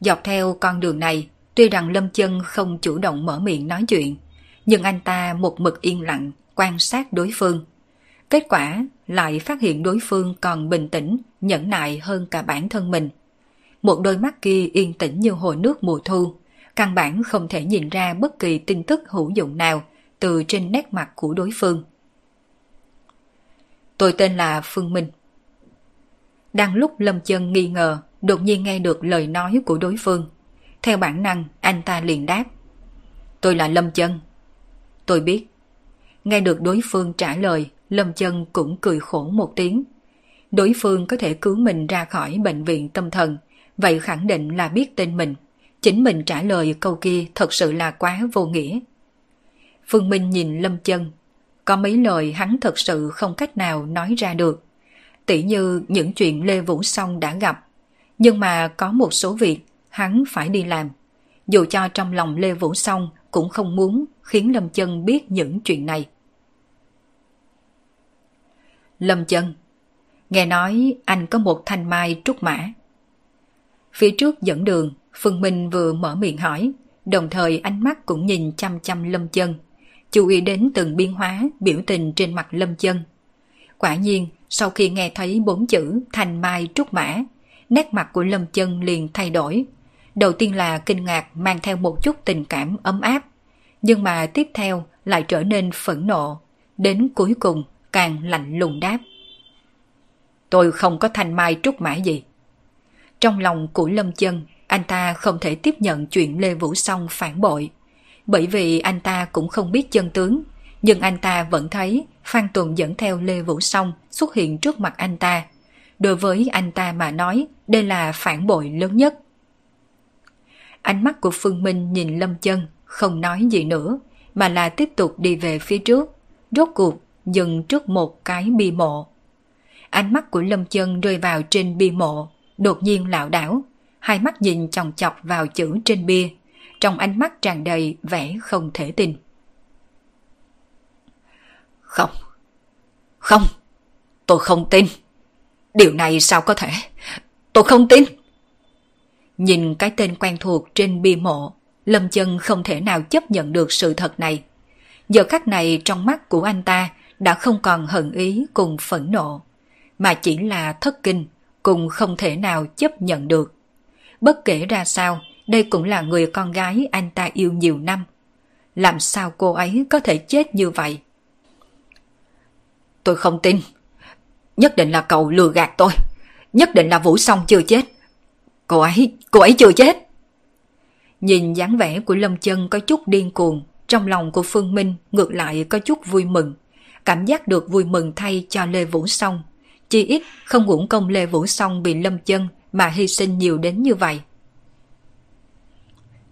Dọc theo con đường này, tuy rằng Lâm Chân không chủ động mở miệng nói chuyện, nhưng anh ta một mực yên lặng quan sát đối phương. Kết quả lại phát hiện đối phương còn bình tĩnh, nhẫn nại hơn cả bản thân mình. Một đôi mắt kia yên tĩnh như hồ nước mùa thu, căn bản không thể nhìn ra bất kỳ tin tức hữu dụng nào từ trên nét mặt của đối phương. Tôi tên là Phương Minh. Đang lúc Lâm Chân nghi ngờ, đột nhiên nghe được lời nói của đối phương. Theo bản năng, anh ta liền đáp. Tôi là Lâm Chân. Tôi biết. Nghe được đối phương trả lời, Lâm Chân cũng cười khổ một tiếng. Đối phương có thể cứu mình ra khỏi bệnh viện tâm thần, vậy khẳng định là biết tên mình. Chính mình trả lời câu kia thật sự là quá vô nghĩa. Phương Minh nhìn Lâm Chân, có mấy lời hắn thật sự không cách nào nói ra được. Tỉ như những chuyện Lê Vũ Song đã gặp, nhưng mà có một số việc hắn phải đi làm. Dù cho trong lòng Lê Vũ Song cũng không muốn khiến Lâm Chân biết những chuyện này. Lâm Chân, nghe nói anh có một thanh mai trúc mã. Phía trước dẫn đường, Phương Minh vừa mở miệng hỏi, đồng thời ánh mắt cũng nhìn chăm chăm Lâm Chân, chú ý đến từng biến hóa biểu tình trên mặt Lâm Chân. Quả nhiên, sau khi nghe thấy bốn chữ thanh mai trúc mã, nét mặt của Lâm Chân liền thay đổi. Đầu tiên là kinh ngạc mang theo một chút tình cảm ấm áp, nhưng mà tiếp theo lại trở nên phẫn nộ, đến cuối cùng càng lạnh lùng đáp. Tôi không có thanh mai trúc mã gì. Trong lòng của Lâm Chân, anh ta không thể tiếp nhận chuyện Lê Vũ Song phản bội, bởi vì anh ta cũng không biết chân tướng, nhưng anh ta vẫn thấy Phan Tùng dẫn theo Lê Vũ Song xuất hiện trước mặt anh ta. Đối với anh ta mà nói, đây là phản bội lớn nhất. Ánh mắt của Phương Minh nhìn Lâm Chân, không nói gì nữa, mà là tiếp tục đi về phía trước, rốt cuộc dừng trước một cái bia mộ. Ánh mắt của Lâm Chân rơi vào trên bia mộ, đột nhiên lảo đảo, hai mắt nhìn chòng chọc vào chữ trên bia, trong ánh mắt tràn đầy vẻ không thể tin. Không, không, tôi không tin. Điều này sao có thể? Tôi không tin. Nhìn cái tên quen thuộc trên bia mộ, Lâm Chân không thể nào chấp nhận được sự thật này. Giờ khắc này trong mắt của anh ta đã không còn hận ý cùng phẫn nộ, mà chỉ là thất kinh cùng không thể nào chấp nhận được. Bất kể ra sao, đây cũng là người con gái anh ta yêu nhiều năm. Làm sao cô ấy có thể chết như vậy? Tôi không tin. Nhất định là cậu lừa gạt tôi. Nhất định là Vũ Song chưa chết. Cô ấy, cô ấy chưa chết. Nhìn dáng vẻ của Lâm Chân có chút điên cuồng, trong lòng của Phương Minh ngược lại có chút vui mừng. Cảm giác được vui mừng thay cho Lê Vũ Song. Chỉ ít không uổng công Lê Vũ Song bị Lâm Chân mà hy sinh nhiều đến như vậy.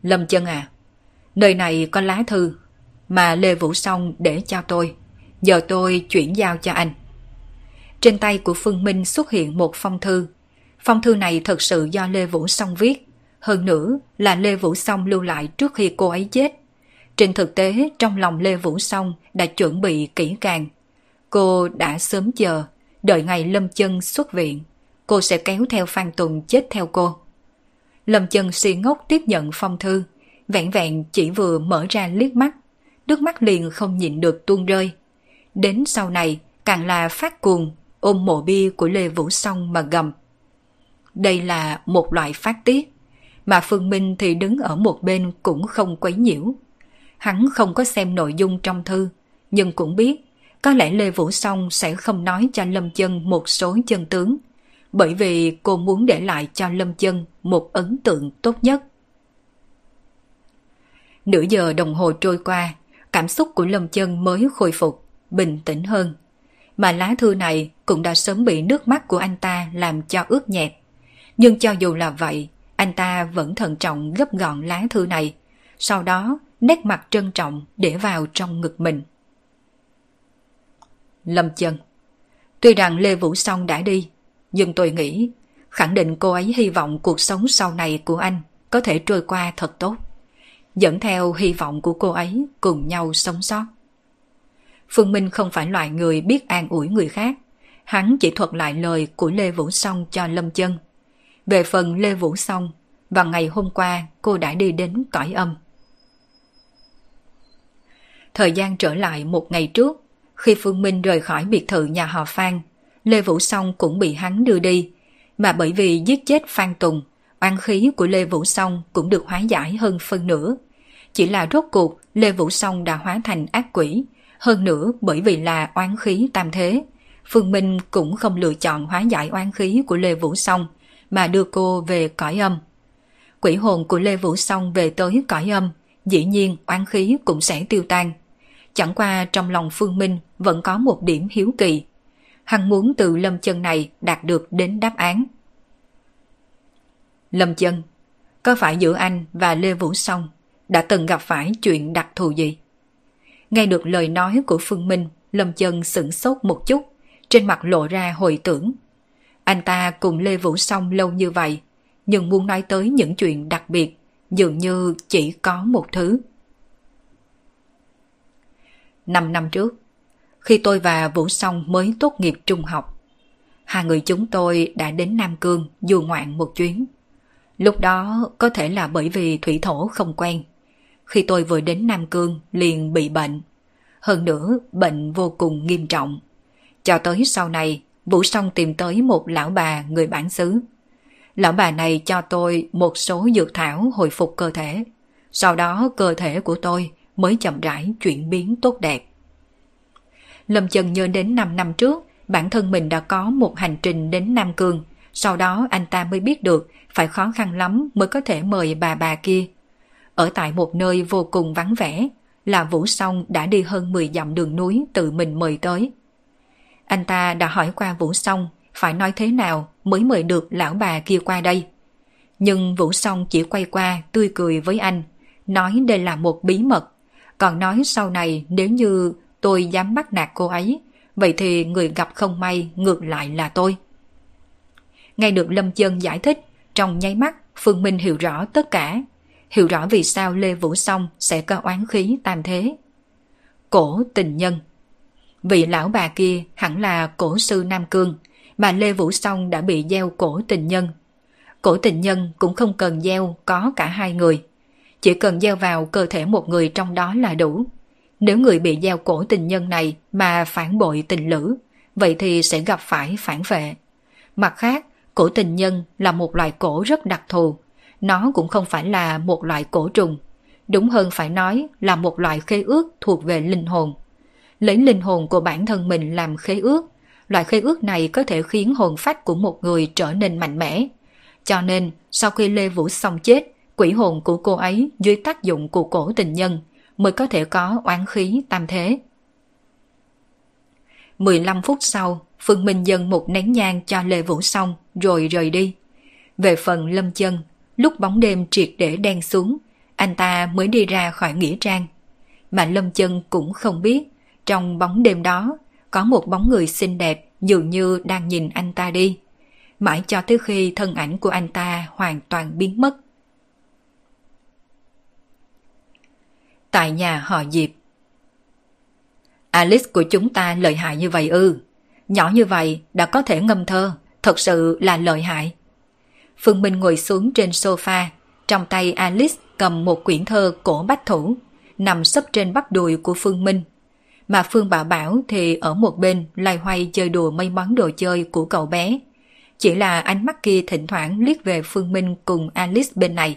Lâm Chân à, nơi này có lá thư mà Lê Vũ Song để cho tôi. Giờ tôi chuyển giao cho anh. Trên tay của Phương Minh xuất hiện một phong thư. Phong thư này thật sự do Lê Vũ Song viết. Hơn nữa là Lê Vũ Song lưu lại trước khi cô ấy chết. Trên thực tế trong lòng Lê Vũ Song đã chuẩn bị kỹ càng. Cô đã sớm chờ, đợi ngày Lâm Chân xuất viện. Cô sẽ kéo theo Phan Tùng chết theo cô. Lâm Chân si ngốc tiếp nhận phong thư. Vẹn vẹn chỉ vừa mở ra liếc mắt, nước mắt liền không nhịn được tuôn rơi. Đến sau này càng là phát cuồng, ôm mộ bia của Lê Vũ Song mà gầm. Đây là một loại phát tiết, mà Phương Minh thì đứng ở một bên cũng không quấy nhiễu. Hắn không có xem nội dung trong thư, nhưng cũng biết có lẽ Lê Vũ Song sẽ không nói cho Lâm Chân một số chân tướng, bởi vì cô muốn để lại cho Lâm Chân một ấn tượng tốt nhất. Nửa giờ đồng hồ trôi qua, cảm xúc của Lâm Chân mới khôi phục, bình tĩnh hơn. Mà lá thư này cũng đã sớm bị nước mắt của anh ta làm cho ướt nhẹp. Nhưng cho dù là vậy, anh ta vẫn thận trọng gấp gọn lá thư này, sau đó nét mặt trân trọng để vào trong ngực mình. Lâm Chân, tuy rằng Lê Vũ Song đã đi, nhưng tôi nghĩ khẳng định cô ấy hy vọng cuộc sống sau này của anh có thể trôi qua thật tốt, dẫn theo hy vọng của cô ấy cùng nhau sống sót. Phương Minh không phải loại người biết an ủi người khác, hắn chỉ thuật lại lời của Lê Vũ Song cho Lâm Chân. Về phần Lê Vũ Song, vào ngày hôm qua cô đã đi đến cõi âm. Thời gian trở lại một ngày trước, khi Phương Minh rời khỏi biệt thự nhà họ Phan, Lê Vũ Song cũng bị hắn đưa đi, mà bởi vì giết chết Phan Tùng, oán khí của Lê Vũ Song cũng được hóa giải hơn phân nửa. Chỉ là rốt cuộc Lê Vũ Song đã hóa thành ác quỷ. Hơn nữa bởi vì là oán khí tam thế, Phương Minh cũng không lựa chọn hóa giải oán khí của Lê Vũ Song mà đưa cô về cõi âm. Quỷ hồn của Lê Vũ Song về tới cõi âm, dĩ nhiên oán khí cũng sẽ tiêu tan. Chẳng qua trong lòng Phương Minh vẫn có một điểm hiếu kỳ. Hắn muốn từ Lâm Chân này đạt được đến đáp án. Lâm Chân, có phải giữa anh và Lê Vũ Song đã từng gặp phải chuyện đặc thù gì? Nghe được lời nói của Phương Minh, Lâm Chân sửng sốt một chút, trên mặt lộ ra hồi tưởng. Anh ta cùng Lê Vũ Song lâu như vậy, nhưng muốn nói tới những chuyện đặc biệt, dường như chỉ có một thứ. Năm năm trước, khi tôi và Vũ Song mới tốt nghiệp trung học, hai người chúng tôi đã đến Nam Cương du ngoạn một chuyến. Lúc đó có thể là bởi vì thủy thổ không quen, khi tôi vừa đến Nam Cương liền bị bệnh. Hơn nữa bệnh vô cùng nghiêm trọng. Cho tới sau này Vũ Song tìm tới một lão bà người bản xứ. lão bà này cho tôi một số dược thảo hồi phục cơ thể. Sau đó cơ thể của tôi mới chậm rãi chuyển biến tốt đẹp. Lâm Chân nhớ đến năm năm trước, bản thân mình đã có một hành trình đến Nam Cường. Sau đó anh ta mới biết được phải khó khăn lắm mới có thể mời bà bà kia. Ở tại một nơi vô cùng vắng vẻ, là Vũ Song đã đi hơn mười dặm đường núi tự mình mời tới. Anh ta đã hỏi qua Vũ Song phải nói thế nào mới mời được lão bà kia qua đây. Nhưng Vũ Song chỉ quay qua tươi cười với anh, nói đây là một bí mật. Còn nói sau này nếu như tôi dám bắt nạt cô ấy, vậy thì người gặp không may ngược lại là tôi. Nghe được Lâm Chân giải thích, trong nháy mắt Phương Minh hiểu rõ tất cả, hiểu rõ vì sao Lê Vũ Song sẽ có oán khí tam thế. Cổ tình nhân. Vị lão bà kia hẳn là cổ sư Nam Cương, mà Lê Vũ Song đã bị gieo cổ tình nhân. Cổ tình nhân cũng không cần gieo có cả hai người, chỉ cần gieo vào cơ thể một người trong đó là đủ. Nếu người bị gieo cổ tình nhân này mà phản bội tình lữ, vậy thì sẽ gặp phải phản vệ. Mặt khác, cổ tình nhân là một loại cổ rất đặc thù. Nó cũng không phải là một loại cổ trùng. Đúng hơn phải nói là một loại khế ước thuộc về linh hồn. Lấy linh hồn của bản thân mình làm khế ước, loại khế ước này có thể khiến hồn phách của một người trở nên mạnh mẽ. Cho nên, sau khi Lê Vũ Song chết, quỷ hồn của cô ấy dưới tác dụng của cổ tình nhân mới có thể có oán khí tam thế. mười lăm phút sau, Phương Minh dâng một nén nhang cho Lê Vũ Song rồi rời đi. Về phần Lâm Chân, lúc bóng đêm triệt để đen xuống, anh ta mới đi ra khỏi nghĩa trang. Mà Lâm Chân cũng không biết, trong bóng đêm đó, có một bóng người xinh đẹp dường như đang nhìn anh ta đi, mãi cho tới khi thân ảnh của anh ta hoàn toàn biến mất. Tại nhà họ Diệp. Alice của chúng ta lợi hại như vậy ư? Nhỏ như vậy đã có thể ngâm thơ, thật sự là lợi hại. Phương Minh ngồi xuống trên sofa, trong tay Alice cầm một quyển thơ cổ bách thủ, nằm sấp trên bắp đùi của Phương Minh. Mà Phương Bảo Bảo thì ở một bên loay hoay chơi đùa mấy món đồ chơi của cậu bé. Chỉ là ánh mắt kia thỉnh thoảng liếc về Phương Minh cùng Alice bên này.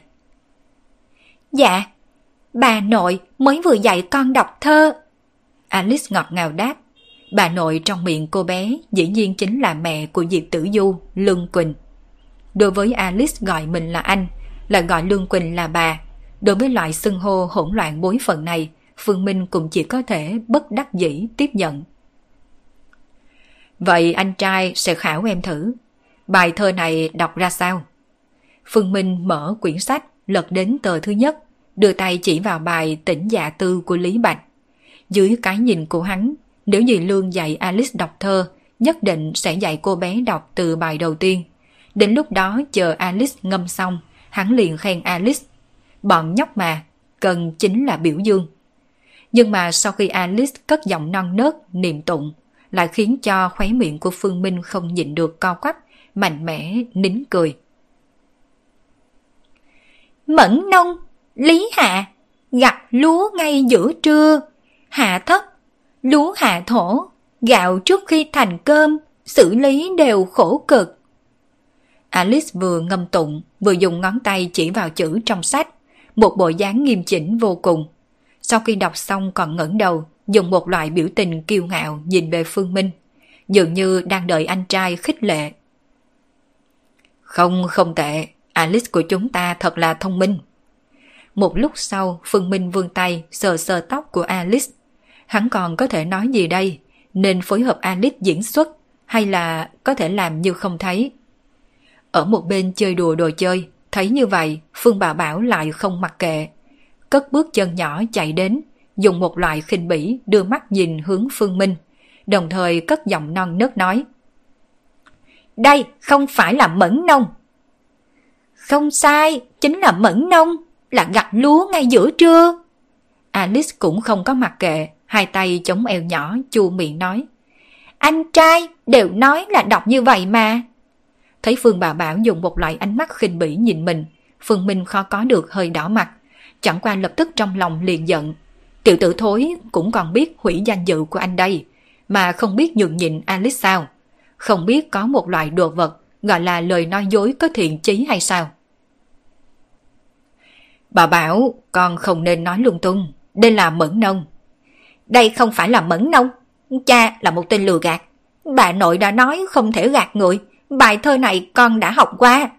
Dạ, bà nội mới vừa dạy con đọc thơ. Alice ngọt ngào đáp. Bà nội trong miệng cô bé dĩ nhiên chính là mẹ của Diệp Tử Du, Lương Quỳnh. Đối với Alice gọi mình là anh, lại gọi Lương Quỳnh là bà. Đối với loại xưng hô hỗn loạn bối phận này, Phương Minh cũng chỉ có thể bất đắc dĩ tiếp nhận. Vậy anh trai sẽ khảo em thử. Bài thơ này đọc ra sao? Phương Minh mở quyển sách, lật đến tờ thứ nhất, đưa tay chỉ vào bài Tĩnh Dạ Tư của Lý Bạch. Dưới cái nhìn của hắn, nếu dì Lương dạy Alice đọc thơ, nhất định sẽ dạy cô bé đọc từ bài đầu tiên. Đến lúc đó chờ Alice ngâm xong, hắn liền khen Alice. Bọn nhóc mà, cần chính là biểu dương. Nhưng mà sau khi Alice cất giọng non nớt, niệm tụng, lại khiến cho khóe miệng của Phương Minh không nhịn được co quắp, mạnh mẽ nín cười. Mẫn nông, lý hạ, gặt lúa ngay giữa trưa, hạ thấp, lúa hạ thổ, gạo trước khi thành cơm, xử lý đều khổ cực. Alice vừa ngâm tụng, vừa dùng ngón tay chỉ vào chữ trong sách, một bộ dáng nghiêm chỉnh vô cùng. Sau khi đọc xong còn ngẩng đầu, dùng một loại biểu tình kiêu ngạo nhìn về Phương Minh, dường như đang đợi anh trai khích lệ. Không, không tệ, Alice của chúng ta thật là thông minh. Một lúc sau, Phương Minh vươn tay, sờ sờ tóc của Alice. Hắn còn có thể nói gì đây? Nên phối hợp Alice diễn xuất, hay là có thể làm như không thấy? Ở một bên chơi đùa đồ chơi, thấy như vậy, Phương Bảo Bảo lại không mặc kệ. Cất bước chân nhỏ chạy đến, dùng một loại khinh bỉ đưa mắt nhìn hướng Phương Minh, đồng thời cất giọng non nớt nói. Đây không phải là mẫn nông. Không sai, chính là mẫn nông, là gặt lúa ngay giữa trưa. Alice cũng không có mặc kệ, hai tay chống eo nhỏ chu miệng nói. Anh trai đều nói là đọc như vậy mà. Thấy Phương Bà Bảo dùng một loại ánh mắt khinh bỉ nhìn mình, Phương Minh khó có được hơi đỏ mặt, chẳng qua lập tức trong lòng liền giận. Tiểu tử thối cũng còn biết hủy danh dự của anh đây, mà không biết nhường nhịn Alice sao? Không biết có một loại đồ vật gọi là lời nói dối có thiện chí hay sao? Bà bảo con không nên nói lung tung, đây là mẫn nông. Đây không phải là mẫn nông, cha là một tên lừa gạt. Bà nội đã nói không thể gạt người, bài thơ này con đã học qua.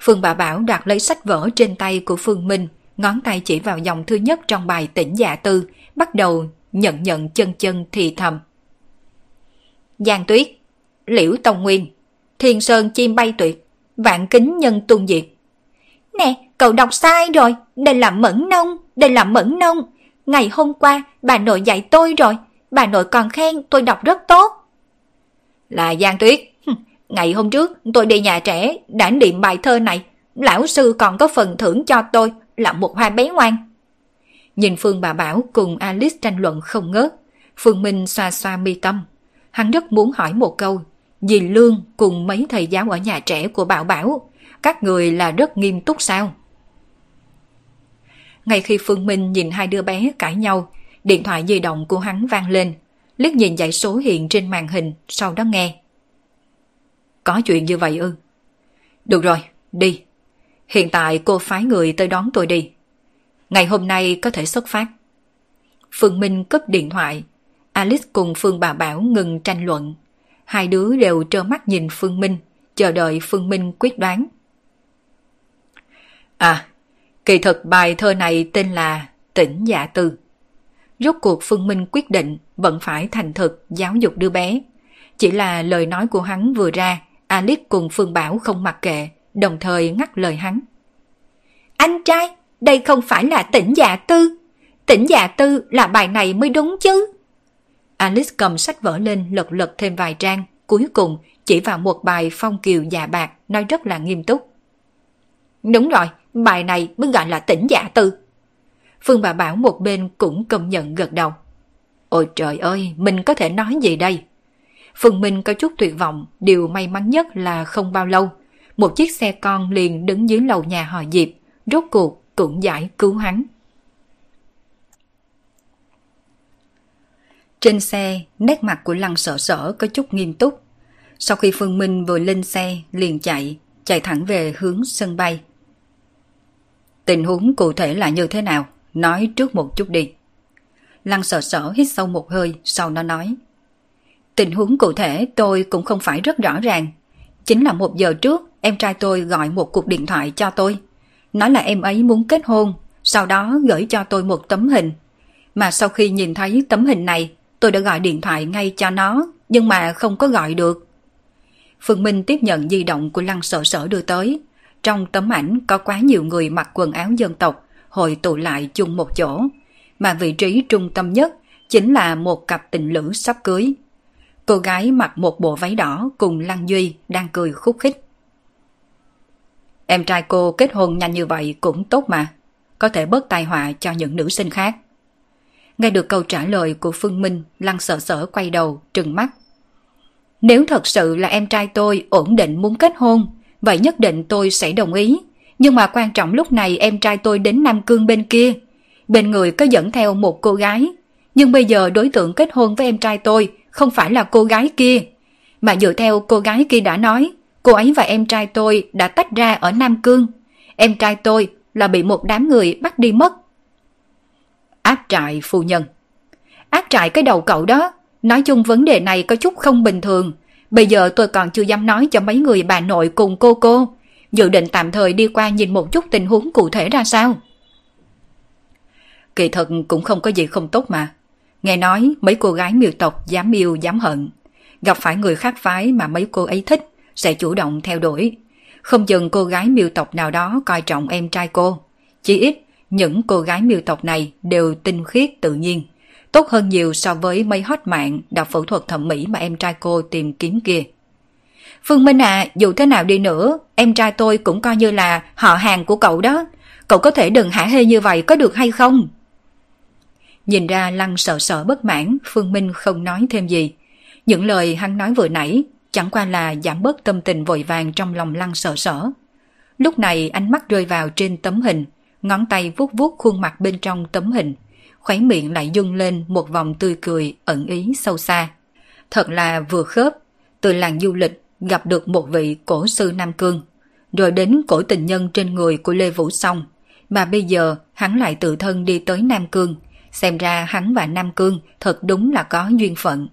Phương bà bảo đoạt lấy sách vở trên tay của Phương Minh, ngón tay chỉ vào dòng thứ nhất trong bài Tỉnh Dạ Tư, bắt đầu nhận nhận chân chân thì thầm. Giang tuyết, liễu tông nguyên, thiên sơn chim bay tuyệt, vạn kính nhân tuôn diệt. Nè, cậu đọc sai rồi, đây là mẫn nông, đây là mẫn nông. Ngày hôm qua bà nội dạy tôi rồi, bà nội còn khen tôi đọc rất tốt. Là Giang Tuyết, ngày hôm trước tôi đi nhà trẻ đã niệm bài thơ này, lão sư còn có phần thưởng cho tôi là một hoa bé ngoan. Nhìn Phương bà bảo cùng Alice tranh luận không ngớt, Phương Minh xoa xoa mi tâm. Hắn rất muốn hỏi một câu, dì Lương cùng mấy thầy giáo ở nhà trẻ của Bảo Bảo, các người là rất nghiêm túc sao? Ngay khi Phương Minh nhìn hai đứa bé cãi nhau, điện thoại di động của hắn vang lên, liếc nhìn dãy số hiện trên màn hình, sau đó nghe. Có chuyện như vậy ư? Được rồi, đi. Hiện tại cô phái người tới đón tôi đi. Ngày hôm nay có thể xuất phát. Phương Minh cúp điện thoại. Alice cùng Phương bà bảo ngừng tranh luận. Hai đứa đều trơ mắt nhìn Phương Minh, chờ đợi Phương Minh quyết đoán. À, kỳ thực bài thơ này tên là Tỉnh Dạ Tư. Rốt cuộc Phương Minh quyết định vẫn phải thành thực giáo dục đứa bé. Chỉ là lời nói của hắn vừa ra, Alice cùng Phương Bảo không mặc kệ, đồng thời ngắt lời hắn. Anh trai, đây không phải là Tỉnh Dạ Tư. Tỉnh Dạ Tư là bài này mới đúng chứ. Alice cầm sách vở lên lật lật thêm vài trang, cuối cùng chỉ vào một bài Phong Kiều Dạ Bạc, nói rất là nghiêm túc. Đúng rồi, bài này mới gọi là Tỉnh Dạ Tư. Phương bà bảo một bên cũng công nhận gật đầu. Ôi trời ơi, mình có thể nói gì đây? Phương Minh có chút tuyệt vọng, điều may mắn nhất là không bao lâu, một chiếc xe con liền đứng dưới lầu nhà họ Diệp, rốt cuộc cũng giải cứu hắn. Trên xe, nét mặt của Lăng Sở Sở có chút nghiêm túc. Sau khi Phương Minh vừa lên xe, liền chạy, chạy thẳng về hướng sân bay. Tình huống cụ thể là như thế nào? Nói trước một chút đi. Lăng Sở Sở hít sâu một hơi, sau đó nói. Tình huống cụ thể tôi cũng không phải rất rõ ràng. Chính là một giờ trước, em trai tôi gọi một cuộc điện thoại cho tôi. Nói là em ấy muốn kết hôn, sau đó gửi cho tôi một tấm hình. Mà sau khi nhìn thấy tấm hình này, tôi đã gọi điện thoại ngay cho nó, nhưng mà không có gọi được. Phương Minh tiếp nhận di động của Lăng Sở Sở đưa tới. Trong tấm ảnh có quá nhiều người mặc quần áo dân tộc, hội tụ lại chung một chỗ. Mà vị trí trung tâm nhất chính là một cặp tình lữ sắp cưới. Cô gái mặc một bộ váy đỏ cùng Lăng Duy đang cười khúc khích. Em trai cô kết hôn nhanh như vậy cũng tốt mà, có thể bớt tai họa cho những nữ sinh khác. Nghe được câu trả lời của Phương Minh, Lăng Sở Sở quay đầu, trừng mắt. Nếu thật sự là em trai tôi ổn định muốn kết hôn, vậy nhất định tôi sẽ đồng ý. Nhưng mà quan trọng lúc này em trai tôi đến Nam Cương bên kia, bên người có dẫn theo một cô gái. Nhưng bây giờ đối tượng kết hôn với em trai tôi không phải là cô gái kia, mà dựa theo cô gái kia đã nói, cô ấy và em trai tôi đã tách ra ở Nam Cương. Em trai tôi là bị một đám người bắt đi mất. Áp trại phu nhân. Áp trại cái đầu cậu đó. Nói chung vấn đề này có chút không bình thường. Bây giờ tôi còn chưa dám nói cho mấy người bà nội cùng cô cô. Dự định tạm thời đi qua nhìn một chút tình huống cụ thể ra sao. Kỳ thật cũng không có gì không tốt mà. Nghe nói mấy cô gái miêu tộc dám yêu dám hận. Gặp phải người khác phái mà mấy cô ấy thích sẽ chủ động theo đuổi. Không chừng cô gái miêu tộc nào đó coi trọng em trai cô. Chỉ ít những cô gái miêu tộc này đều tinh khiết tự nhiên, tốt hơn nhiều so với mấy hot mạng đọc phẫu thuật thẩm mỹ mà em trai cô tìm kiếm kia. Phương Minh à, dù thế nào đi nữa, em trai tôi cũng coi như là họ hàng của cậu đó. Cậu có thể đừng hả hê như vậy có được hay không? Nhìn ra Lăng Sở Sở bất mãn, Phương Minh không nói thêm gì. Những lời hắn nói vừa nãy chẳng qua là giảm bớt tâm tình vội vàng trong lòng Lăng Sở Sở. Lúc này ánh mắt rơi vào trên tấm hình, ngón tay vuốt vuốt khuôn mặt bên trong tấm hình, khóe miệng lại dâng lên một vòng tươi cười ẩn ý sâu xa. Thật là vừa khớp, từ làng du lịch gặp được một vị cổ sư Nam Cương, rồi đến cổ tình nhân trên người của Lê Vũ Song, mà bây giờ hắn lại tự thân đi tới Nam Cương, xem ra hắn và Nam Cương thật đúng là có duyên phận.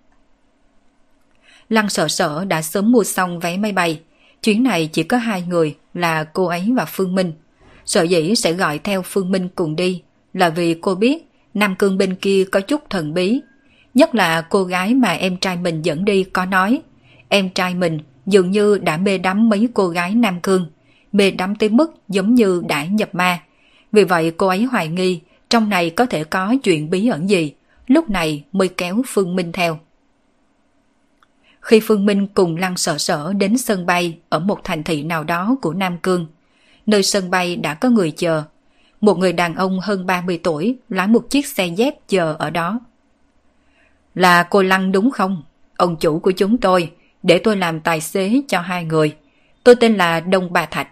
Lăng Sở Sở đã sớm mua xong vé máy bay, chuyến này chỉ có hai người là cô ấy và Phương Minh. Sở dĩ sẽ gọi theo Phương Minh cùng đi là vì cô biết Nam Cương bên kia có chút thần bí, nhất là cô gái mà em trai mình dẫn đi có nói. Em trai mình dường như đã mê đắm mấy cô gái Nam Cương, mê đắm tới mức giống như đã nhập ma. Vì vậy cô ấy hoài nghi trong này có thể có chuyện bí ẩn gì, lúc này mới kéo Phương Minh theo. Khi Phương Minh cùng Lăng Sở Sở đến sân bay ở một thành thị nào đó của Nam Cương, nơi sân bay đã có người chờ. Một người đàn ông hơn ba mươi tuổi lái một chiếc xe dép chờ ở đó. Là cô Lăng đúng không? Ông chủ của chúng tôi, để tôi làm tài xế cho hai người. Tôi tên là Đông Ba Thạch.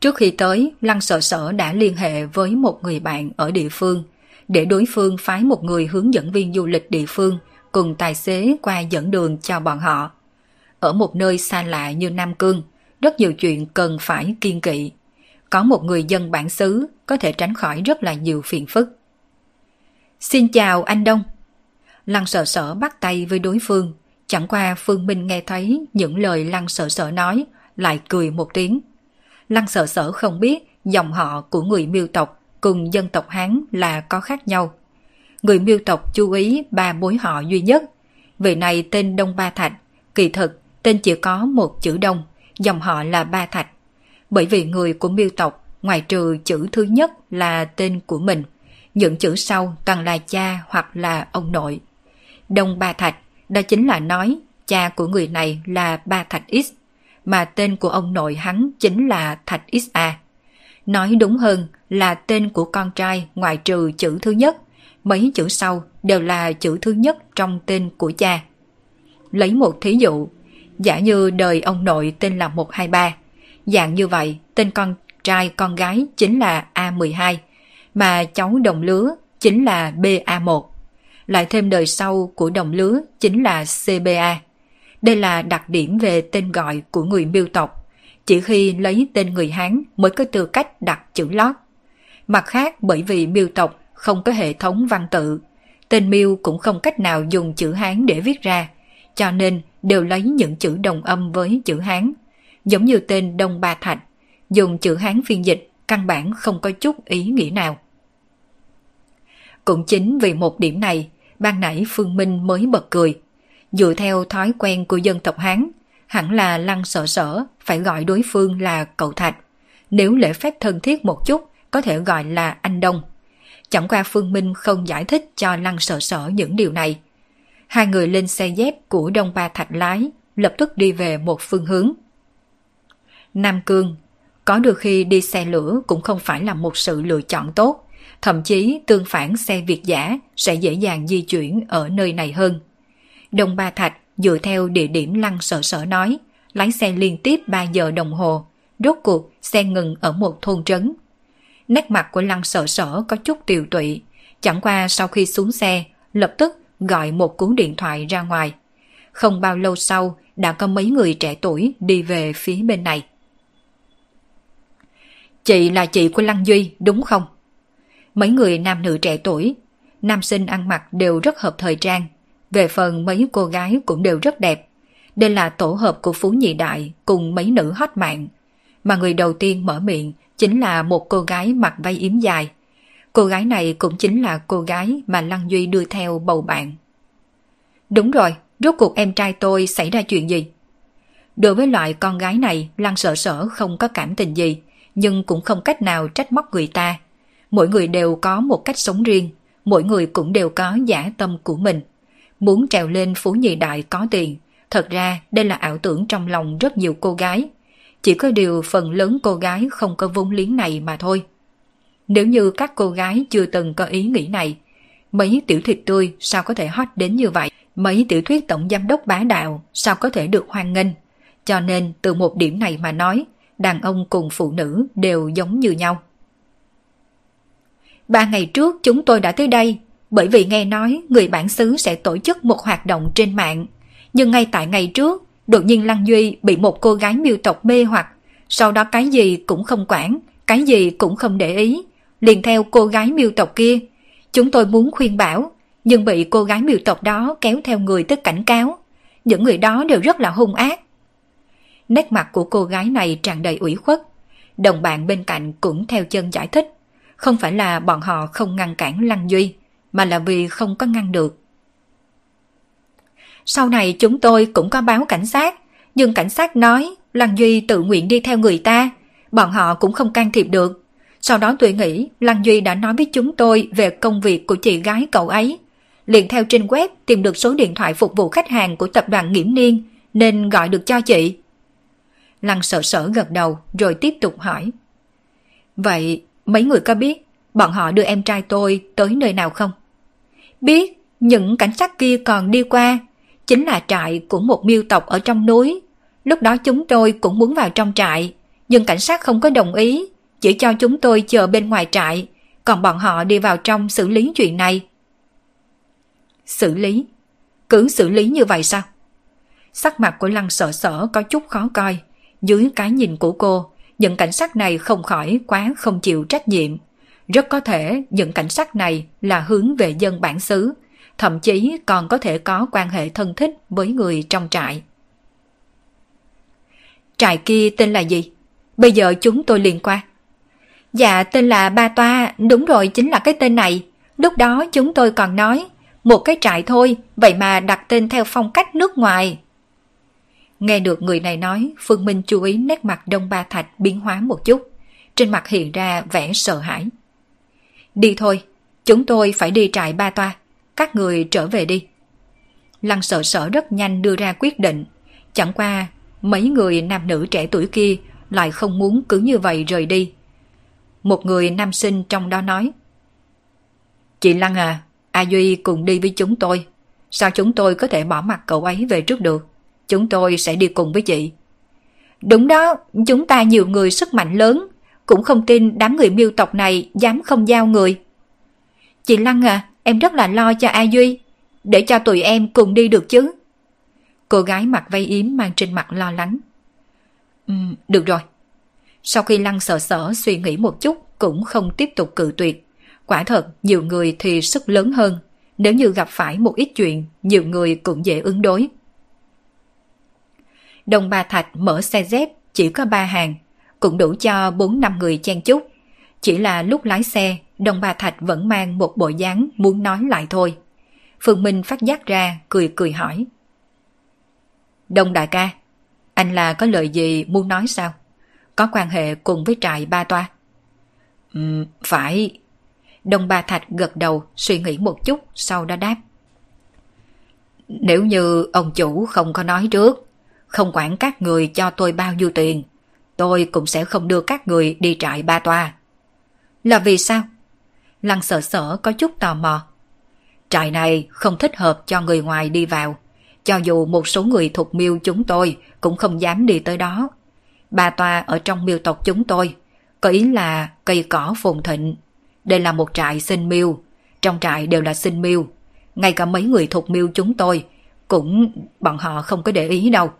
Trước khi tới, Lăng Sở Sở đã liên hệ với một người bạn ở địa phương, để đối phương phái một người hướng dẫn viên du lịch địa phương cùng tài xế qua dẫn đường cho bọn họ. Ở một nơi xa lạ như Nam Cương, rất nhiều chuyện cần phải kiêng kỵ. Có một người dân bản xứ có thể tránh khỏi rất là nhiều phiền phức. Xin chào anh Đông. Lăng Sở Sở bắt tay với đối phương, chẳng qua Phương Minh nghe thấy những lời Lăng Sở Sở nói, lại cười một tiếng. Lăng Sở Sở không biết dòng họ của người Miêu tộc cùng dân tộc Hán là có khác nhau. Người Miêu tộc chú ý ba mối họ duy nhất. Vị này tên Đông Ba Thạch, kỳ thực tên chỉ có một chữ Đông, dòng họ là Ba Thạch. Bởi vì người của Miêu tộc ngoại trừ chữ thứ nhất là tên của mình, những chữ sau toàn là cha hoặc là ông nội. Đông Ba Thạch, đó chính là nói cha của người này là Ba Thạch X, mà tên của ông nội hắn chính là Thạch X A. Nói đúng hơn là tên của con trai ngoại trừ chữ thứ nhất, mấy chữ sau đều là chữ thứ nhất trong tên của cha. Lấy một thí dụ, giả như đời ông nội tên là một hai ba, dạng như vậy tên con trai con gái chính là A mười hai, mà cháu đồng lứa chính là B A một, lại thêm đời sau của đồng lứa chính là C B A. Đây là đặc điểm về tên gọi của người Miêu tộc, chỉ khi lấy tên người Hán mới có tư cách đặt chữ lót. Mặt khác, bởi vì Miêu tộc không có hệ thống văn tự, tên Miêu cũng không cách nào dùng chữ Hán để viết ra, cho nên đều lấy những chữ đồng âm với chữ Hán, giống như tên Đông Ba Thạch, dùng chữ Hán phiên dịch căn bản không có chút ý nghĩa nào. Cũng chính vì một điểm này, ban nãy Phương Minh mới bật cười. Dựa theo thói quen của dân tộc Hán, hẳn là Lăng Sở Sở phải gọi đối phương là cậu Thạch, nếu lễ phép thân thiết một chút có thể gọi là anh Đông. Chẳng qua Phương Minh không giải thích cho Lăng Sở Sở những điều này. Hai người lên xe dép của Đông Ba Thạch lái, lập tức đi về một phương hướng. Nam Cương, có đôi khi đi xe lửa cũng không phải là một sự lựa chọn tốt, thậm chí tương phản xe Việt giả sẽ dễ dàng di chuyển ở nơi này hơn. Đông Ba Thạch dựa theo địa điểm Lăng Sở Sở nói, lái xe liên tiếp ba giờ đồng hồ, rốt cuộc xe ngừng ở một thôn trấn. Nét mặt của Lăng Sở Sở có chút tiều tụy, chẳng qua sau khi xuống xe, lập tức gọi một cú điện thoại ra ngoài. Không bao lâu sau, đã có mấy người trẻ tuổi đi về phía bên này. Chị là chị của Lăng Duy, đúng không? Mấy người nam nữ trẻ tuổi, nam sinh ăn mặc đều rất hợp thời trang, về phần mấy cô gái cũng đều rất đẹp. Đây là tổ hợp của Phú Nhị Đại cùng mấy nữ hot mạng. Mà người đầu tiên mở miệng chính là một cô gái mặc váy yếm dài. Cô gái này cũng chính là cô gái mà Lăng Duy đưa theo bầu bạn. Đúng rồi, rốt cuộc em trai tôi xảy ra chuyện gì? Đối với loại con gái này, Lăng Sở Sở không có cảm tình gì, nhưng cũng không cách nào trách móc người ta. Mỗi người đều có một cách sống riêng, mỗi người cũng đều có giả tâm của mình. Muốn trèo lên Phú Nhị Đại có tiền, thật ra đây là ảo tưởng trong lòng rất nhiều cô gái. Chỉ có điều phần lớn cô gái không có vốn liếng này mà thôi. Nếu như các cô gái chưa từng có ý nghĩ này, mấy tiểu thịt tươi sao có thể hot đến như vậy? Mấy tiểu thuyết tổng giám đốc bá đạo sao có thể được hoan nghênh? Cho nên từ một điểm này mà nói, đàn ông cùng phụ nữ đều giống như nhau. Ba ngày trước chúng tôi đã tới đây, bởi vì nghe nói người bản xứ sẽ tổ chức một hoạt động trên mạng. Nhưng ngay tại ngày trước, Đột nhiên Lăng Duy bị một cô gái miêu tộc mê hoặc, sau đó cái gì cũng không quản, cái gì cũng không để ý, liền theo cô gái miêu tộc kia. Chúng tôi muốn khuyên bảo, nhưng bị cô gái miêu tộc đó kéo theo người tức cảnh cáo. Những người đó đều rất là hung ác. Nét mặt của cô gái này tràn đầy ủy khuất. Đồng bạn bên cạnh cũng theo chân giải thích. Không phải là bọn họ không ngăn cản Lăng Duy, mà là vì không có ngăn được. Sau này chúng tôi cũng có báo cảnh sát, nhưng cảnh sát nói Lăng Duy tự nguyện đi theo người ta, bọn họ cũng không can thiệp được. Sau đó tôi nghĩ Lăng Duy đã nói với chúng tôi về công việc của chị gái cậu ấy. Liền theo trên web tìm được số điện thoại phục vụ khách hàng của tập đoàn Nghiễm Niên, nên gọi được cho chị. Lăng Sở Sở gật đầu rồi tiếp tục hỏi. Vậy mấy người có biết bọn họ đưa em trai tôi tới nơi nào không? Biết, những cảnh sát kia còn đi qua. Chính là trại của một miêu tộc ở trong núi. Lúc đó chúng tôi cũng muốn vào trong trại, nhưng cảnh sát không có đồng ý, chỉ cho chúng tôi chờ bên ngoài trại, còn bọn họ đi vào trong xử lý chuyện này. Xử lý? Cứ xử lý như vậy sao? Sắc mặt của Lăng Sở Sở có chút khó coi. Dưới cái nhìn của cô, những cảnh sát này không khỏi quá không chịu trách nhiệm. Rất có thể những cảnh sát này là hướng về dân bản xứ, thậm chí còn có thể có quan hệ thân thích với người trong trại. Trại kia tên là gì? Bây giờ chúng tôi liền qua. Dạ, tên là Ba Toa, đúng rồi, chính là cái tên này. Lúc đó chúng tôi còn nói, một cái trại thôi, vậy mà đặt tên theo phong cách nước ngoài. Nghe được người này nói, Phương Minh chú ý nét mặt Đông Ba Thạch biến hóa một chút, trên mặt hiện ra vẻ sợ hãi. Đi thôi, chúng tôi phải đi trại Ba Toa, các người trở về đi. Lăng Sở Sở rất nhanh đưa ra quyết định, chẳng qua mấy người nam nữ trẻ tuổi kia lại không muốn cứ như vậy rời đi. Một người nam sinh trong đó nói, chị Lăng à, A Duy cùng đi với chúng tôi, sao chúng tôi có thể bỏ mặc cậu ấy về trước được? Chúng tôi sẽ đi cùng với chị. Đúng đó, chúng ta nhiều người sức mạnh lớn, cũng không tin đám người miêu tộc này dám không giao người. Chị Lăng à, em rất là lo cho A Duy, để cho tụi em cùng đi được chứ? Cô gái mặc vây yếm mang trên mặt lo lắng. Ừ, được rồi. Sau khi Lăng Sở Sở suy nghĩ một chút cũng không tiếp tục cự tuyệt. Quả thật, nhiều người thì sức lớn hơn, nếu như gặp phải một ít chuyện, nhiều người cũng dễ ứng đối. Đông Ba Thạch mở xe dép chỉ có ba hàng, cũng đủ cho bốn năm người chen chúc. Chỉ là lúc lái xe, Đông Ba Thạch vẫn mang một bộ dáng muốn nói lại thôi. Phương Minh phát giác ra, cười cười hỏi. Đông đại ca, anh là có lời gì muốn nói sao? Có quan hệ cùng với trại Ba Toa? Ừ, phải. Đông Ba Thạch gật đầu suy nghĩ một chút, sau đó đáp. Nếu như ông chủ không có nói trước, không quản các người cho tôi bao nhiêu tiền, tôi cũng sẽ không đưa các người đi trại Ba Toa. Là vì sao? Lăng Sở Sở có chút tò mò. Trại này không thích hợp cho người ngoài đi vào, cho dù một số người thuộc miêu chúng tôi cũng không dám đi tới đó. Ba Toa ở trong miêu tộc chúng tôi, có ý là cây cỏ phồn thịnh. Đây là một trại sinh miêu, trong trại đều là sinh miêu, ngay cả mấy người thuộc miêu chúng tôi cũng bọn họ không có để ý đâu.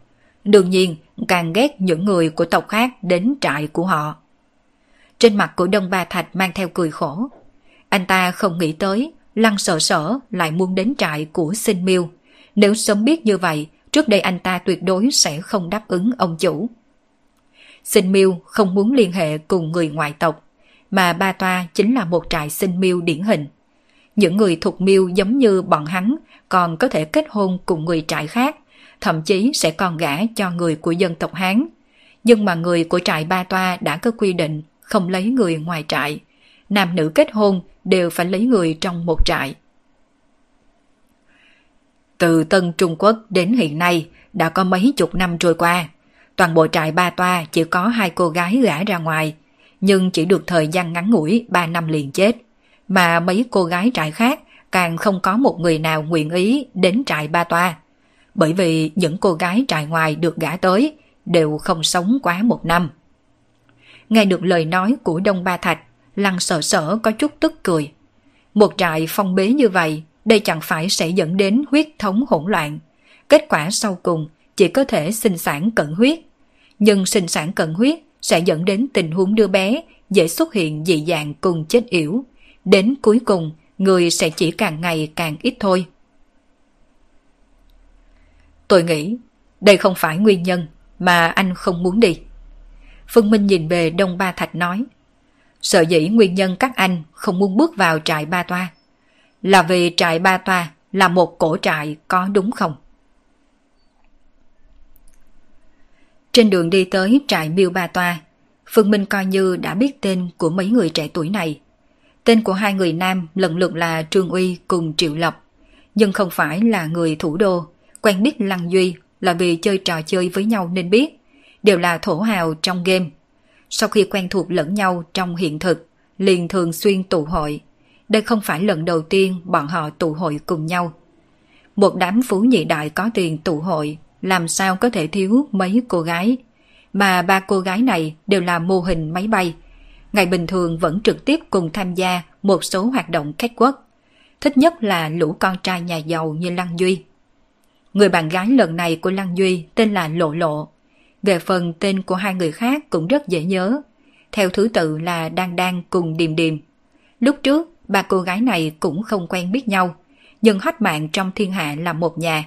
Đương nhiên, càng ghét những người của tộc khác đến trại của họ. Trên mặt của Đông Ba Thạch mang theo cười khổ. Anh ta không nghĩ tới Lăng Sở Sở lại muốn đến trại của sinh miêu. Nếu sớm biết như vậy, trước đây anh ta tuyệt đối sẽ không đáp ứng ông chủ. Sinh miêu không muốn liên hệ cùng người ngoại tộc, mà Ba Toa chính là một trại sinh miêu điển hình. Những người thuộc miêu giống như bọn hắn còn có thể kết hôn cùng người trại khác, thậm chí sẽ còn gả cho người của dân tộc Hán. Nhưng mà người của trại Ba Toa đã có quy định không lấy người ngoài trại, nam nữ kết hôn đều phải lấy người trong một trại. Từ Tân Trung Quốc đến hiện nay đã có mấy chục năm trôi qua, toàn bộ trại Ba Toa chỉ có hai cô gái gả ra ngoài, nhưng chỉ được thời gian ngắn ngủi ba năm liền chết, mà mấy cô gái trại khác càng không có một người nào nguyện ý đến trại Ba Toa, bởi vì những cô gái trại ngoài được gả tới đều không sống quá một năm. Nghe được lời nói của Đông Ba Thạch, Lăng Sở Sở có chút tức cười. Một trại phong bế như vậy, đây chẳng phải sẽ dẫn đến huyết thống hỗn loạn. Kết quả sau cùng chỉ có thể sinh sản cận huyết. Nhưng sinh sản cận huyết sẽ dẫn đến tình huống đứa bé dễ xuất hiện dị dạng cùng chết yểu. Đến cuối cùng, người sẽ chỉ càng ngày càng ít thôi. Tôi nghĩ, đây không phải nguyên nhân mà anh không muốn đi. Phương Minh nhìn về Đông Ba Thạch nói, sở dĩ nguyên nhân các anh không muốn bước vào trại Ba Toa là vì trại Ba Toa là một cổ trại, có đúng không? Trên đường đi tới trại Miêu Ba Toa, Phương Minh coi như đã biết tên của mấy người trẻ tuổi này. Tên của hai người nam lần lượt là Trương Uy cùng Triệu Lộc, nhưng không phải là người thủ đô, quen biết Lăng Duy là vì chơi trò chơi với nhau nên biết, đều là thổ hào trong game. Sau khi quen thuộc lẫn nhau trong hiện thực, liền thường xuyên tụ hội. Đây không phải lần đầu tiên bọn họ tụ hội cùng nhau. Một đám phú nhị đại có tiền tụ hội, làm sao có thể thiếu mấy cô gái. Mà ba cô gái này đều là mô hình máy bay. Ngày bình thường vẫn trực tiếp cùng tham gia một số hoạt động khách quốc. Thích nhất là lũ con trai nhà giàu như Lăng Duy. Người bạn gái lần này của Lăng Duy tên là Lộ Lộ. Về phần tên của hai người khác cũng rất dễ nhớ. Theo thứ tự là Đan Đan cùng Điềm Điềm. Lúc trước, ba cô gái này cũng không quen biết nhau, nhưng hết mạng trong thiên hạ là một nhà.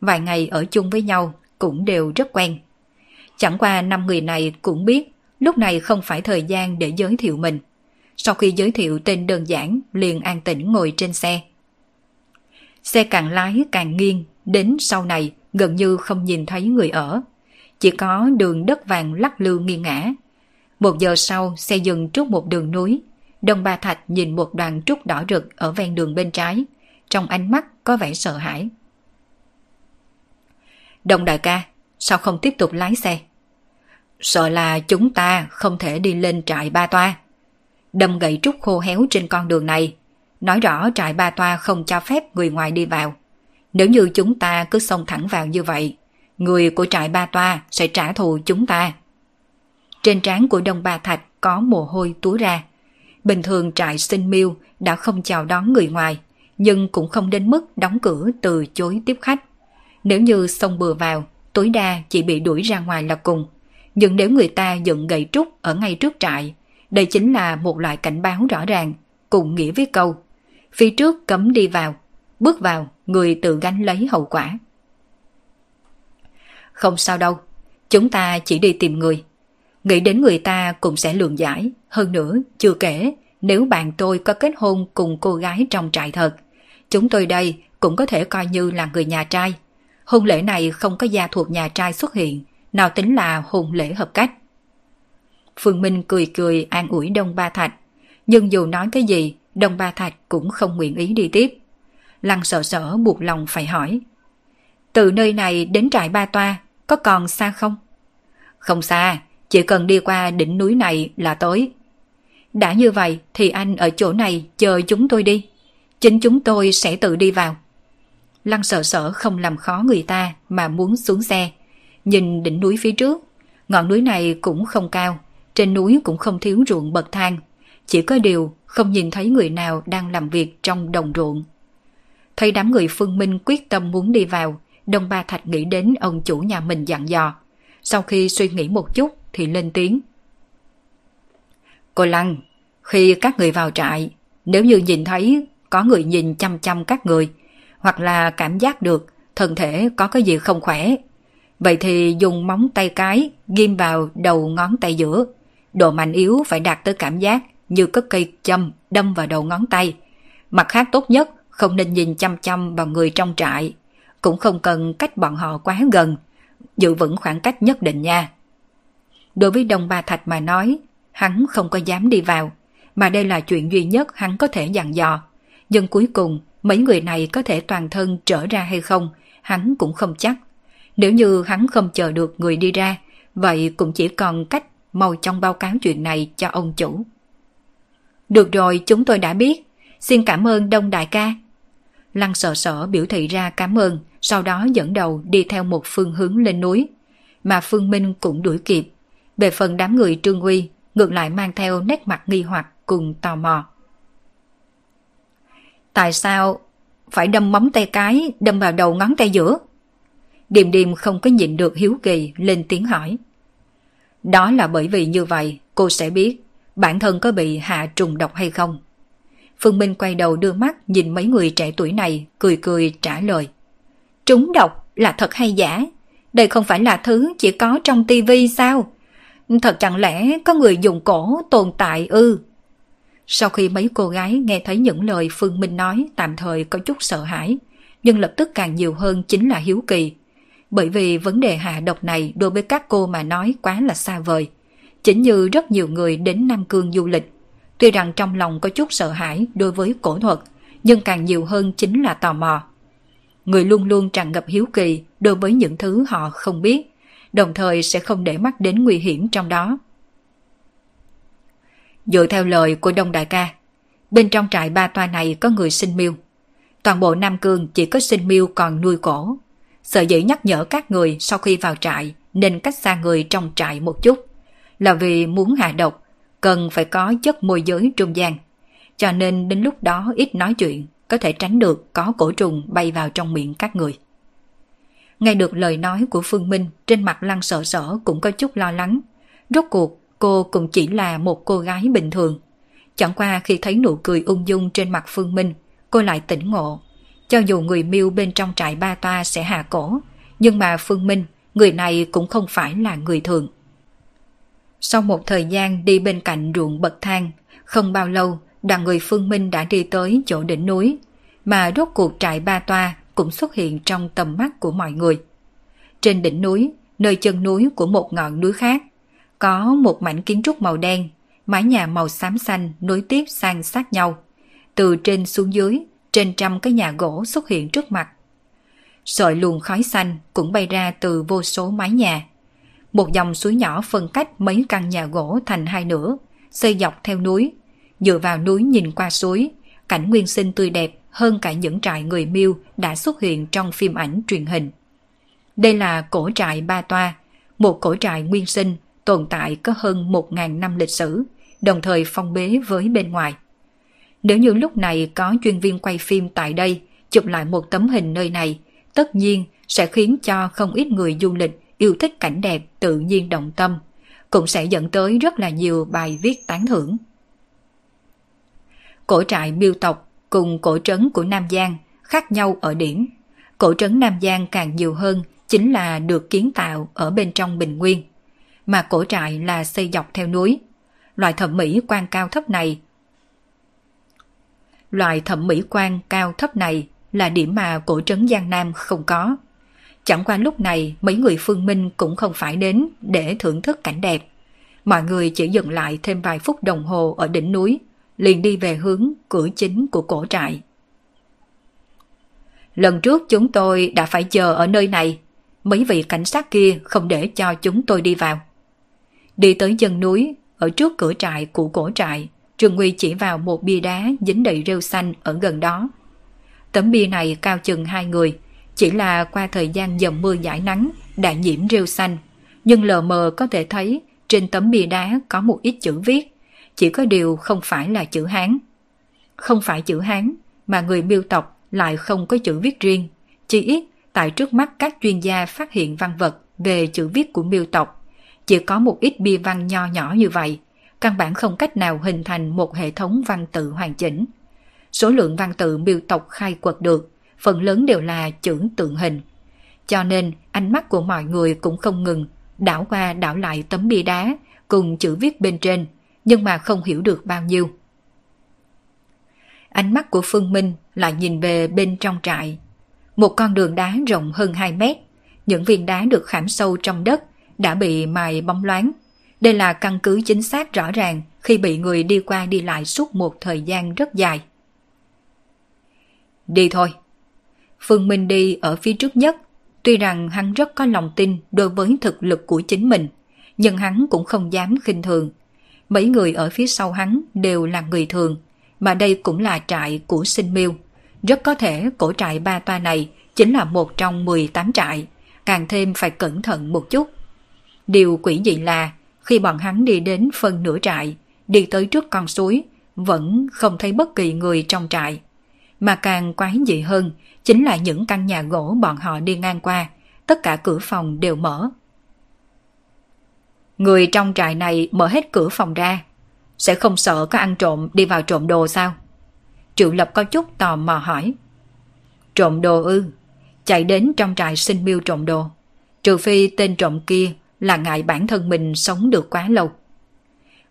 Vài ngày ở chung với nhau cũng đều rất quen. Chẳng qua năm người này cũng biết lúc này không phải thời gian để giới thiệu mình. Sau khi giới thiệu tên đơn giản, liền an tĩnh ngồi trên xe. Xe càng lái càng nghiêng, đến sau này gần như không nhìn thấy người ở. Chỉ có đường đất vàng lắc lư nghiêng ngã. Một giờ sau, xe dừng trước một đường núi. Đông Ba Thạch nhìn một đoàn trúc đỏ rực ở ven đường bên trái. Trong ánh mắt có vẻ sợ hãi. Đông đại ca, sao không tiếp tục lái xe? Sợ là chúng ta không thể đi lên trại Ba Toa. Đâm gậy trúc khô héo trên con đường này. Nói rõ trại Ba Toa không cho phép người ngoài đi vào. Nếu như chúng ta cứ xông thẳng vào như vậy, người của trại Ba Toa sẽ trả thù chúng ta. Trên trán của Đông Ba Thạch có mồ hôi túa ra. Bình thường trại Sinh Miêu đã không chào đón người ngoài, nhưng cũng không đến mức đóng cửa từ chối tiếp khách. Nếu như xông bừa vào, tối đa chỉ bị đuổi ra ngoài là cùng. Nhưng nếu người ta dựng gậy trúc ở ngay trước trại, đây chính là một loại cảnh báo rõ ràng, cùng nghĩa với câu phía trước cấm đi vào, bước vào người tự gánh lấy hậu quả. Không sao đâu, chúng ta chỉ đi tìm người. Nghĩ đến người ta cũng sẽ lượng giải. Hơn nữa, chưa kể, nếu bạn tôi có kết hôn cùng cô gái trong trại thật, chúng tôi đây cũng có thể coi như là người nhà trai. Hôn lễ này không có gia thuộc nhà trai xuất hiện, nào tính là hôn lễ hợp cách. Phương Minh cười cười an ủi Đông Ba Thạch, nhưng dù nói cái gì, Đông Ba Thạch cũng không nguyện ý đi tiếp. Lăng Sở Sở buộc lòng phải hỏi, từ nơi này đến trại Ba Toa có còn xa không? Không xa, chỉ cần đi qua đỉnh núi này là tới. Đã như vậy thì anh ở chỗ này chờ chúng tôi đi. Chính chúng tôi sẽ tự đi vào. Lăng Sở Sở không làm khó người ta mà muốn xuống xe. Nhìn đỉnh núi phía trước, ngọn núi này cũng không cao, trên núi cũng không thiếu ruộng bậc thang. Chỉ có điều không nhìn thấy người nào đang làm việc trong đồng ruộng. Thấy đám người Phương Minh quyết tâm muốn đi vào, Đông Ba Thạch nghĩ đến ông chủ nhà mình dặn dò. Sau khi suy nghĩ một chút thì lên tiếng. Cô Lăng, khi các người vào trại, nếu như nhìn thấy có người nhìn chăm chăm các người, hoặc là cảm giác được thân thể có cái gì không khỏe, vậy thì dùng móng tay cái ghim vào đầu ngón tay giữa. Độ mạnh yếu phải đạt tới cảm giác như có cây châm đâm vào đầu ngón tay. Mặt khác tốt nhất không nên nhìn chăm chăm vào người trong trại, cũng không cần cách bọn họ quá gần, giữ vững khoảng cách nhất định nha. Đối với Đông Ba Thạch mà nói, hắn không có dám đi vào, mà đây là chuyện duy nhất hắn có thể dặn dò. Nhưng cuối cùng, mấy người này có thể toàn thân trở ra hay không, hắn cũng không chắc. Nếu như hắn không chờ được người đi ra, vậy cũng chỉ còn cách mau chóng báo cáo chuyện này cho ông chủ. Được rồi, chúng tôi đã biết. Xin cảm ơn Đông đại ca. Lăng Sở Sở biểu thị ra cảm ơn, sau đó dẫn đầu đi theo một phương hướng lên núi, mà Phương Minh cũng đuổi kịp. Về phần đám người Trương Uy, ngược lại mang theo nét mặt nghi hoặc cùng tò mò. Tại sao phải đâm móng tay cái đâm vào đầu ngón tay giữa? Điềm Điềm không có nhịn được hiếu kỳ lên tiếng hỏi. Đó là bởi vì như vậy cô sẽ biết bản thân có bị hạ trùng độc hay không. Phương Minh quay đầu đưa mắt nhìn mấy người trẻ tuổi này, cười cười trả lời. Trúng độc là thật hay giả? Đây không phải là thứ chỉ có trong tivi sao? Thật chẳng lẽ có người dùng cổ tồn tại ư? Sau khi mấy cô gái nghe thấy những lời Phương Minh nói tạm thời có chút sợ hãi, nhưng lập tức càng nhiều hơn chính là hiếu kỳ. Bởi vì vấn đề hạ độc này đối với các cô mà nói quá là xa vời. Chính như rất nhiều người đến Nam Cương du lịch, tuy rằng trong lòng có chút sợ hãi đối với cổ thuật, nhưng càng nhiều hơn chính là tò mò. Người luôn luôn tràn ngập hiếu kỳ đối với những thứ họ không biết, đồng thời sẽ không để mắt đến nguy hiểm trong đó. Dựa theo lời của Đông Đại ca, bên trong trại Ba Toa này có người sinh miêu. Toàn bộ Nam Cương chỉ có sinh miêu còn nuôi cổ. Sở dĩ nhắc nhở các người sau khi vào trại nên cách xa người trong trại một chút, là vì muốn hạ độc cần phải có chất môi giới trung gian, cho nên đến lúc đó ít nói chuyện, có thể tránh được có cổ trùng bay vào trong miệng các người. Nghe được lời nói của Phương Minh, trên mặt Lăng Sở Sở cũng có chút lo lắng. Rốt cuộc cô cũng chỉ là một cô gái bình thường. Chẳng qua khi thấy nụ cười ung dung trên mặt Phương Minh, cô lại tỉnh ngộ. Cho dù người miêu bên trong trại Ba Toa sẽ hạ cổ, nhưng mà Phương Minh, người này cũng không phải là người thường. Sau một thời gian đi bên cạnh ruộng bậc thang, không bao lâu đoàn người Phương Minh đã đi tới chỗ đỉnh núi, mà rốt cuộc trại Ba Toa cũng xuất hiện trong tầm mắt của mọi người. Trên đỉnh núi, nơi chân núi của một ngọn núi khác, có một mảnh kiến trúc màu đen, mái nhà màu xám xanh nối tiếp san sát nhau. Từ trên xuống dưới, trên trăm cái nhà gỗ xuất hiện trước mặt. Sợi luồng khói xanh cũng bay ra từ vô số mái nhà. Một dòng suối nhỏ phân cách mấy căn nhà gỗ thành hai nửa, xây dọc theo núi. Dựa vào núi nhìn qua suối, cảnh nguyên sinh tươi đẹp hơn cả những trại người miêu đã xuất hiện trong phim ảnh truyền hình. Đây là cổ trại Ba Toa, một cổ trại nguyên sinh tồn tại có hơn một nghìn năm lịch sử, đồng thời phong bế với bên ngoài. Nếu như lúc này có chuyên viên quay phim tại đây, chụp lại một tấm hình nơi này, tất nhiên sẽ khiến cho không ít người du lịch yêu thích cảnh đẹp tự nhiên động tâm, cũng sẽ dẫn tới rất là nhiều bài viết tán thưởng. Cổ trại miêu tộc cùng cổ trấn của Nam Giang khác nhau ở điểm. Cổ trấn Nam Giang càng nhiều hơn chính là được kiến tạo ở bên trong bình nguyên, mà cổ trại là xây dọc theo núi. Loại thẩm mỹ quan cao thấp này Loại thẩm mỹ quan cao thấp này là điểm mà cổ trấn Giang Nam không có. Chẳng qua lúc này mấy người Phương Minh cũng không phải đến để thưởng thức cảnh đẹp. Mọi người chỉ dừng lại thêm vài phút đồng hồ ở đỉnh núi, liền đi về hướng cửa chính của cổ trại. Lần trước chúng tôi đã phải chờ ở nơi này, mấy vị cảnh sát kia không để cho chúng tôi đi vào. Đi tới chân núi, ở trước cửa trại của cổ trại, Trương Uy chỉ vào một bia đá dính đầy rêu xanh ở gần đó. Tấm bia này cao chừng hai người, chỉ là qua thời gian dầm mưa dãi nắng đã nhiễm rêu xanh, nhưng lờ mờ có thể thấy trên tấm bia đá có một ít chữ viết. Chỉ có điều không phải là chữ Hán. Không phải chữ Hán, mà người miêu tộc lại không có chữ viết riêng. Chỉ ít, tại trước mắt các chuyên gia phát hiện văn vật về chữ viết của miêu tộc, chỉ có một ít bia văn nho nhỏ như vậy, căn bản không cách nào hình thành một hệ thống văn tự hoàn chỉnh. Số lượng văn tự miêu tộc khai quật được, phần lớn đều là chữ tượng hình. Cho nên, ánh mắt của mọi người cũng không ngừng, đảo qua đảo lại tấm bia đá cùng chữ viết bên trên, nhưng mà không hiểu được bao nhiêu. Ánh mắt của Phương Minh lại nhìn về bên trong trại. Một con đường đá rộng hơn hai mét, những viên đá được khảm sâu trong đất đã bị mài bóng loáng. Đây là căn cứ chính xác rõ ràng khi bị người đi qua đi lại suốt một thời gian rất dài. Đi thôi. Phương Minh đi ở phía trước nhất, tuy rằng hắn rất có lòng tin đối với thực lực của chính mình, nhưng hắn cũng không dám khinh thường. Mấy người ở phía sau hắn đều là người thường, mà đây cũng là trại của sinh miêu. Rất có thể cổ trại Ba Toa này chính là một trong mười tám trại, càng thêm phải cẩn thận một chút. Điều quỷ dị là khi bọn hắn đi đến phân nửa trại, đi tới trước con suối, vẫn không thấy bất kỳ người trong trại. Mà càng quái dị hơn chính là những căn nhà gỗ bọn họ đi ngang qua, tất cả cửa phòng đều mở. Người trong trại này mở hết cửa phòng ra, sẽ không sợ có ăn trộm đi vào trộm đồ sao? Triệu Lộc có chút tò mò hỏi. Trộm đồ ư? Chạy đến trong trại xin mưu trộm đồ, trừ phi tên trộm kia là ngại bản thân mình sống được quá lâu.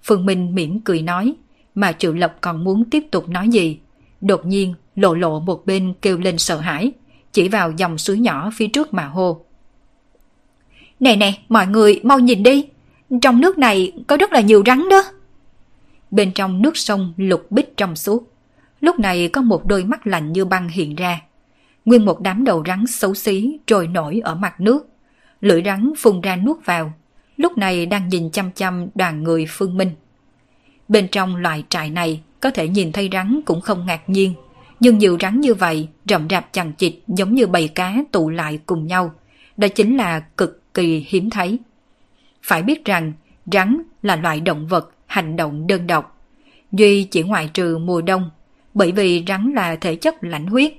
Phương Minh mỉm cười nói, mà Triệu Lộc còn muốn tiếp tục nói gì. Đột nhiên Lộ Lộ một bên kêu lên sợ hãi, chỉ vào dòng suối nhỏ phía trước mà hô. Nè nè, mọi người mau nhìn đi, trong nước này có rất là nhiều rắn đó. Bên trong nước sông lục bích trong suốt, lúc này có một đôi mắt lạnh như băng hiện ra. Nguyên một đám đầu rắn xấu xí trồi nổi ở mặt nước, lưỡi rắn phun ra nuốt vào, lúc này đang nhìn chăm chăm đoàn người Phương Minh. Bên trong loại trại này có thể nhìn thấy rắn cũng không ngạc nhiên, nhưng nhiều rắn như vậy rậm rạp chằng chịt giống như bầy cá tụ lại cùng nhau, đó chính là cực kỳ hiếm thấy. Phải biết rằng rắn là loại động vật hành động đơn độc, duy chỉ ngoại trừ mùa đông, bởi vì rắn là thể chất lãnh huyết,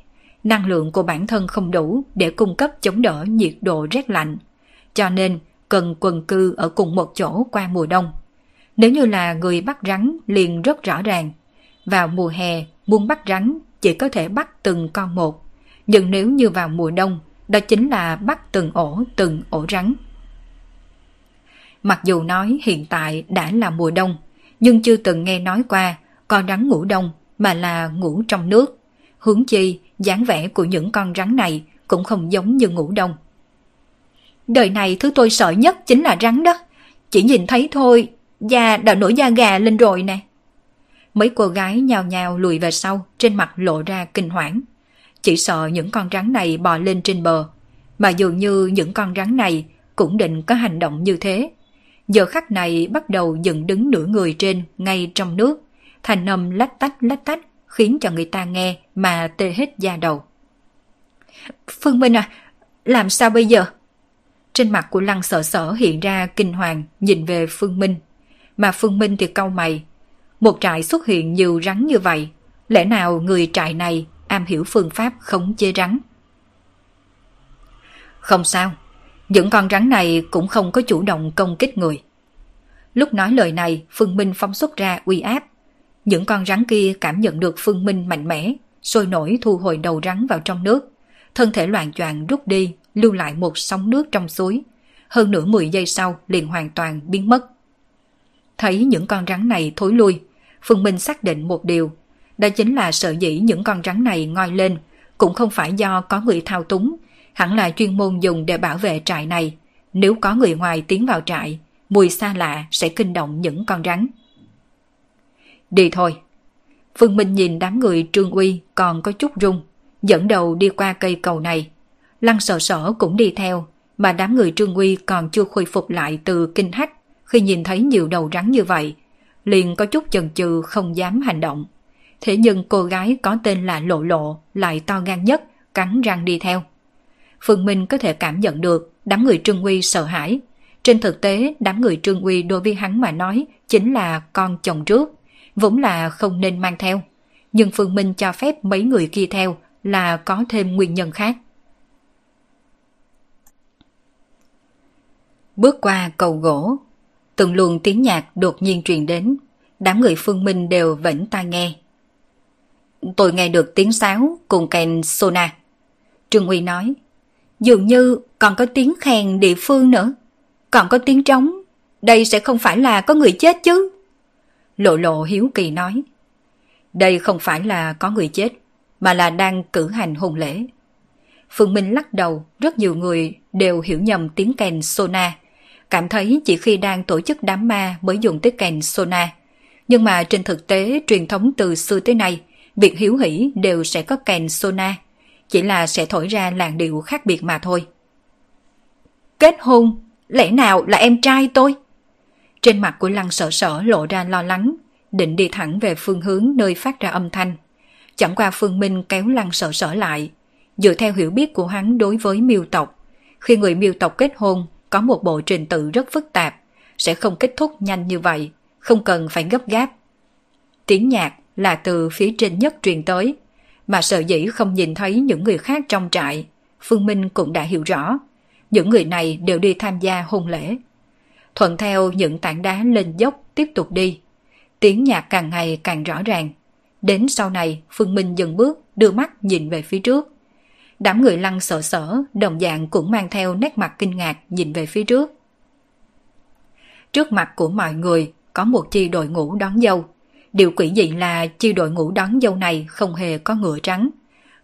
năng lượng của bản thân không đủ để cung cấp chống đỡ nhiệt độ rét lạnh, cho nên cần quần cư ở cùng một chỗ qua mùa đông. Nếu như là người bắt rắn liền rất rõ ràng, vào mùa hè muốn bắt rắn chỉ có thể bắt từng con một, nhưng nếu như vào mùa đông, đó chính là bắt từng ổ từng ổ rắn. Mặc dù nói hiện tại đã là mùa đông, nhưng chưa từng nghe nói qua con rắn ngủ đông mà là ngủ trong nước, huống chi dáng vẻ của những con rắn này cũng không giống như ngủ đông. Đời này thứ tôi sợ nhất chính là rắn đó, chỉ nhìn thấy thôi, da đã nổi da gà lên rồi nè. Mấy cô gái nhào nhào lùi về sau, trên mặt lộ ra kinh hoảng. Chỉ sợ những con rắn này bò lên trên bờ, mà dường như những con rắn này cũng định có hành động như thế. Giờ khắc này bắt đầu dựng đứng nửa người trên ngay trong nước, thành âm lách tách lách tách khiến cho người ta nghe mà tê hết da đầu. Phương Minh à, làm sao bây giờ? Trên mặt của Lăng Sở Sở hiện ra kinh hoàng nhìn về Phương Minh, mà Phương Minh thì cau mày. Một trại xuất hiện nhiều rắn như vậy, lẽ nào người trại này am hiểu phương pháp khống chế rắn? Không sao, những con rắn này cũng không có chủ động công kích người. Lúc nói lời này, Phương Minh phóng xuất ra uy áp. Những con rắn kia cảm nhận được Phương Minh mạnh mẽ, sôi nổi thu hồi đầu rắn vào trong nước, thân thể loạng choạng rút đi, lưu lại một sóng nước trong suối. Hơn nửa mười giây sau liền hoàn toàn biến mất. Thấy những con rắn này thối lui, Phương Minh xác định một điều, đó chính là sở dĩ những con rắn này ngoi lên cũng không phải do có người thao túng, hẳn là chuyên môn dùng để bảo vệ trại này. Nếu có người ngoài tiến vào trại, mùi xa lạ sẽ kinh động những con rắn. Đi thôi. Phương Minh nhìn đám người Trương Uy còn có chút run, dẫn đầu đi qua cây cầu này. Lăng Sở Sở cũng đi theo, mà đám người Trương Uy còn chưa khôi phục lại từ kinh hách khi nhìn thấy nhiều đầu rắn như vậy, liền có chút chần chừ không dám hành động. Thế nhưng cô gái có tên là Lộ Lộ lại to gan nhất, cắn răng đi theo. Phương Minh có thể cảm nhận được đám người Trương Uy sợ hãi. Trên thực tế, đám người Trương Uy đối với hắn mà nói chính là con chồng trước, vốn là không nên mang theo. Nhưng Phương Minh cho phép mấy người kia theo là có thêm nguyên nhân khác. Bước qua cầu gỗ, từng luồng tiếng nhạc đột nhiên truyền đến, đám người Phương Minh đều vẫn tai nghe. Tôi nghe được tiếng sáo cùng kèn sona. Trương Uy nói, dường như còn có tiếng khen địa phương nữa, còn có tiếng trống, đây sẽ không phải là có người chết chứ? Lộ Lộ hiếu kỳ nói, đây không phải là có người chết, mà là đang cử hành hôn lễ. Phương Minh lắc đầu, rất nhiều người đều hiểu nhầm tiếng kèn sona, cảm thấy chỉ khi đang tổ chức đám ma mới dùng tiếng kèn sona. Nhưng mà trên thực tế, truyền thống từ xưa tới nay, việc hiếu hỉ đều sẽ có kèn sona, chỉ là sẽ thổi ra làn điệu khác biệt mà thôi. Kết hôn, lẽ nào là em trai tôi? Trên mặt của Lăng Sở Sở lộ ra lo lắng, định đi thẳng về phương hướng nơi phát ra âm thanh. Chẳng qua Phương Minh kéo Lăng Sở Sở lại, dựa theo hiểu biết của hắn đối với miêu tộc, khi người miêu tộc kết hôn có một bộ trình tự rất phức tạp, sẽ không kết thúc nhanh như vậy, không cần phải gấp gáp. Tiếng nhạc là từ phía trên nhất truyền tới, mà sở dĩ không nhìn thấy những người khác trong trại, Phương Minh cũng đã hiểu rõ. những người này đều đi tham gia hôn lễ. Thuận theo những tảng đá lên dốc tiếp tục đi. Tiếng nhạc càng ngày càng rõ ràng. Đến sau này, Phương Minh dừng bước, đưa mắt nhìn về phía trước. Đám người Lăng Sở Sở đồng dạng cũng mang theo nét mặt kinh ngạc nhìn về phía trước. Trước mặt của mọi người có một chi đội ngũ đón dâu. Điều quỷ dị là chi đội ngũ đón dâu này không hề có ngựa trắng.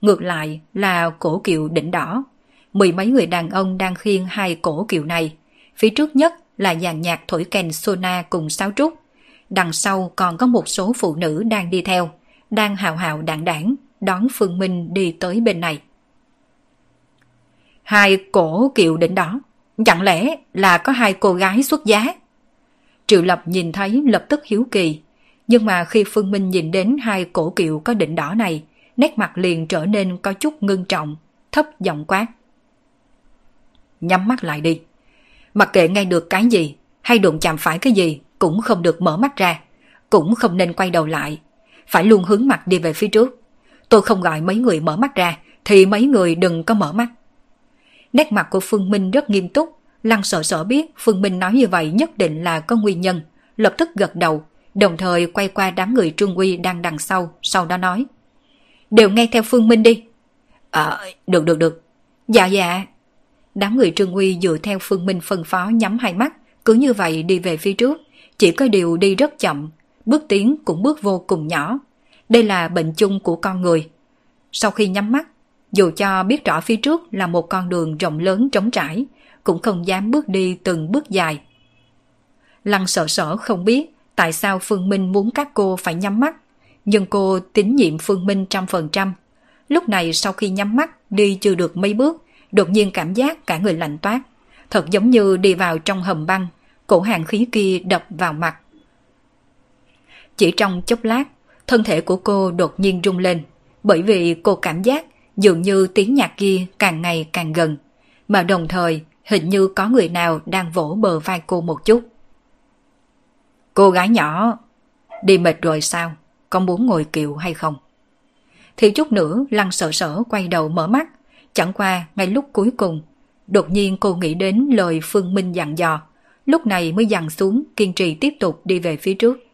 Ngược lại là cổ kiệu đỉnh đỏ. Mười mấy người đàn ông đang khiêng hai cổ kiệu này. Phía trước nhất là dàn nhạc thổi kèn sona cùng sáo trúc. Đằng sau còn có một số phụ nữ đang đi theo, đang hào hào đảng đảng đón Phương Minh đi tới bên này. Hai cổ kiệu đỉnh đỏ, chẳng lẽ là có hai cô gái xuất giá? Triệu Lập nhìn thấy lập tức hiếu kỳ, nhưng mà khi Phương Minh nhìn đến hai cổ kiệu có đỉnh đỏ này, nét mặt liền trở nên có chút ngưng trọng, thấp giọng quát. Nhắm mắt lại đi, mặc kệ nghe được cái gì hay đụng chạm phải cái gì cũng không được mở mắt ra, cũng không nên quay đầu lại, phải luôn hướng mặt đi về phía trước. Tôi không gọi mấy người mở mắt ra thì mấy người đừng có mở mắt. Nét mặt của Phương Minh rất nghiêm túc, Lăng Sở Sở biết Phương Minh nói như vậy nhất định là có nguyên nhân, lập tức gật đầu, đồng thời quay qua đám người Trương Uy đang đằng sau, sau đó nói. Đều nghe theo Phương Minh đi. Ờ, à, được được được. Dạ dạ. Đám người Trương Uy dựa theo Phương Minh phân phó nhắm hai mắt, cứ như vậy đi về phía trước, chỉ có điều đi rất chậm, bước tiến cũng bước vô cùng nhỏ. Đây là bệnh chung của con người. Sau khi nhắm mắt, dù cho biết rõ phía trước là một con đường rộng lớn trống trải, cũng không dám bước đi từng bước dài. Lăng Sở Sở không biết tại sao Phương Minh muốn các cô phải nhắm mắt, nhưng cô tín nhiệm Phương Minh trăm phần trăm. Lúc này sau khi nhắm mắt đi chưa được mấy bước, đột nhiên cảm giác cả người lạnh toát, thật giống như đi vào trong hầm băng, cổ hàn khí kia đập vào mặt. Chỉ trong chốc lát, thân thể của cô đột nhiên rung lên, bởi vì cô cảm giác dường như tiếng nhạc kia càng ngày càng gần, mà đồng thời hình như có người nào đang vỗ bờ vai cô một chút. Cô gái nhỏ, đi mệt rồi sao? Có muốn ngồi kiệu hay không? Thì chút nữa Lăng Sở Sở quay đầu mở mắt, chẳng qua ngay lúc cuối cùng, đột nhiên cô nghĩ đến lời Phương Minh dặn dò, lúc này mới dằn xuống kiên trì tiếp tục đi về phía trước.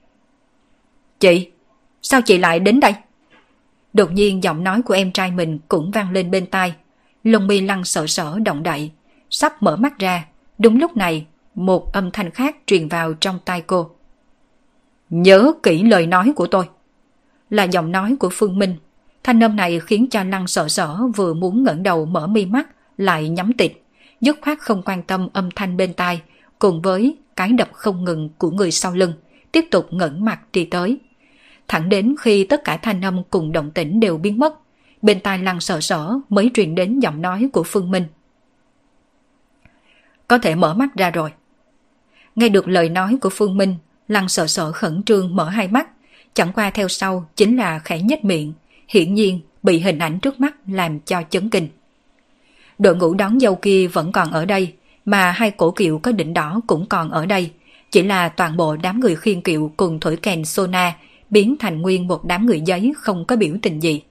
Chị, sao chị lại đến đây? Đột nhiên giọng nói của em trai mình cũng vang lên bên tai, lông mi Lăng Sở Sở động đậy, sắp mở mắt ra. Đúng lúc này, một âm thanh khác truyền vào trong tai cô. Nhớ kỹ lời nói của tôi. Là giọng nói của Phương Minh. Thanh âm này khiến cho Lăng Sở Sở vừa muốn ngẩng đầu mở mi mắt lại nhắm tịt, dứt khoát không quan tâm âm thanh bên tai cùng với cái đập không ngừng của người sau lưng, tiếp tục ngẩng mặt đi tới. Thẳng đến khi tất cả thanh âm cùng động tĩnh đều biến mất, bên tai Lăng Sở Sở mới truyền đến giọng nói của Phương Minh. Có thể mở mắt ra rồi. Nghe được lời nói của Phương Minh, Lăng Sở Sở khẩn trương mở hai mắt, chẳng qua theo sau chính là khẽ nhếch miệng, hiển nhiên bị hình ảnh trước mắt làm cho chấn kinh. Đội ngũ đón dâu kia vẫn còn ở đây, mà hai cổ kiệu có đỉnh đỏ cũng còn ở đây, chỉ là toàn bộ đám người khiêng kiệu cùng thổi kèn sona biến thành nguyên một đám người giấy không có biểu tình gì.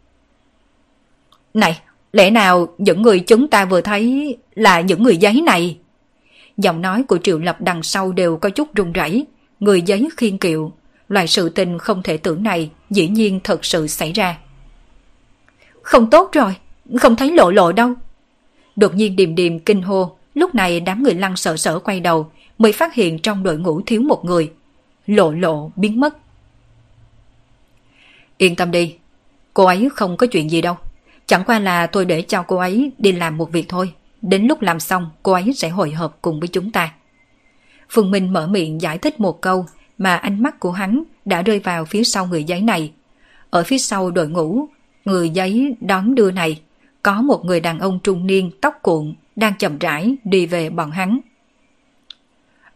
Này, lẽ nào những người chúng ta vừa thấy là những người giấy này? Giọng nói của Triệu Lập đằng sau đều có chút run rẩy. Người giấy khiên kiệu, loại sự tình không thể tưởng này dĩ nhiên thật sự xảy ra. Không tốt rồi, không thấy Lộ Lộ đâu. Đột nhiên Điềm Điềm kinh hô, lúc này đám người Lăng Sở Sở quay đầu mới phát hiện trong đội ngũ thiếu một người. Lộ Lộ biến mất. Yên tâm đi, cô ấy không có chuyện gì đâu. Chẳng qua là tôi để cho cô ấy đi làm một việc thôi. Đến lúc làm xong, cô ấy sẽ hồi hộp cùng với chúng ta. Phương Minh mở miệng giải thích một câu mà ánh mắt của hắn đã rơi vào phía sau người giấy này. Ở phía sau đội ngũ, người giấy đón đưa này, có một người đàn ông trung niên tóc cuộn đang chậm rãi đi về bọn hắn.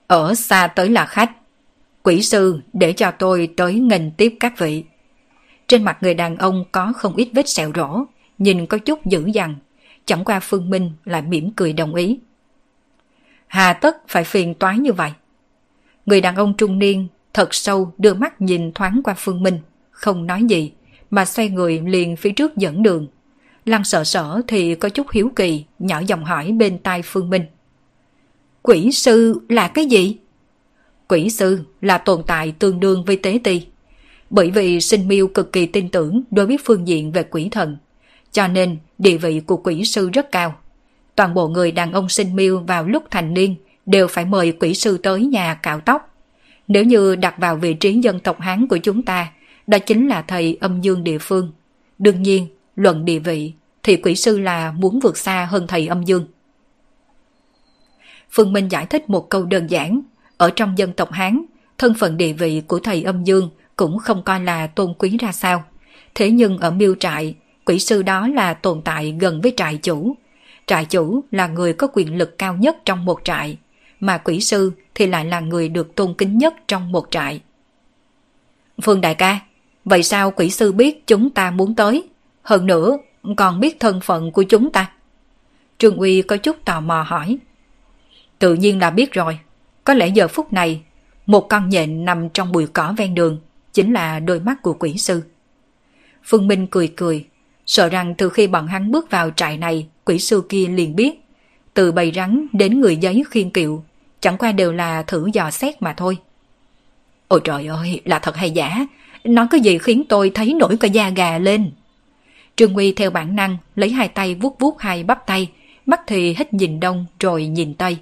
Ở xa tới là khách. Quỷ sư để cho tôi tới nghênh tiếp các vị. Trên mặt người đàn ông có không ít vết sẹo rỗ, nhìn có chút dữ dằn. Chẳng qua Phương Minh lại mỉm cười đồng ý. Hà tất phải phiền toái như vậy. Người đàn ông trung niên thật sâu đưa mắt nhìn thoáng qua Phương Minh, không nói gì, mà xoay người liền phía trước dẫn đường. Lăng Sở Sở thì có chút hiếu kỳ, nhỏ giọng hỏi bên tai Phương Minh. Quỷ sư là cái gì? Quỷ sư là tồn tại tương đương với tế ti. Bởi vì Sinh Miêu cực kỳ tin tưởng đối với phương diện về quỷ thần, cho nên địa vị của quỷ sư rất cao. Toàn bộ người đàn ông Sinh Miêu vào lúc thành niên đều phải mời quỷ sư tới nhà cạo tóc. Nếu như đặt vào vị trí dân tộc Hán của chúng ta, đó chính là thầy âm dương địa phương. Đương nhiên, luận địa vị thì quỷ sư là muốn vượt xa hơn thầy âm dương. Phương Minh giải thích một câu đơn giản. Ở trong dân tộc Hán, thân phận địa vị của thầy âm dương cũng không coi là tôn quý ra sao. Thế nhưng ở Miêu trại, quỷ sư đó là tồn tại gần với trại chủ. Trại chủ là người có quyền lực cao nhất trong một trại, mà quỷ sư thì lại là người được tôn kính nhất trong một trại. Phương đại ca, vậy sao quỷ sư biết chúng ta muốn tới? Hơn nữa, còn biết thân phận của chúng ta? Trương Uy có chút tò mò hỏi. Tự nhiên là biết rồi. Có lẽ giờ phút này, một con nhện nằm trong bụi cỏ ven đường chính là đôi mắt của quỷ sư. Phương Minh cười cười, sợ rằng từ khi bọn hắn bước vào trại này, quỷ sư kia liền biết. Từ bầy rắn đến người giấy khiên kiệu, chẳng qua đều là thử dò xét mà thôi. Ôi trời ơi, là thật hay giả? Nói cái gì khiến tôi thấy nổi cả da gà lên. Trương Uy theo bản năng lấy hai tay vuốt vuốt hai bắp tay, mắt thì hết nhìn đông rồi nhìn tây.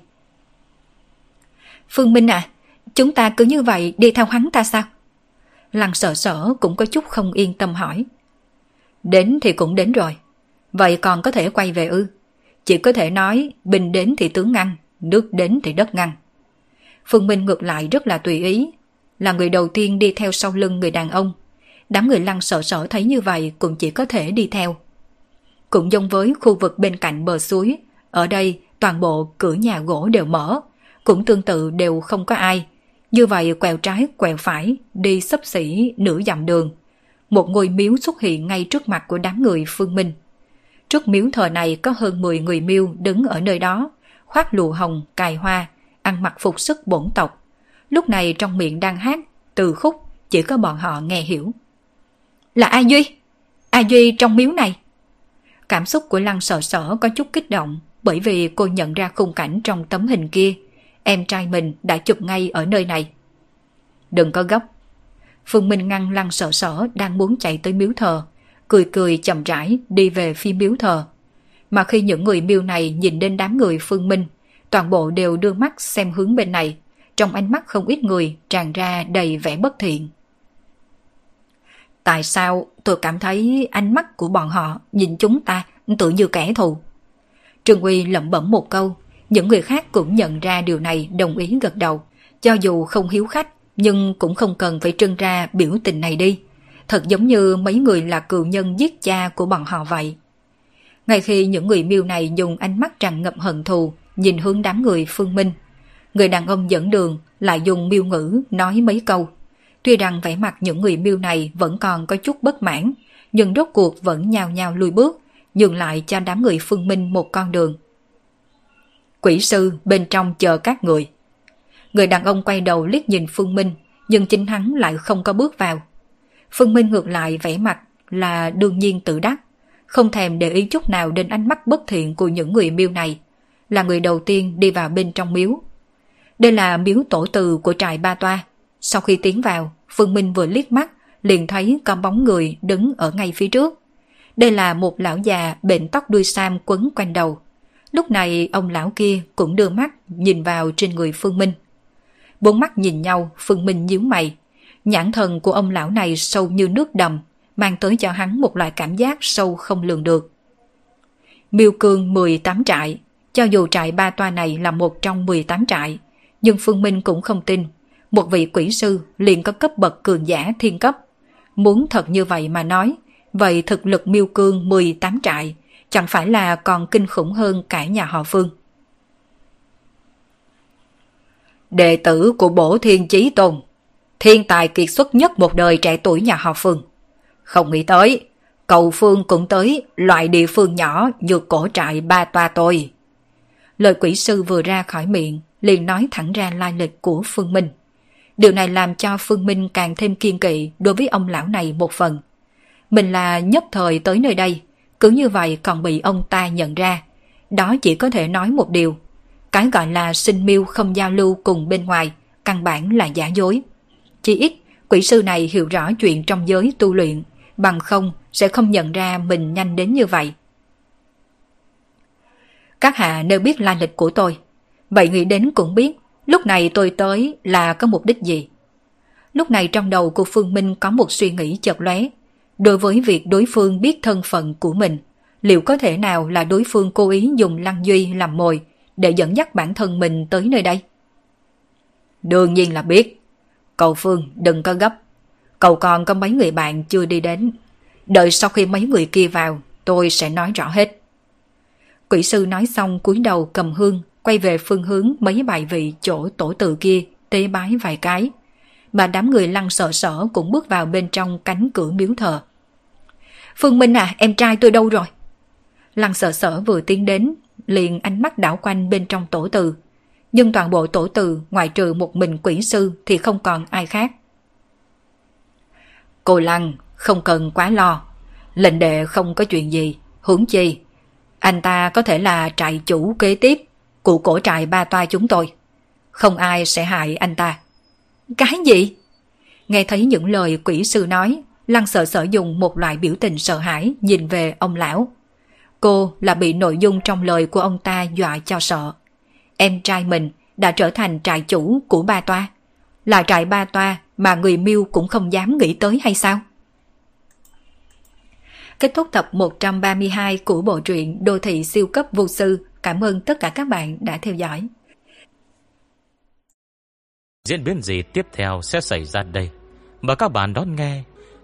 Phương Minh à, chúng ta cứ như vậy đi theo hắn ta sao? Lăng Sở Sở cũng có chút không yên tâm hỏi. Đến thì cũng đến rồi, vậy còn có thể quay về ư? Chỉ có thể nói bình đến thì tướng ngăn, nước đến thì đất ngăn. Phương Minh ngược lại rất là tùy ý, là người đầu tiên đi theo sau lưng người đàn ông. Đám người Lăng Sở Sở thấy như vậy cũng chỉ có thể đi theo. Cũng giống với khu vực bên cạnh bờ suối, ở đây toàn bộ cửa nhà gỗ đều mở, cũng tương tự đều không có ai. Như vậy quẹo trái quẹo phải, đi xấp xỉ nửa dặm đường, một ngôi miếu xuất hiện ngay trước mặt của đám người Phương Minh. Trước miếu thờ này có hơn mười người Miêu đứng ở nơi đó, khoác lụa hồng, cài hoa, ăn mặc phục sức bổn tộc. Lúc này trong miệng đang hát từ khúc chỉ có bọn họ nghe hiểu. Là A Duy! A Duy trong miếu này! Cảm xúc của Lăng Sở Sở có chút kích động, bởi vì cô nhận ra khung cảnh trong tấm hình kia. Em trai mình đã chụp ngay ở nơi này. Đừng có gấp. Phương Minh ngăn Lăng Sở Sở đang muốn chạy tới miếu thờ, cười cười chậm rãi đi về phía miếu thờ. Mà khi những người Miêu này nhìn đến đám người Phương Minh, toàn bộ đều đưa mắt xem hướng bên này, trong ánh mắt không ít người tràn ra đầy vẻ bất thiện. Tại sao tôi cảm thấy ánh mắt của bọn họ nhìn chúng ta tự như kẻ thù? Trương Uy lẩm bẩm một câu. Những người khác cũng nhận ra điều này, đồng ý gật đầu. Cho dù không hiếu khách, nhưng cũng không cần phải trưng ra biểu tình này đi. Thật giống như mấy người là cừu nhân giết cha của bọn họ vậy. Ngay khi những người Miêu này dùng ánh mắt tràn ngập hận thù nhìn hướng đám người Phương Minh, người đàn ông dẫn đường lại dùng Miêu ngữ nói mấy câu. Tuy rằng vẻ mặt những người Miêu này vẫn còn có chút bất mãn, nhưng rốt cuộc vẫn nhao nhao lùi bước, nhường lại cho đám người Phương Minh một con đường. Quỷ sư bên trong chờ các người. Người đàn ông quay đầu liếc nhìn Phương Minh, nhưng chính hắn lại không có bước vào. Phương Minh ngược lại vẻ mặt là đương nhiên tự đắc, không thèm để ý chút nào đến ánh mắt bất thiện của những người Miêu này, là người đầu tiên đi vào bên trong miếu. Đây là miếu tổ từ của trại Ba Toa. Sau khi tiến vào, Phương Minh vừa liếc mắt liền thấy có bóng người đứng ở ngay phía trước. Đây là một lão già bện tóc đuôi sam quấn quanh đầu. Lúc này ông lão kia cũng đưa mắt nhìn vào trên người Phương Minh. Bốn mắt nhìn nhau, Phương Minh nhíu mày. Nhãn thần của ông lão này sâu như nước đầm, mang tới cho hắn một loại cảm giác sâu không lường được. Miêu Cương mười tám trại. Cho dù trại Ba Toa này là một trong mười tám trại, nhưng Phương Minh cũng không tin một vị quỷ sư liền có cấp bậc cường giả thiên cấp. Muốn thật như vậy mà nói, vậy thực lực Miêu Cương mười tám trại chẳng phải là còn kinh khủng hơn cả nhà họ Phương. Đệ tử của Bổ Thiên Chí Tôn, thiên tài kiệt xuất nhất một đời trẻ tuổi nhà họ Phương. Không nghĩ tới, cậu Phương cũng tới loại địa phương nhỏ như cổ trại Ba Toa tôi. Lời quỷ sư vừa ra khỏi miệng, liền nói thẳng ra lai lịch của Phương Minh. Điều này làm cho Phương Minh càng thêm kiên kỵ đối với ông lão này một phần. Mình là nhất thời tới nơi đây, cứ như vậy còn bị ông ta nhận ra, đó chỉ có thể nói một điều. Cái gọi là sinh miêu không giao lưu cùng bên ngoài, căn bản là giả dối. Chỉ ít, quỷ sư này hiểu rõ chuyện trong giới tu luyện, bằng không sẽ không nhận ra mình nhanh đến như vậy. Các hạ đều biết lai lịch của tôi, vậy nghĩ đến cũng biết, lúc này tôi tới là có mục đích gì. Lúc này trong đầu của Phương Minh có một suy nghĩ chợt lóe. Đối với việc đối phương biết thân phận của mình, liệu có thể nào là đối phương cố ý dùng Lăng Duy làm mồi để dẫn dắt bản thân mình tới nơi đây? Đương nhiên là biết. Cậu Phương đừng có gấp. Cậu còn có mấy người bạn chưa đi đến. Đợi sau khi mấy người kia vào, tôi sẽ nói rõ hết. Quỷ sư nói xong cúi đầu cầm hương, quay về phương hướng mấy bài vị chỗ tổ tự kia, tế bái vài cái. Mà đám người Lăng Sở Sở cũng bước vào bên trong cánh cửa miếu thờ. Phương Minh à, em trai tôi đâu rồi? Lăng Sở Sở vừa tiến đến, liền ánh mắt đảo quanh bên trong tổ từ. Nhưng toàn bộ tổ từ ngoại trừ một mình quỷ sư thì không còn ai khác. Cô Lăng, không cần quá lo. Lệnh đệ không có chuyện gì, huống chi. Anh ta có thể là trại chủ kế tiếp của cổ trại Ba Toa chúng tôi. Không ai sẽ hại anh ta. Cái gì? Nghe thấy những lời quỷ sư nói, Lăng Sở Sở dùng một loại biểu tình sợ hãi nhìn về ông lão. Cô là bị nội dung trong lời của ông ta dọa cho sợ. Em trai mình đã trở thành trại chủ của Ba Toa. Là trại Ba Toa mà người miêu cũng không dám nghĩ tới hay sao? Kết thúc tập một trăm ba mươi hai của bộ truyện Đô Thị Siêu Cấp Vô Sư. Cảm ơn tất cả các bạn đã theo dõi. Diễn biến gì tiếp theo sẽ xảy ra đây? Mời các bạn đón nghe.